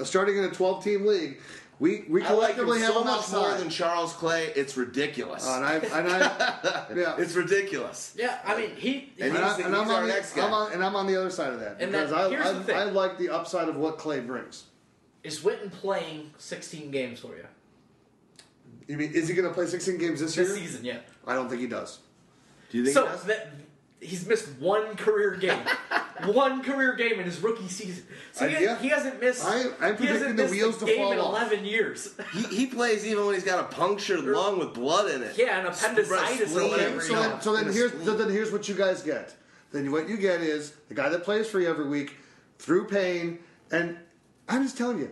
starting in a twelve-team league, we, we collectively I like him have so much outside. more than Charles Clay. It's ridiculous. Uh, and I, and I, yeah. It's ridiculous. Yeah, I mean, he... And, and, I, the, and I'm on the next guy. I'm on, and I'm on the other side of that, and because that, I, I, the I like the upside of what Clay brings. Is Witten playing sixteen games for you? You mean, is he going to play sixteen games this, this year? This season, yeah. I don't think he does. Do you think so he does? That, he's missed one career game. one career game in his rookie season. So uh, he, yeah. he hasn't missed I, I'm he hasn't the missed wheels a to game fall in off. eleven years. he, he plays even when he's got a punctured lung with blood in it. Yeah, an appendicitis or whatever. So, then, so then, here's, so then here's what you guys get. Then what you get is the guy that plays for you every week, through pain, and... I'm just telling you,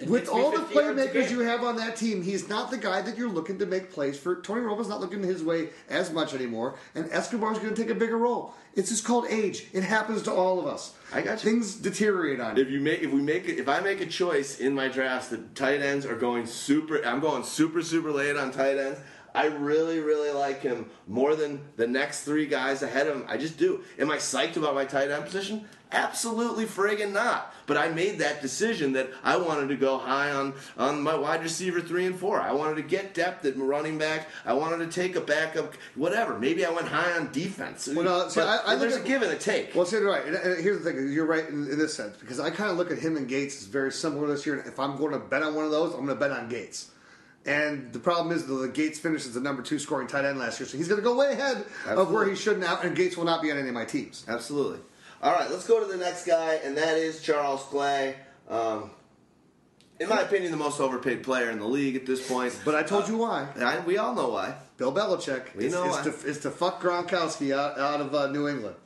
it with all the playmakers you have on that team, he's not the guy that you're looking to make plays for. Tony Romo's not looking his way as much anymore, and Escobar's going to take a bigger role. It's just called age. It happens to all of us. I got you. Things deteriorate on you. If you make, if we make, if I make a choice in my drafts, the tight ends are going super. I'm going super, super late on tight ends. I really, really like him more than the next three guys ahead of him. I just do. Am I psyched about my tight end position? Absolutely friggin' not. But I made that decision that I wanted to go high on, on my wide receiver three and four. I wanted to get depth at running back. I wanted to take a backup, whatever. Maybe I went high on defense. Well, no, see, I, I there's at, a give and a take. Well, see, right. And, and here's the thing. You're right in, in this sense because I kind of look at him and Gates as very similar this year. And if I'm going to bet on one of those, I'm going to bet on Gates. And the problem is that Gates finishes the number two scoring tight end last year, so he's going to go way ahead Absolutely. of where he should now, and Gates will not be on any of my teams. Absolutely. All right, let's go to the next guy, and that is Charles Clay. Um, in my opinion, the most overpaid player in the league at this point. But I told uh, you why. I, we all know why. Bill Belichick we is, know is, to, is to fuck Gronkowski out, out of uh, New England.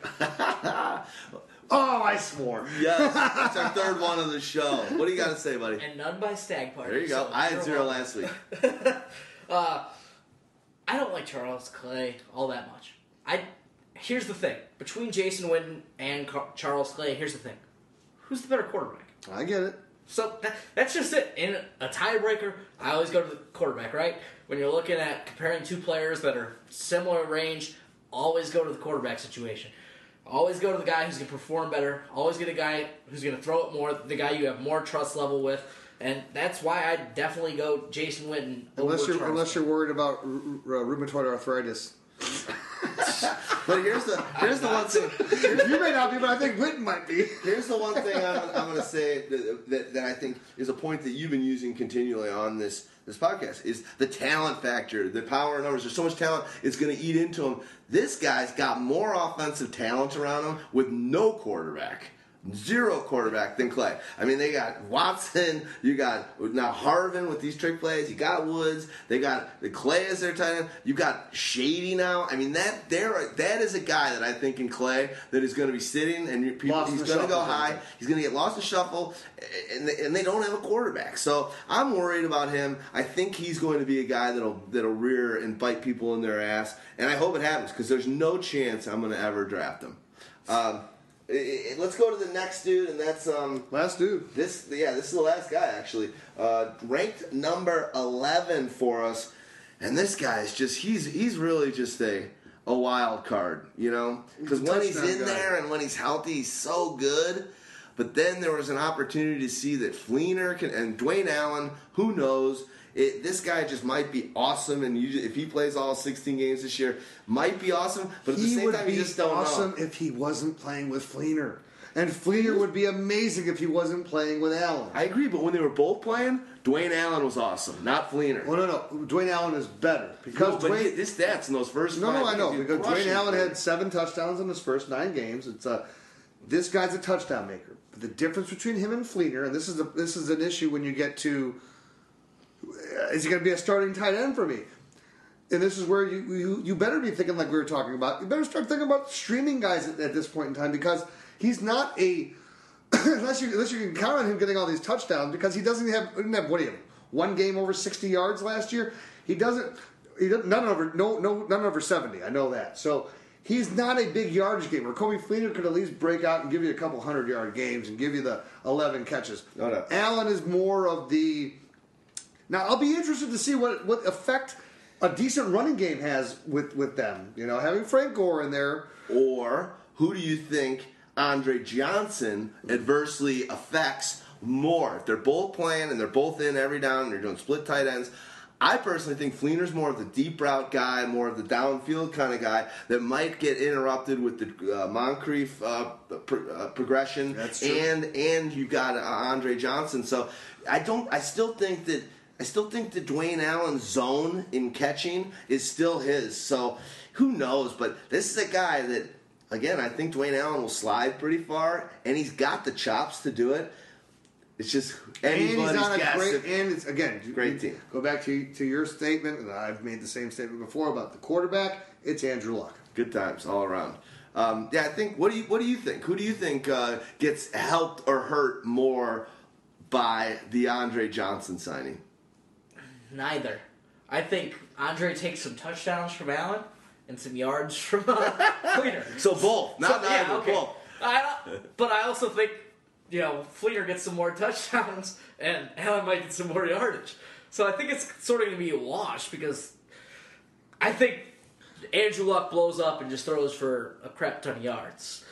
Oh, I swore. Yes, that's our third one of the show. What do you got to say, buddy? And none by Stag Party. There you go. So I had zero one. last week. uh, I don't like Charles Clay all that much. I Here's the thing. Between Jason Witten and Car- Charles Clay, here's the thing. Who's the better quarterback? I get it. So that, that's just it. In a tiebreaker, I always go to the quarterback, right? When you're looking at comparing two players that are similar range, always go to the quarterback situation. Always go to the guy who's going to perform better. Always get a guy who's going to throw it more, the guy you have more trust level with. And that's why I definitely go Jason Witten over unless you're Charles unless you're worried about r- r- rheumatoid arthritis. But here's the here's the one thing you may not be, but I think Witten might be. Here's the one thing I'm, I'm going to say that, that that I think is a point that you've been using continually on this this podcast is the talent factor, the power and numbers. There's so much talent, it's going to eat into them. This guy's got more offensive talent around him with no quarterback. Zero quarterback than Clay. I mean, they got Watson. You got now Harvin with these trick plays. You got Woods. They got the Clay as their tight end. You got Shady now. I mean, that there that is a guy that I think in Clay that is going to be sitting and people, he's going to go high. He's going to get lost in shuffle, and they, and they don't have a quarterback. So I'm worried about him. I think he's going to be a guy that'll that'll rear and bite people in their ass, and I hope it happens because there's no chance I'm going to ever draft him. Um, It, it, let's go to the next dude, and that's um last dude. This yeah, this is the last guy actually, uh, ranked number eleven for us, and this guy is just he's he's really just a a wild card, you know, because when he's in guy. there and when he's healthy, he's so good. But then there was an opportunity to see that Fleener can, and Dwayne Allen, who knows. It, this guy just might be awesome, and you, if he plays all sixteen games this year, might be awesome. But at the same time, you just don't know. He would be awesome if he wasn't playing with Fleener, and Fleener would be amazing if he wasn't playing with Allen. I agree, but when they were both playing, Dwayne Allen was awesome, not Fleener. Well, no, no, Dwayne Allen is better because no, but Dwayne, his stats in those first no, five no, I know because Dwayne Allen had seven touchdowns in his first nine games. It's uh, this guy's a touchdown maker. But the difference between him and Fleener, and this is a, this is an issue when you get to. Is he going to be a starting tight end for me? And this is where you, you you better be thinking like we were talking about. You better start thinking about streaming guys at, at this point in time because he's not a unless you unless you can count on him getting all these touchdowns because he doesn't have didn't have what do you have one game over sixty yards last year. He doesn't he doesn't none over no no none over seventy. I know that. So he's not a big yardage gamer. Kobe Fleener could at least break out and give you a couple hundred yard games and give you the eleven catches. No, no. Allen is more of the Now, I'll be interested to see what, what effect a decent running game has with, with them. You know, having Frank Gore in there. Or who do you think Andre Johnson adversely affects more? If they're both playing and they're both in every down and they're doing split tight ends. I personally think Fleener's more of the deep route guy, more of the downfield kind of guy that might get interrupted with the uh, Moncrief uh, pro- uh, progression. That's true. And, and you got uh, Andre Johnson. So I don't. I still think that... I still think the Dwayne Allen zone in catching is still his. So who knows? But this is a guy that, again, I think Dwayne Allen will slide pretty far, and he's got the chops to do it. It's just anybody's and he's on a great, and it's again great team. Go back to to your statement, and I've made the same statement before about the quarterback. It's Andrew Luck. Good times all around. Um, yeah, I think. What do you What do you think? Who do you think uh, gets helped or hurt more by the Andre Johnson signing? Neither. I think Andre takes some touchdowns from Allen and some yards from uh, Fleener. So both. Not so, neither, yeah, okay. both. I don't, but I also think, you know, Fleener gets some more touchdowns and Allen might get some more yardage. So I think it's sort of going to be a wash because I think Andrew Luck blows up and just throws for a crap ton of yards,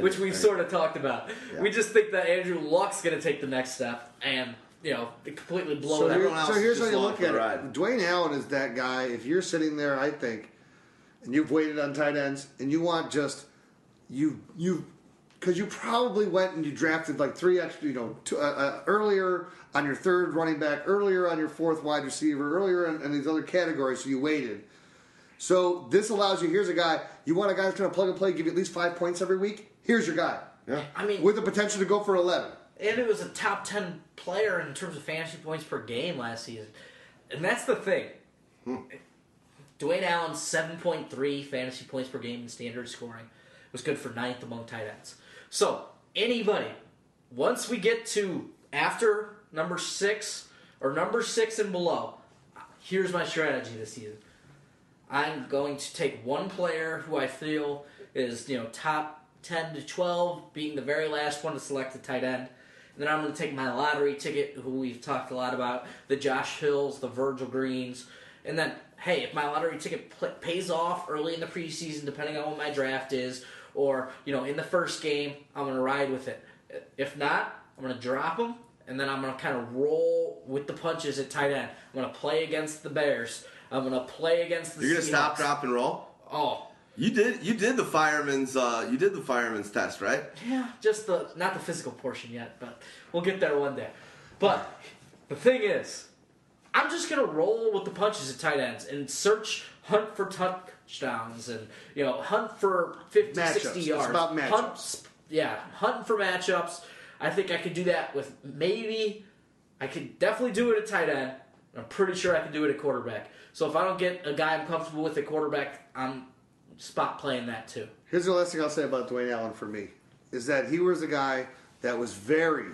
which we've I, sort of talked about. Yeah. We just think that Andrew Luck's going to take the next step and... You know, it completely blows so everyone else. So here's how you look at it. Dwayne Allen is that guy. If you're sitting there, I think, and you've waited on tight ends, and you want just you you because you probably went and you drafted like three extra, you know, two, uh, uh, earlier on your third running back, earlier on your fourth wide receiver, earlier in, in these other categories. So you waited. So this allows you. Here's a guy. You want a guy who's going to plug and play, give you at least five points every week. Here's your guy. Yeah, I mean, with the potential to go for eleven. And it was a top ten player in terms of fantasy points per game last season. And that's the thing. Hmm. Dwayne Allen's seven point three fantasy points per game in standard scoring was good for ninth among tight ends. So, anybody, once we get to after number six or number six and below, here's my strategy this season. I'm going to take one player who I feel is, you know, top ten to twelve, being the very last one to select the tight end. And then I'm going to take my lottery ticket, who we've talked a lot about, the Josh Hills, the Virgil Greens. And then, hey, if my lottery ticket pl- pays off early in the preseason, depending on what my draft is, or, you know, in the first game, I'm going to ride with it. If not, I'm going to drop them, and then I'm going to kind of roll with the punches at tight end. I'm going to play against the Bears. I'm going to play against the You're going to stop, drop, and roll? Oh. You did you did the fireman's uh, you did the fireman's test, right? Yeah, just the not the physical portion yet, but we'll get there one day. But the thing is, I'm just going to roll with the punches at tight ends and search, hunt for touchdowns and, you know, hunt for fifty, match-ups. sixty yards. It's about matchups. Hunt, yeah, hunting for matchups. I think I could do that with maybe I could definitely do it at tight end. I'm pretty sure I can do it at quarterback. So if I don't get a guy I'm comfortable with at quarterback, I'm spot playing that too. Here's the last thing I'll say about Dwayne Allen for me is that he was a guy that was very,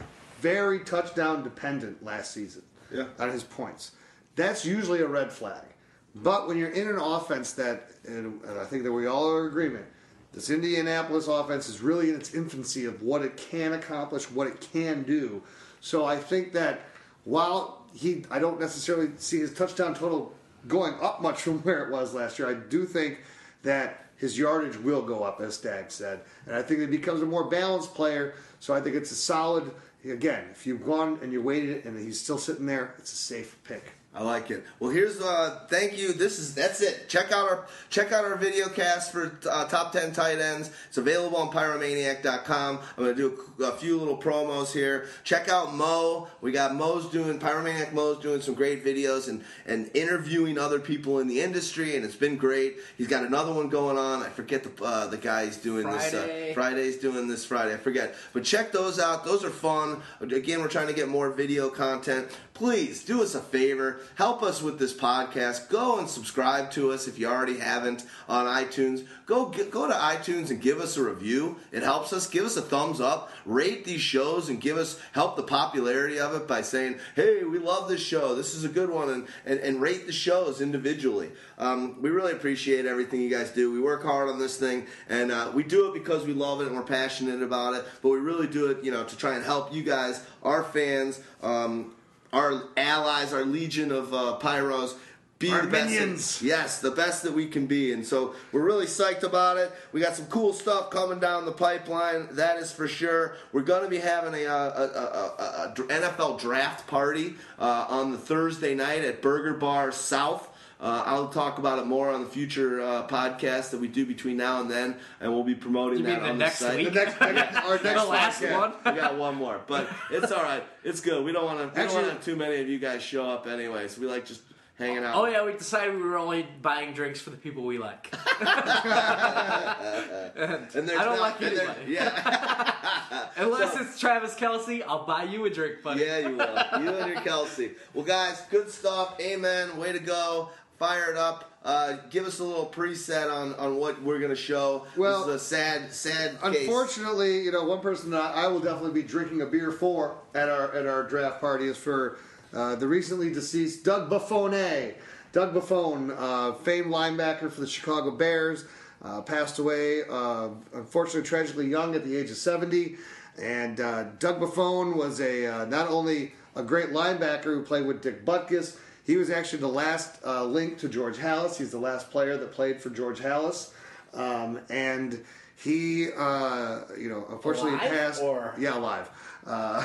very touchdown dependent last season. Yeah. On his points. That's usually a red flag. But when you're in an offense that, and I think that we all are in agreement, this Indianapolis offense is really in its infancy of what it can accomplish, what it can do. So I think that while he, I don't necessarily see his touchdown total going up much from where it was last year, I do think that his yardage will go up, as Stag said. And I think that he becomes a more balanced player. So I think it's a solid, again, if you've gone and you waited and he's still sitting there, it's a safe pick. I like it. Well, here's uh, thank you. This is that's it. Check out our check out our video cast for uh, top ten tight ends. It's available on pyromaniac dot com. I'm gonna do a, a few little promos here. Check out Mo. We got Mo's doing Pyromaniac. Mo's doing some great videos and and interviewing other people in the industry, and it's been great. He's got another one going on. I forget the uh, the guy he's doing Friday. this uh, Friday's doing this Friday. I forget. But check those out. Those are fun. Again, we're trying to get more video content. Please do us a favor. Help us with this podcast. Go and subscribe to us if you already haven't on iTunes. Go get, go to iTunes and give us a review. It helps us. Give us a thumbs up. Rate these shows and give us help the popularity of it by saying, hey, we love this show. This is a good one. And, and, and rate the shows individually. Um, we really appreciate everything you guys do. We work hard on this thing. And uh, we do it because we love it and we're passionate about it. But we really do it, you know, to try and help you guys, our fans, um, our allies, our legion of uh, pyros, be our the best. Minions. Yes, the best that we can be. And so we're really psyched about it. We got some cool stuff coming down the pipeline. That is for sure. We're going to be having a, a, a, a, a N F L draft party uh, on the Thursday night at Burger Bar South. Uh, I'll talk about it more on the future uh, podcast that we do between now and then, and we'll be promoting you that mean on the, the site. Week? The next, next, our next the last podcast. One. We got one more, but it's all right. It's good. We don't want to. We don't want too many of you guys show up anyway, so we like just hanging out. Oh yeah, we decided we were only buying drinks for the people we like. and I don't no, like anybody. Yeah. Unless so, it's Travis Kelce, I'll buy you a drink, buddy. Yeah, you will. You and your Kelce. Well, guys, good stuff. Amen. Way to go. Fire it up. Uh, give us a little preset on, on what we're going to show. Well, this is a sad, sad unfortunately, case. Unfortunately, you know, one person that I will definitely be drinking a beer for at our at our draft party is for uh, the recently deceased Doug Buffone. Doug Buffone, uh, famed linebacker for the Chicago Bears, uh, passed away, uh, unfortunately, tragically young at the age of seventy. And uh, Doug Buffone was a uh, not only a great linebacker who played with Dick Butkus, he was actually the last uh, link to George Halas. He's the last player that played for George Halas. Um, and he, uh, you know, unfortunately alive passed. Or? Yeah, alive. Uh,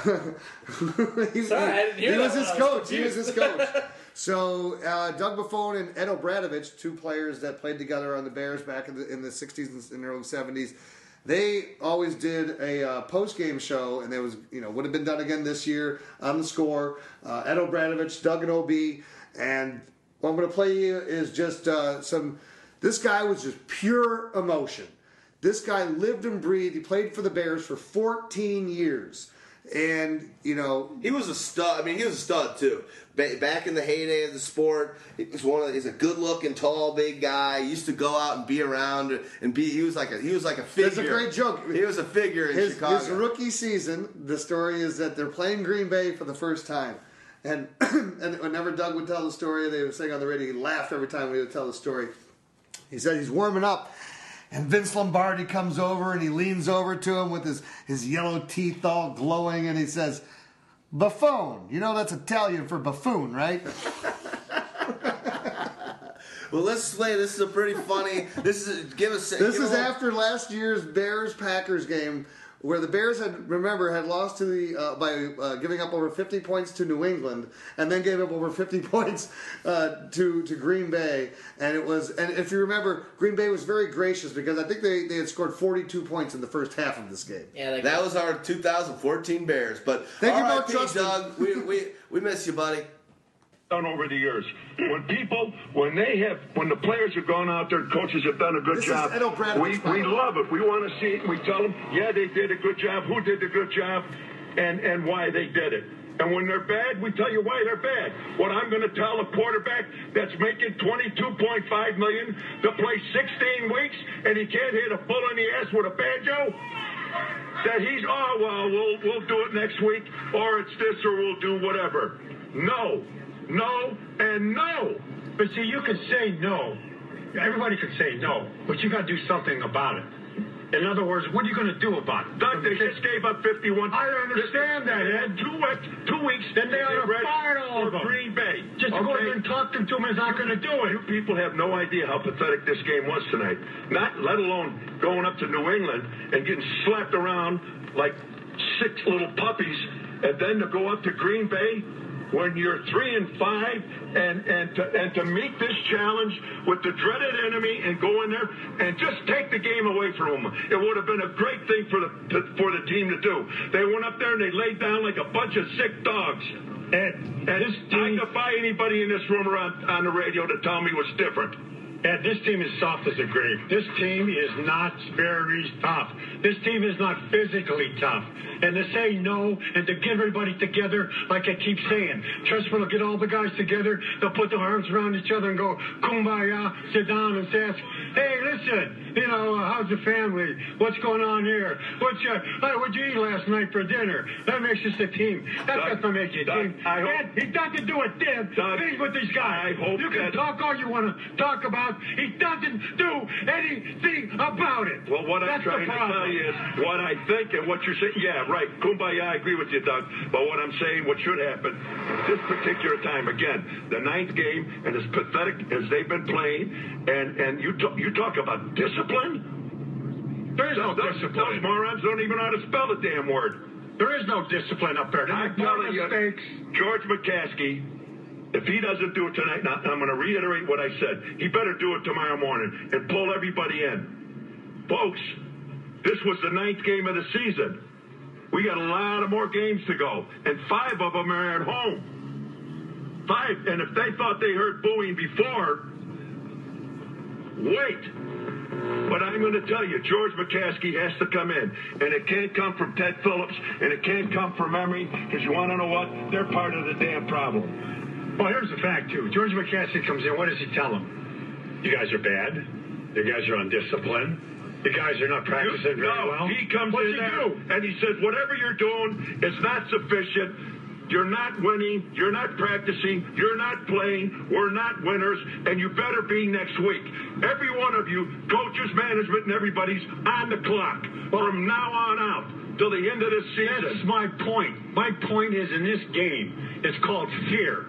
he, Sorry, I didn't hear he that was his was coach. Confused. He was his coach. So uh, Doug Buffone and Ed Obradovich, two players that played together on the Bears back in the, in the sixties and early seventies, they always did a uh, post-game show, and it was, you know, would have been done again this year on The Score. Uh, Ed Obradovich, Doug and O B, and what I'm going to play you is just uh, some. This guy was just pure emotion. This guy lived and breathed. He played for the Bears for fourteen years. And, you know, he was a stud. I mean, he was a stud too. Ba- back in the heyday of the sport, he was one of the, he's a good-looking, tall, big guy. He used to go out and be around and be. He was like a he was like a figure. That's a great joke. He was a figure in his, Chicago. His rookie season. The story is that they're playing Green Bay for the first time, and and whenever Doug would tell the story, they were saying on the radio, he laughed every time we would tell the story. He said he's warming up. And Vince Lombardi comes over and he leans over to him with his, his yellow teeth all glowing and he says, "Buffone." You know that's Italian for buffoon, right? Well, let's play. This is a pretty funny. This is give us. This give is a after last year's Bears-Packers game, where the Bears had remember had lost to the uh, by uh, giving up over fifty points to New England, and then gave up over fifty points uh, to to Green Bay. And it was, and if you remember, Green Bay was very gracious because I think they, they had scored forty-two points in the first half of this game. Yeah, that good. was our two thousand fourteen Bears. But thank you, Mark Trustin. Doug, we we we miss you, buddy. Done over the years. When people, when they have, when the players have gone out there, coaches have done a good this job. We, we love it. We want to see it. We tell them, yeah, they did a good job. Who did the good job, and and why they did it. And when they're bad, we tell you why they're bad. What I'm going to tell a quarterback that's making twenty-two point five million dollars to play sixteen weeks and he can't hit a bull in the ass with a banjo, that he's, oh well, we'll we'll do it next week, or it's this, or we'll do whatever. No. No and no. But see, you can say no. Everybody can say no, but you got to do something about it. In other words, what are you going to do about it? Doug, they just gave up fifty-one. I understand that, Ed. Two weeks, two weeks, then they ought to fire all of them. Green Bay. Just okay. Go in and talk to them is not going to do it. You people have no idea how pathetic this game was tonight. Not, let alone going up to New England and getting slapped around like six little puppies, and then to go up to Green Bay. When you're three and five, and and to, and to meet this challenge with the dreaded enemy, and go in there and just take the game away from them, it would have been a great thing for the for the team to do. They went up there and they laid down like a bunch of sick dogs. And, and this team, I defy anybody in this room or on, on the radio to tell me what's different. Yeah, this team is soft as a grave. This team is not very tough. This team is not physically tough. And to say no and to get everybody together, like I keep saying, Trustman will get all the guys together. They'll put their arms around each other and go, kumbaya, sit down and ask, hey, listen, you know, uh, how's the family? What's going on here? What's your, uh, what'd you eat last night for dinner? That makes us a team. That Doug, doesn't make you a team. I hope, and he doesn't do a damn thing with these guys. I hope you can talk all you want to talk about. He doesn't do anything about it. Well, what That's I'm trying to tell you is what I think and what you're saying. Yeah, right. Kumbaya, I agree with you, Doug. But what I'm saying, what should happen, this particular time, again, the ninth game, and as pathetic as they've been playing, and, and you, t- you talk about discipline? There is no, no discipline. Those morons don't even know how to spell the damn word. There is no discipline up there. I'm telling you, George McCaskey, if he doesn't do it tonight, now, I'm going to reiterate what I said. He better do it tomorrow morning and pull everybody in. Folks, this was the ninth game of the season. We got a lot of more games to go, and five of them are at home. Five, and if they thought they heard booing before, wait. But I'm going to tell you, George McCaskey has to come in. And it can't come from Ted Phillips, and it can't come from memory, because you want to know what? They're part of the damn problem. Well, here's the fact, too. George McCaskey comes in. What does he tell them? You guys are bad. You guys are undisciplined. You guys are not practicing you, very no, well. He comes What's in he there, do? and he says, whatever you're doing is not sufficient. You're not winning. You're not practicing. You're not playing. We're not winners. And you better be next week. Every one of you, coaches, management, and everybody's on the clock from now on out. Till the end of this season. That's my point. My point is, in this game, it's called fear.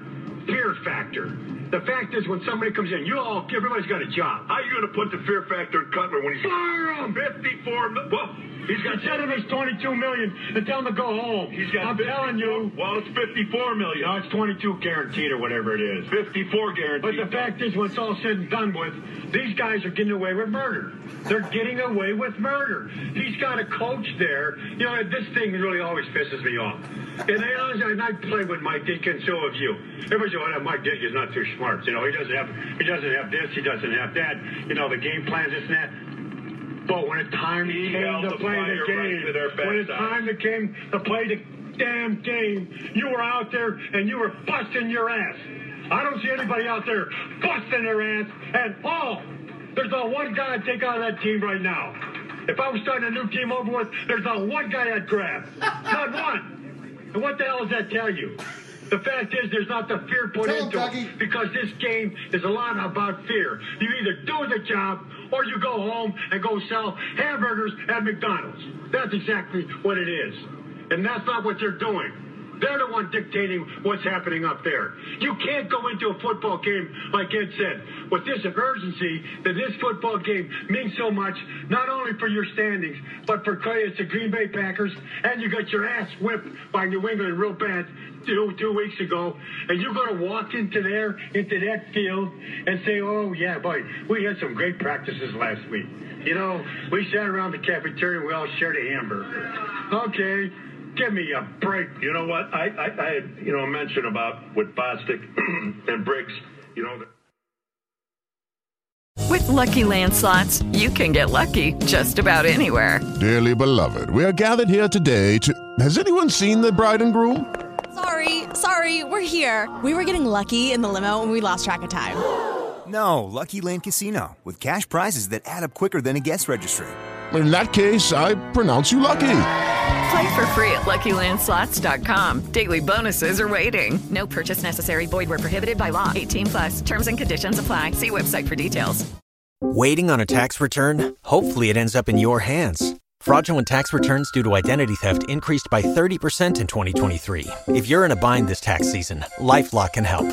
Fear factor. The fact is, when somebody comes in, you all, everybody's got a job. How are you going to put the fear factor in Cutler when he's fire him? fifty-four. Well, he's got instead of his twenty-two million, and tell him to go home. He's got. I'm fifty, telling you. Well, it's fifty-four million. No, it's twenty-two guaranteed or whatever it is. fifty-four guaranteed. But the fact is, when it's all said and done with, these guys are getting away with murder. They're getting away with murder. He's got a coach there. You know, this thing really always pisses me off. And I, and I play with Mike Dick, and so have you. Everybody's going, oh, Mike Dick is not too smart. You know, he doesn't have he doesn't have this, he doesn't have that. You know, the game plans, this and that. But when it time he came to play the game, right when it time it came to play the damn game, you were out there and you were busting your ass. I don't see anybody out there busting their ass at all. There's not one guy I'd take out of that team right now. If I was starting a new team over with, there's not one guy I'd grab. Not one. And what the hell does that tell you? The fact is, there's not the fear put Tell into him, it because this game is a lot about fear. You either do the job or you go home and go sell hamburgers at McDonald's. That's exactly what it is. And that's not what they're doing. They're the one dictating what's happening up there. You can't go into a football game, like Ed said, with this urgency that this football game means so much, not only for your standings, but for it's the Green Bay Packers, and you got your ass whipped by New England real bad two, two weeks ago, and you're going to walk into there, into that field, and say, oh, yeah, boy, we had some great practices last week. You know, we sat around the cafeteria and we all shared a hamburger. Okay. Give me a break. You know what? I, I, I had, you know, mentioned about with Bostic and Briggs, you know. With Lucky Land Slots, you can get lucky just about anywhere. Dearly beloved, we are gathered here today to... Has anyone seen the bride and groom? Sorry, sorry, we're here. We were getting lucky in the limo and we lost track of time. No, Lucky Land Casino, with cash prizes that add up quicker than a guest registry. In that case, I pronounce you lucky. Play for free at Lucky Land Slots dot com. Daily bonuses are waiting. No purchase necessary. Void where prohibited by law. eighteen plus. Terms and conditions apply. See website for details. Waiting on a tax return? Hopefully it ends up in your hands. Fraudulent tax returns due to identity theft increased by thirty percent in twenty twenty-three. If you're in a bind this tax season, LifeLock can help.